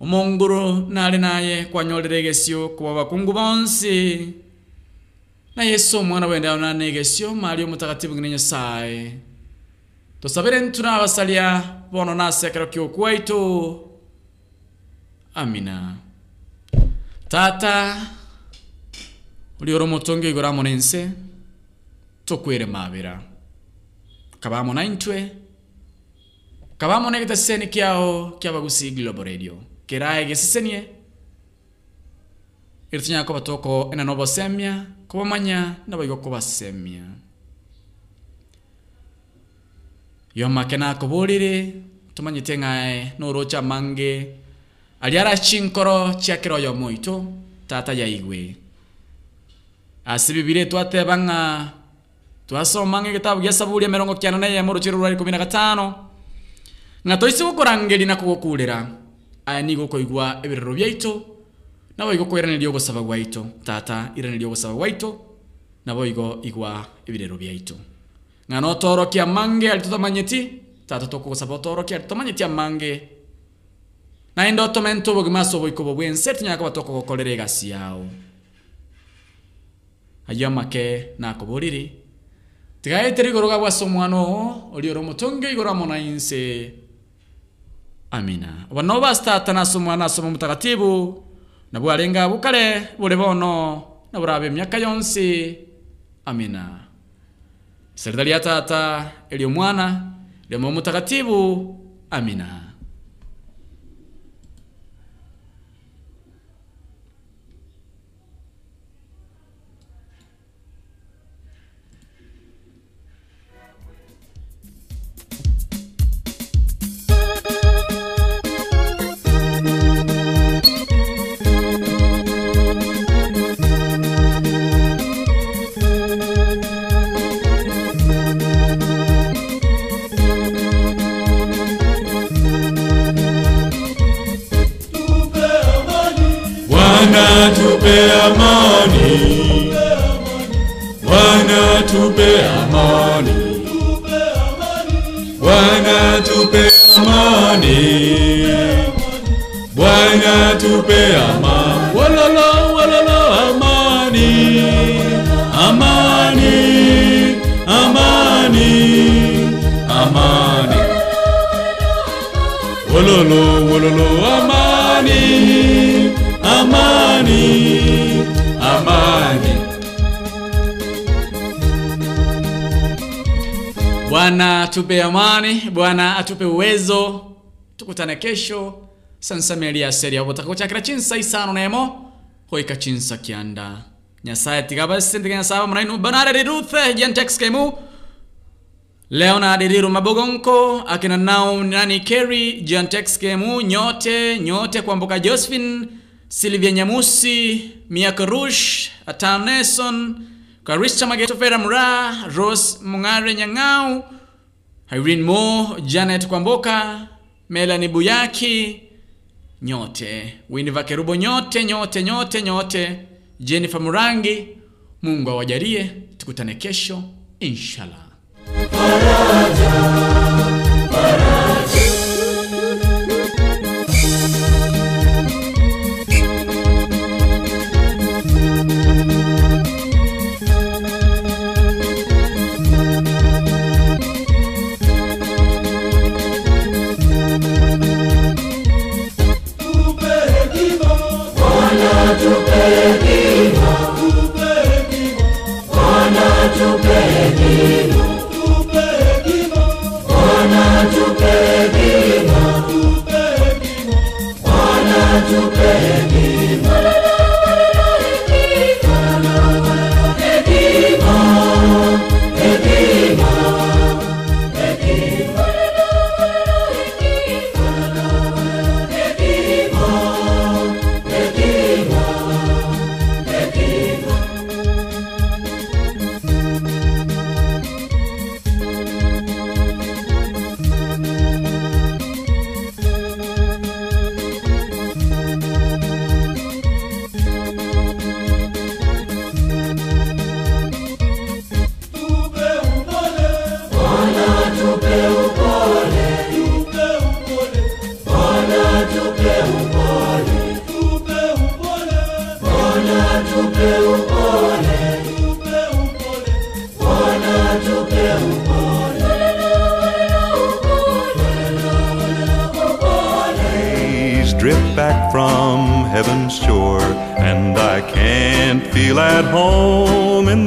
umonguru nali naye kwa nyoleregesyo kwa bakungu bonsi na Yesu mwana wenda na negesyo Maria mutakatifu gnenya sai to saberen tunawasalia bono nase karokyo kwaitu amina tata ulioro motonge igoramo nense tokwere mabera kabamo naintwe Kabamo negita seni kiao kia bagusi Globo Radio. Kirae gesisenye. Irtinya kwa toko ena nobo semia. Kwa manya na bago kwa semia. Yoma kena kuburiri. Tumanyite ngae nurocha mange. Aliara chinkoro chiakiro yo moito. Tata ya igwe. Asibibire tuate banga. Tuaso mange kitabu gesaburi ya merongo kianone ya moro chirurari kumina katano. Nga toisi kukorangeli na kukokulera. Aya nigo koigua ebirero byaito. Na boigo koirana liogo sabagwaito. Tata irana liogo sabagwaito. Na boigo igua ebirero byaito. Nga no toro kia mange alitoto manyeti. Tata toko sabo toro kia alitoto manyeti amange. Na indoto mento bogimaso boiko bobwen seti nyako batoko kokolere gasi yao. Ayamake na koboriri. Tigae terigoroga waso mwano. Olioromo tonge igoramo na inse. Amina. Wano basta tanasumwa nasumwa mutakatibu. Nabuwa lenga bukale. Bulebono. Naburabe miaka yonsi. Amina. Serdalia tata. Elio mwana. Lemo mutakatibu. Amina. Tupe amani, Bwana tupe amani, Bwana tupe amani, Bwana tupe amani, walolo walolo amani, amani, amani, amani, walolo walolo amani. Amani, amani. Bwana atupe amani, Bwana atupe uwezo. Tukutane kesho. Sansamelia seria botakocha krachinsa isano nemo. Hoika chinsa kianda. Nyasaye tigabasi ndigana saba mnainu banare riruthe gentex kemu. Leona Adiriru Mabogonko, akina nao nani Kerry, gentex kemu nyote, nyote kwamboka Josephine. Silvia Nyamusi, Mia Karush, Atam Nelson, Karista Mageto Feramra, Rose Mungare Nyangau, Irene Moore, Janet Kwamboka, Melanie Buyaki, nyote, Winiva Kerubo nyote, nyote, nyote, nyote, Jennifer Murangi, Mungu awajalie, tukutane kesho, inshallah. Bwana tupe kimo, Bwana Rays drip back from heaven's shore, and I can't feel at home in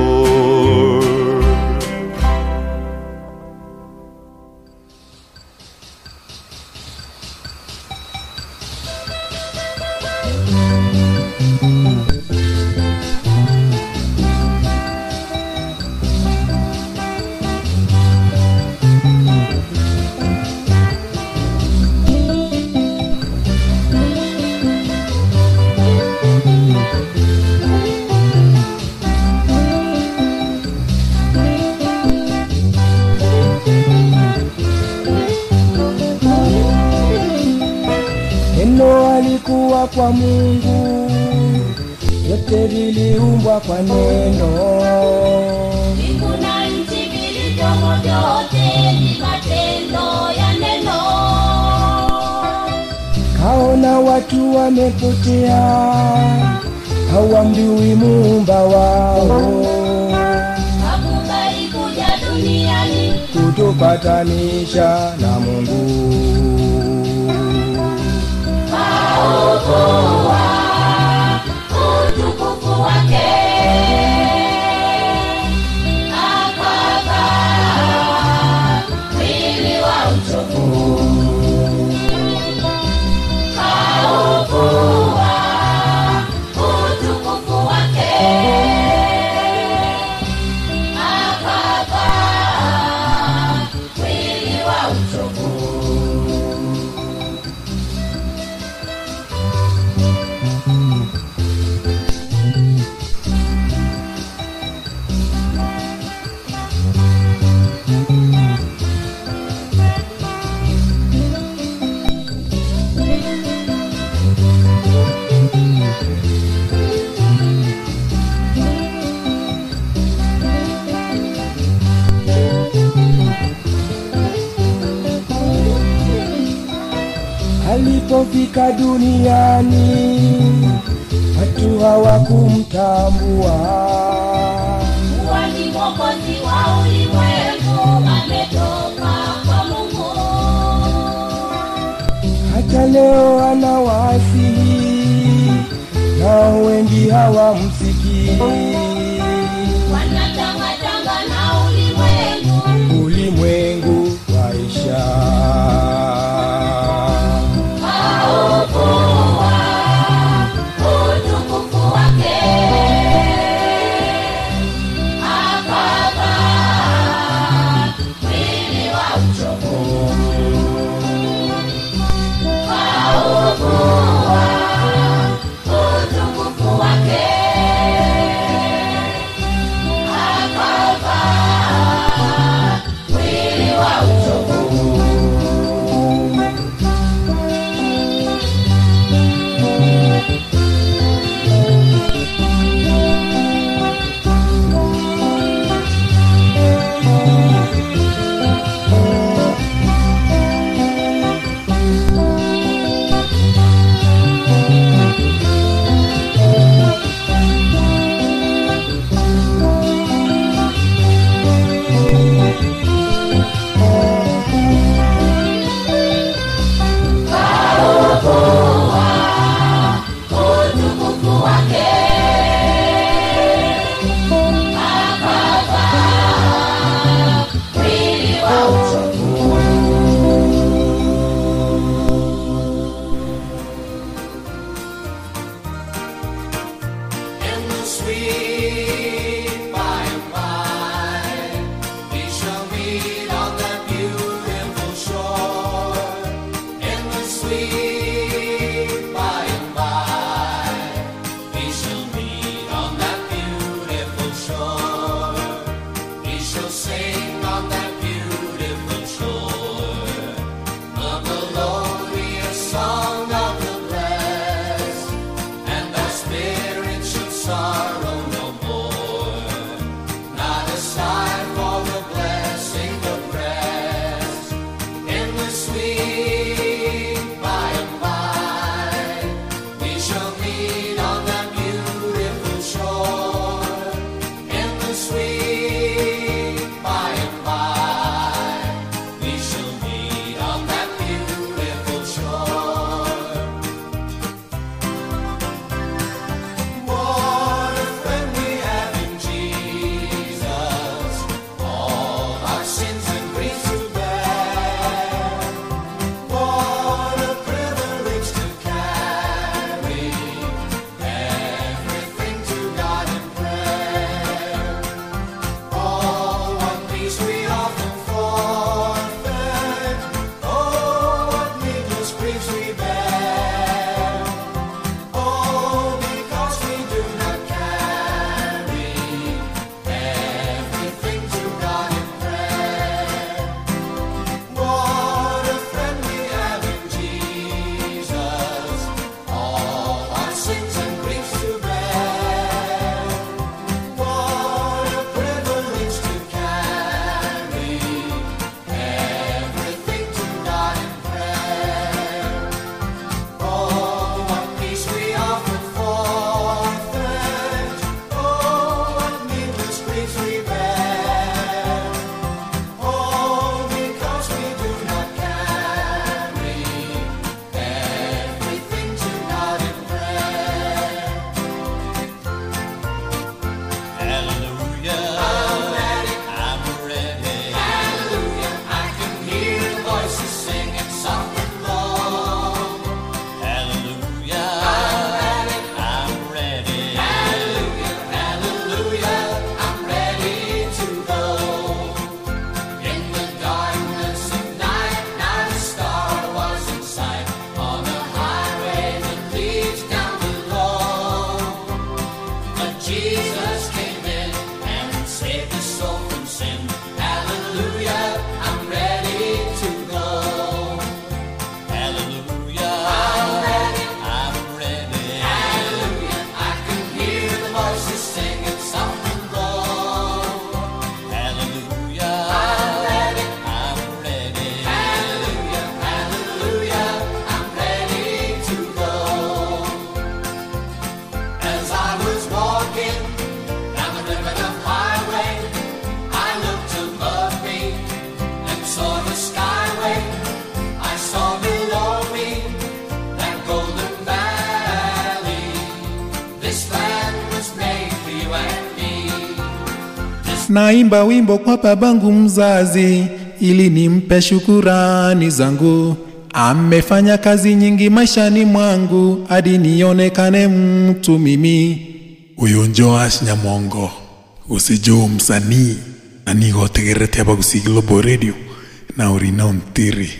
Kwa Mungu yote viliumbwa kwa neno, kuna nchi vilitomo vyote ni matendo ya neno. Kaona watu wamepotea, hawamjui muumba wao. Hakuna ikuja duniani kutupatanisha na Mungu. Alipofika duniani watu hawakumtambua, kuwa ni mwokozi wa ulimwengu ametoka kwa Mungu. Hata leo anawasihi na wengi hawamsikii, wanatangatanga na ulimwengu, ulimwengu waisha. Sing on that beautiful shore. naimba wimbo kwa babangu mzazi, ili nimpe shukurani zangu. Amefanya kazi nyingi maishani mwangu, hadi nionekane mtu mimi. Uyonjo ashnya mongo usijo msanii anigotegerete abagusigilo bo radio na urina ontiri.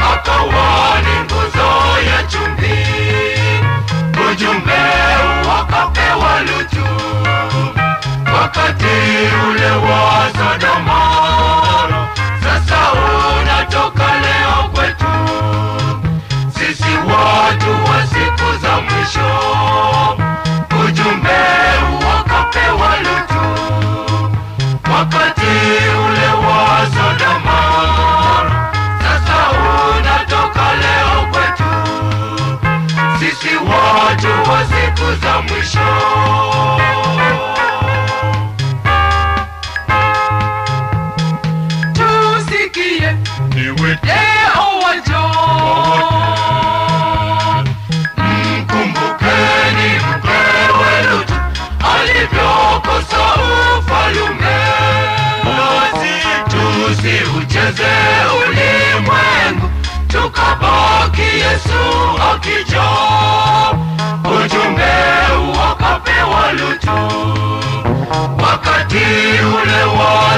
Wakati ule wa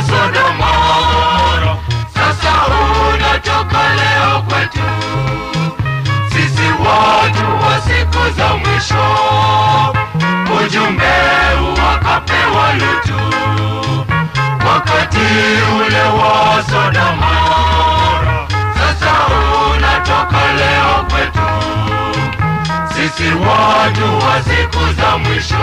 Sodoma, sasa unatoka. Mji ule wa Sodoma, sasa unatoka leo kwetu. Sisi watu wa siku za mwisho.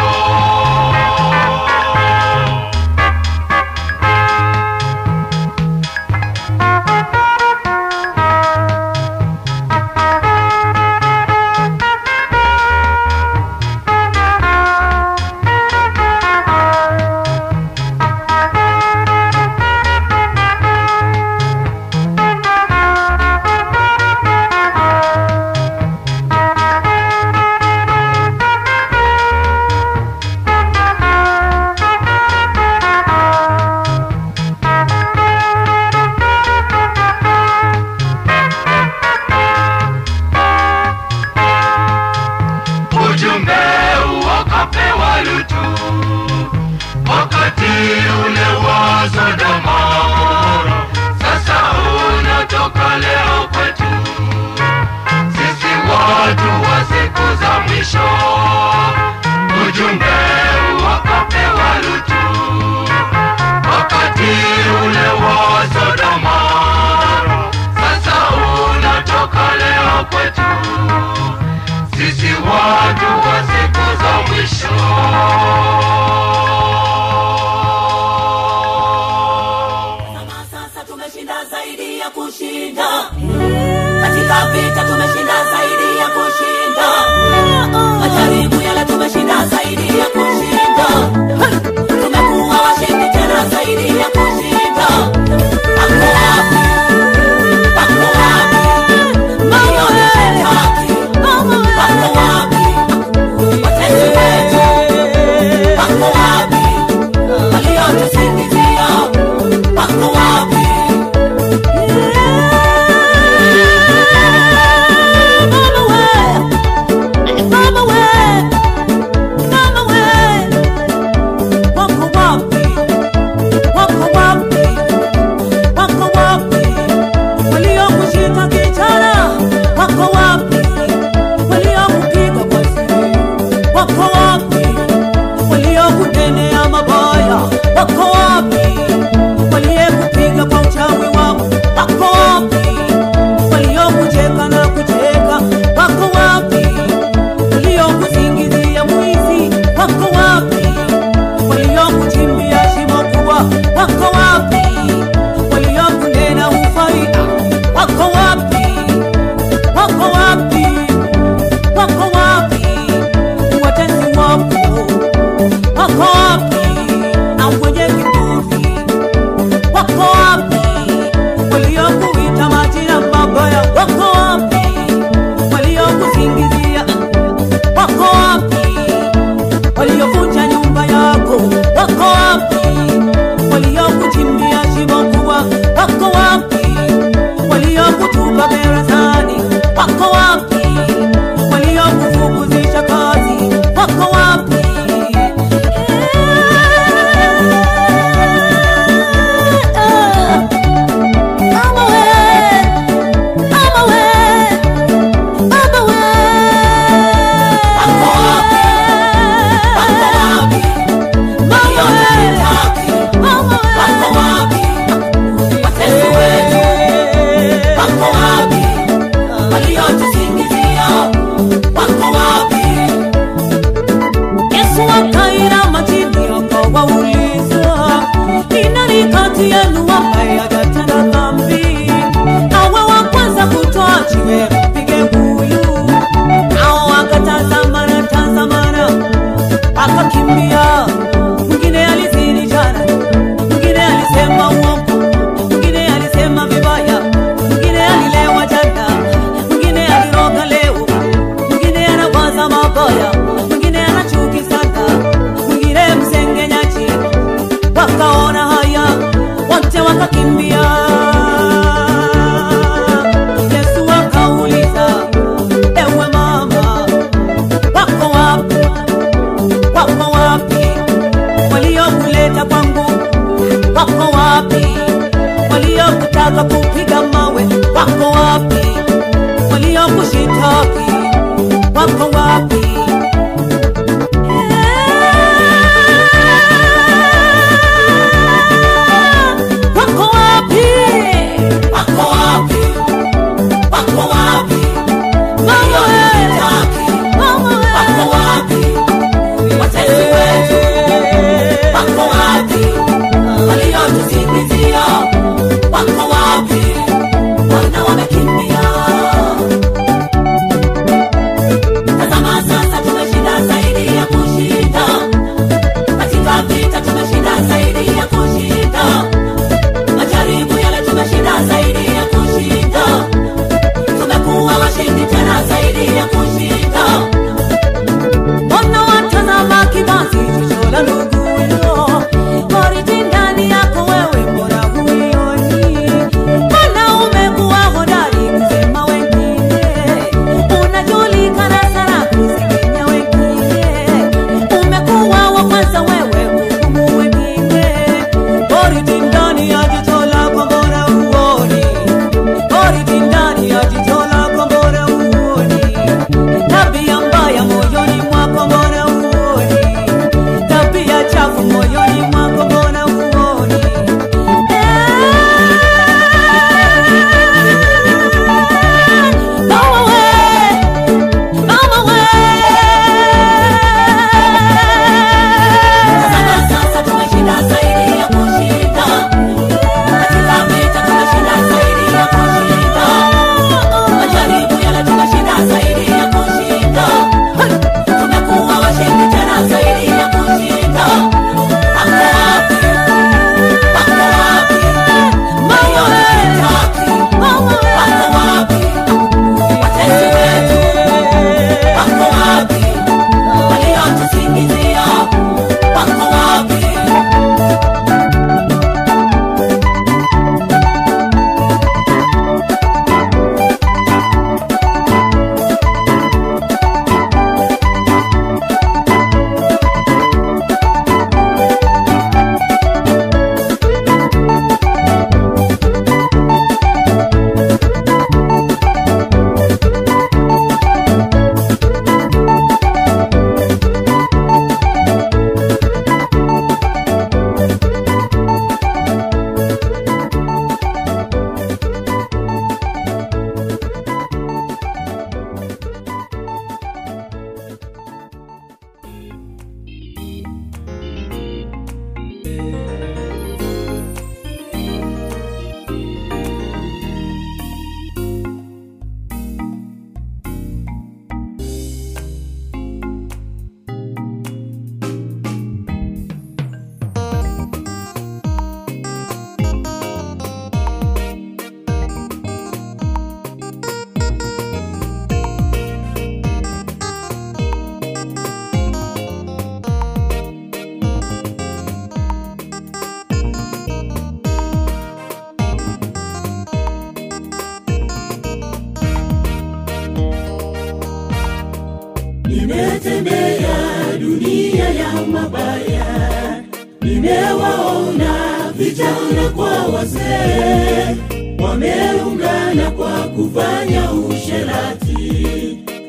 nimetembea dunia ya mabaya, nimewaona vijana kwa wazee, wameungana kwa kufanya usherati.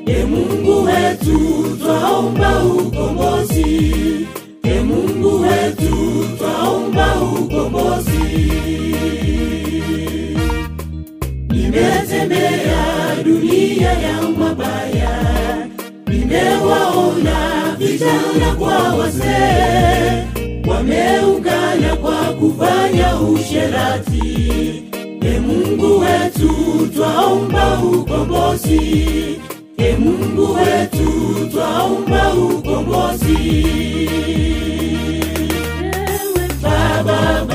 E Mungu wetu twaomba ukombozi, E Mungu wetu twaomba ukombozi. Nimetembea dunia ya mabaya, nimewaona vijana kwa wazee, wameungana kwa kufanya usherati. E Mungu wetu twaomba ukombozi, E Mungu wetu twaomba ukombozi. Baba,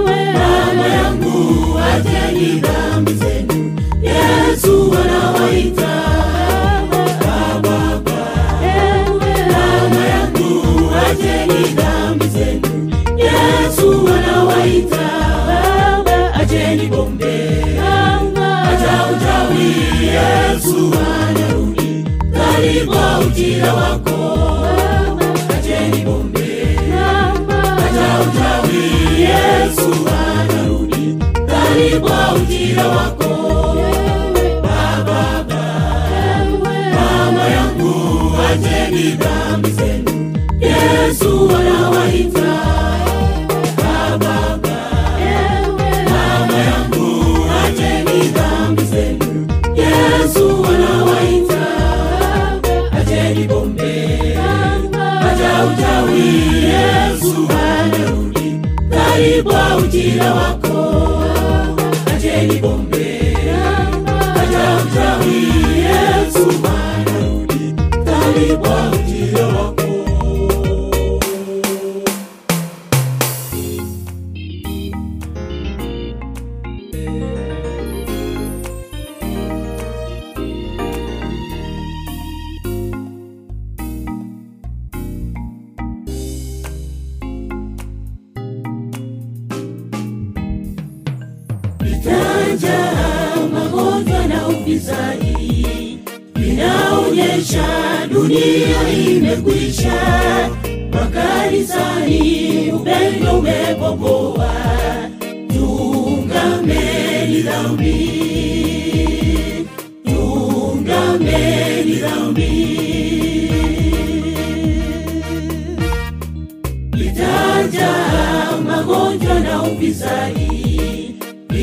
mama yangu, acheni dhambi zenu, Yesu anawaita. Baba, mama yangu, acheni dhambi zenu, Yesu anawaita. Acheni pombe, acha uchawi, Yesu anarudi, karibu ujira wako. Acheni pombe, acha uchawi, Yesu anarudi, karibu ujira wako. Baba, mama yangu, acheni dhambi zenu, Yesu anawaita. Kwa ujira wako, acheni pombe, acha uchawi, Yesu anarudi, karibu kwa ujira wako. Dunia imekwisha, makanisani upendo umepokoa. Tuungame dhambi, tuungame dhambi. Itaja magonjwa na ufisadi,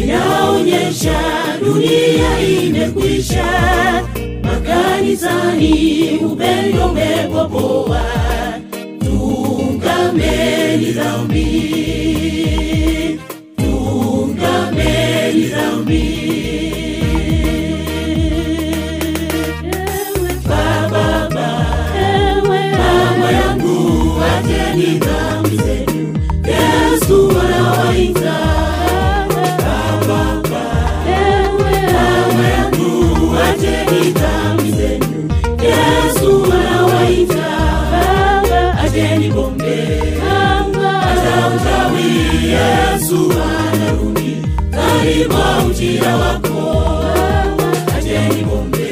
inaonyesha dunia imekwisha, makanisani upendo umepokoa. Tuungame dhambi, tuungame dhambi. Baba, mama yangu, acheni dhambi zenu, Yesu anawaita. Baba, mama yangu, acheni dhambi, Yesu anawaita. Acheni pombe, acha uchawi, Yesu anarudi, karibu ujira wako. Acheni pombe,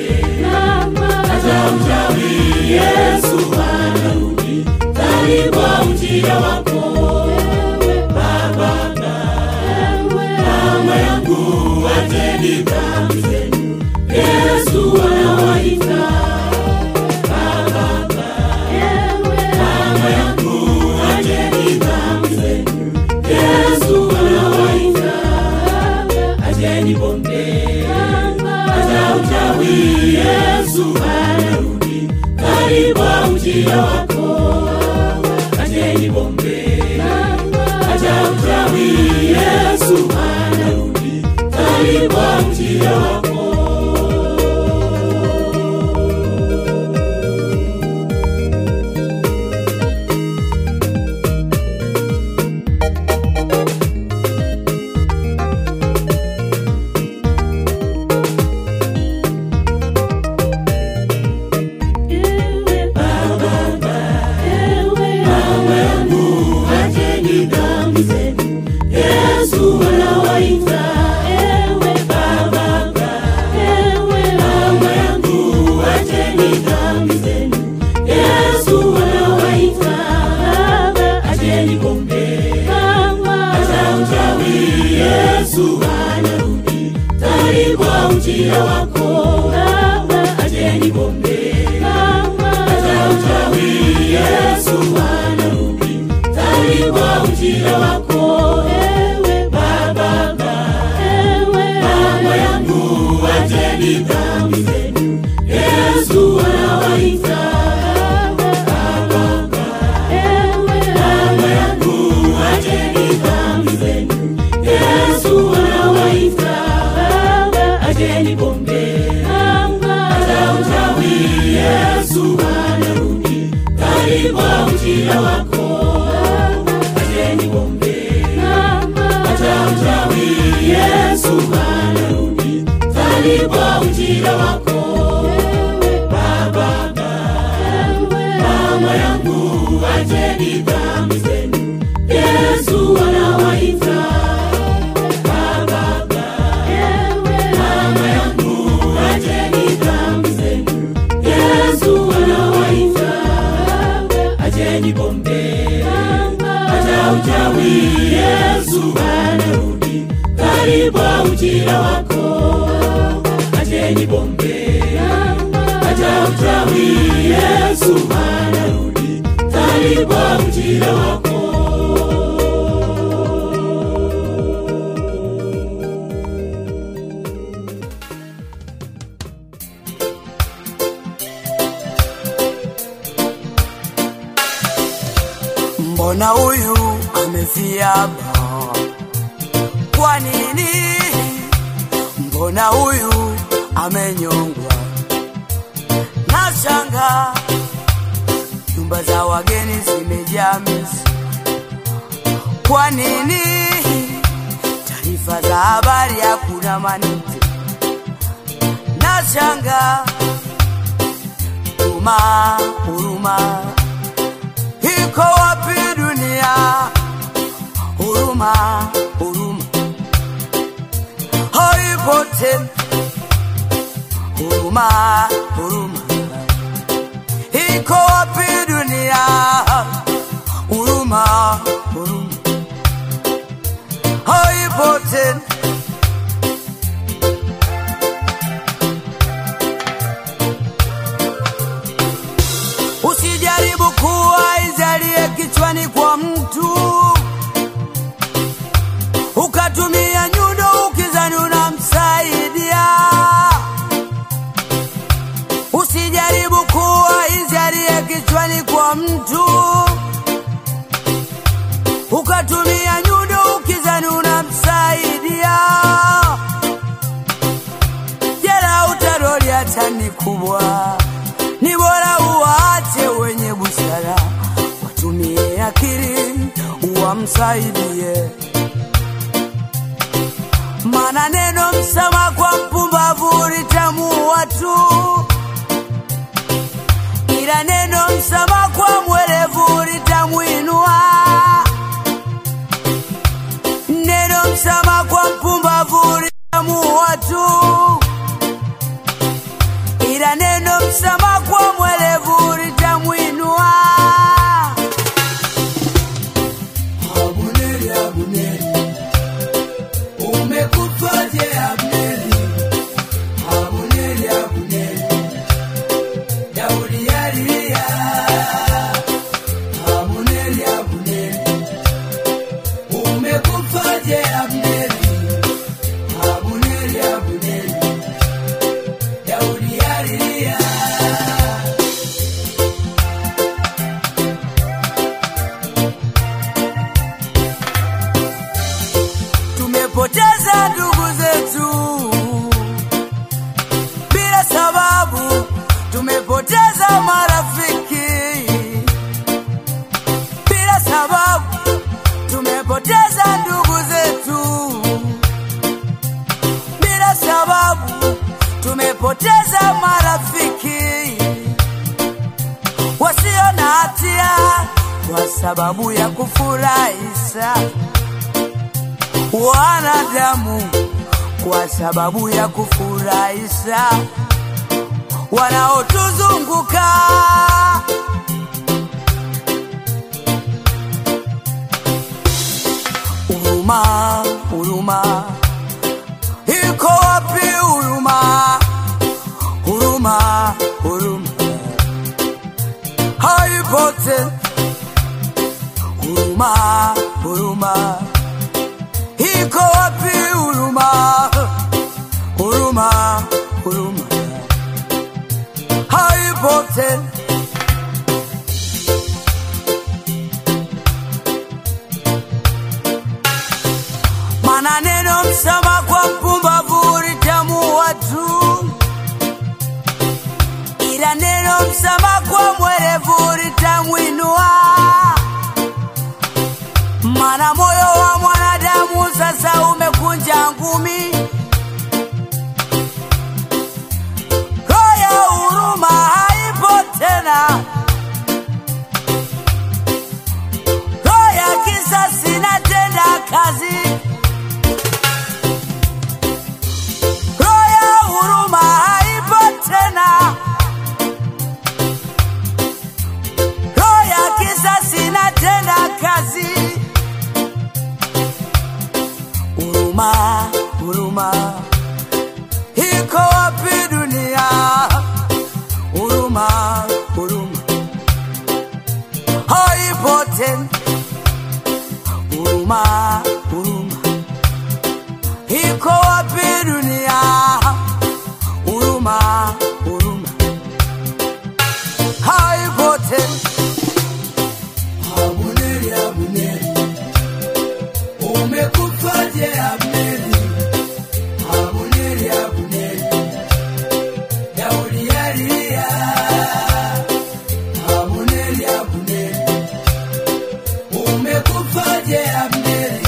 acha uchawi, Yesu anarudi, karibu ujira wako. Baba, mama yangu, acheni dhambi zenu, Yesu anawaita. Yesu anarudi, karibu ujira wako. Acheni pombe, acha uchawi, Yesu anarudi, karibu ujira wako. Bye. Katika ujia wako aje ni bombe katika utawi Yesu wanarudi tari kwa ujia wako ewe baba ewe mama yangu aje ni dhambi zenu Yesu anawaita baba ewe mama yangu aje ni dhambi zenu Yesu anawaita Ajeni bombe Ata utawi Yesu wanarudi Kariwa ujia wako Ajeni bombe Ata utawi Yesu wanarudi Kariwa ujia wako Baba Mama yangu Ajeni dhambi zenu Yesu wanawaita Utawi Yesu wanarudi Karibu ujira wako Ajeni bombe Aja utawi Yesu wanarudi Karibu ujira wako Mbona huyu Siaba Kwa nini Mbona huyu amenyongwa Nashanga Nyumba za wageni zimejaa mizi Kwa nini Taarifa za habari hakuna manite Nashanga Uma Uruma Iko wapi dunia Uruma, uruma Hoipote Uruma, uruma Iko wapi dunia Uruma, uruma Hoipote Usijaribu kuwa izalie kichwani kwa mtu Ukatumia nyundo ukizani unamsaidia Usijaribu kuwa izalie kichwani kwa mtu Ukatumia nyundo ukizani unamsaidia Jela utaroli hata ni kubwa Ni bora uache wenye busara Watumie akili uwamsaidie Mana neno msama kwa mpumbavu litamuua watu Ila neno msama kwa mwerevu litamuinua Neno msama kwa mpumbavu litamuua watu Ila neno msama kwa mwerevu litamuinua Abuneri abuneri Kutoje abuneri, abuneri abuneri, Daudi alia. Abuneri abuneri, umekutoje abuneri, abuneri abuneri, Daudi alia. Poteza ndugu zetu Bila sababu Tumepoteza marafiki Bila sababu Tumepoteza ndugu zetu Bila sababu Tumepoteza marafiki Wasio na hatia Kwa sababu ya kufurahisha Wanadamu kwa sababu ya kufurahisha Wanaotuzunguka Uruma, uruma Iko wapi uruma potent. Mananeno msaba kwa mpumbavu ritamu watu. Ila neno msaba kwa mwerevu ritamu inua. Mana moyo wa mwanadamu sasa umekunja ngumi. Kazi roho ya huruma haipo tena, roho ya kisasi inatenda kazi. Huruma, huruma iko wapi dunia? Huruma, huruma haipo tena. Huruma, huruma iko wapi dunia? Huruma, huruma haipo tena. Abuneri, abuneri umekufa je abuneri? Abuneri, abuneri yauliaria. Abuneri, abuneri umekufa je abuneri?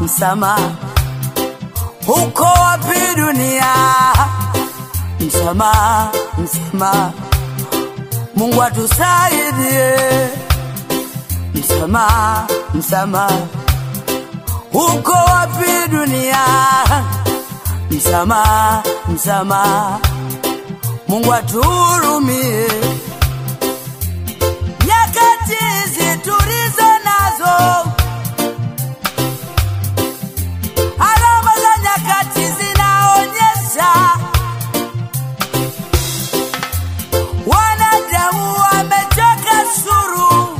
Msama, msama uko wapi dunia? Msama, msama Mungu atusaidie. Msama, msama uko wapi dunia? Msama, msama Mungu atuhurumie. Nyakati hizi tulizo nazo, wanadamu wamechoka suru,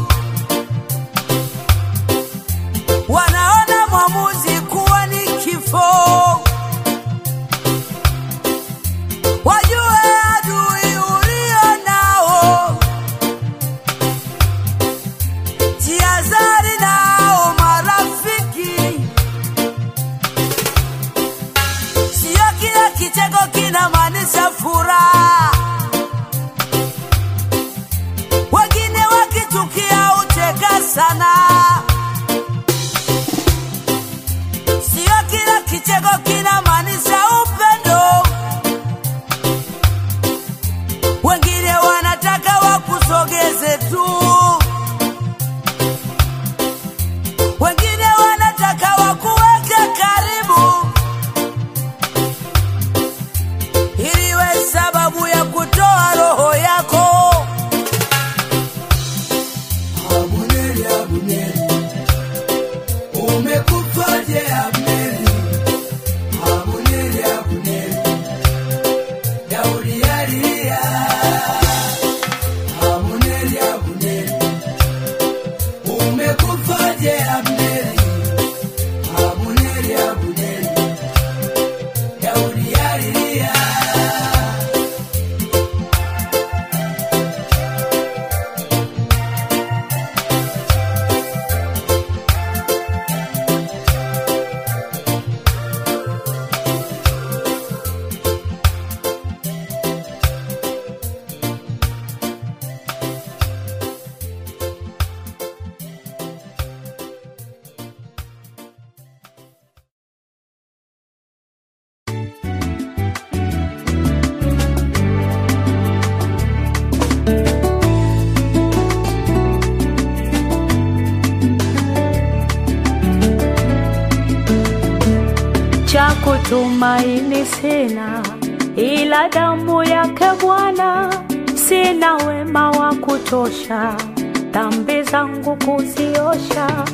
wanaona mwamuzi kuwa ni kifo. Wajue adui ulio nao, jiazari nao marafiki. Sio kila kicheko kinamaanisha furaha. Sana sio kila kicheko kinamaanisha upendo. Wengine wanataka wakusogeze tu, wengine wanataka wakuweke karibu iliwe sababu ya kutoa roho yako. Umekufa je abuneri? Abuneri. tumaini sina ila damu yake Bwana, sina wema wa kutosha, dhambi zangu kuziosha.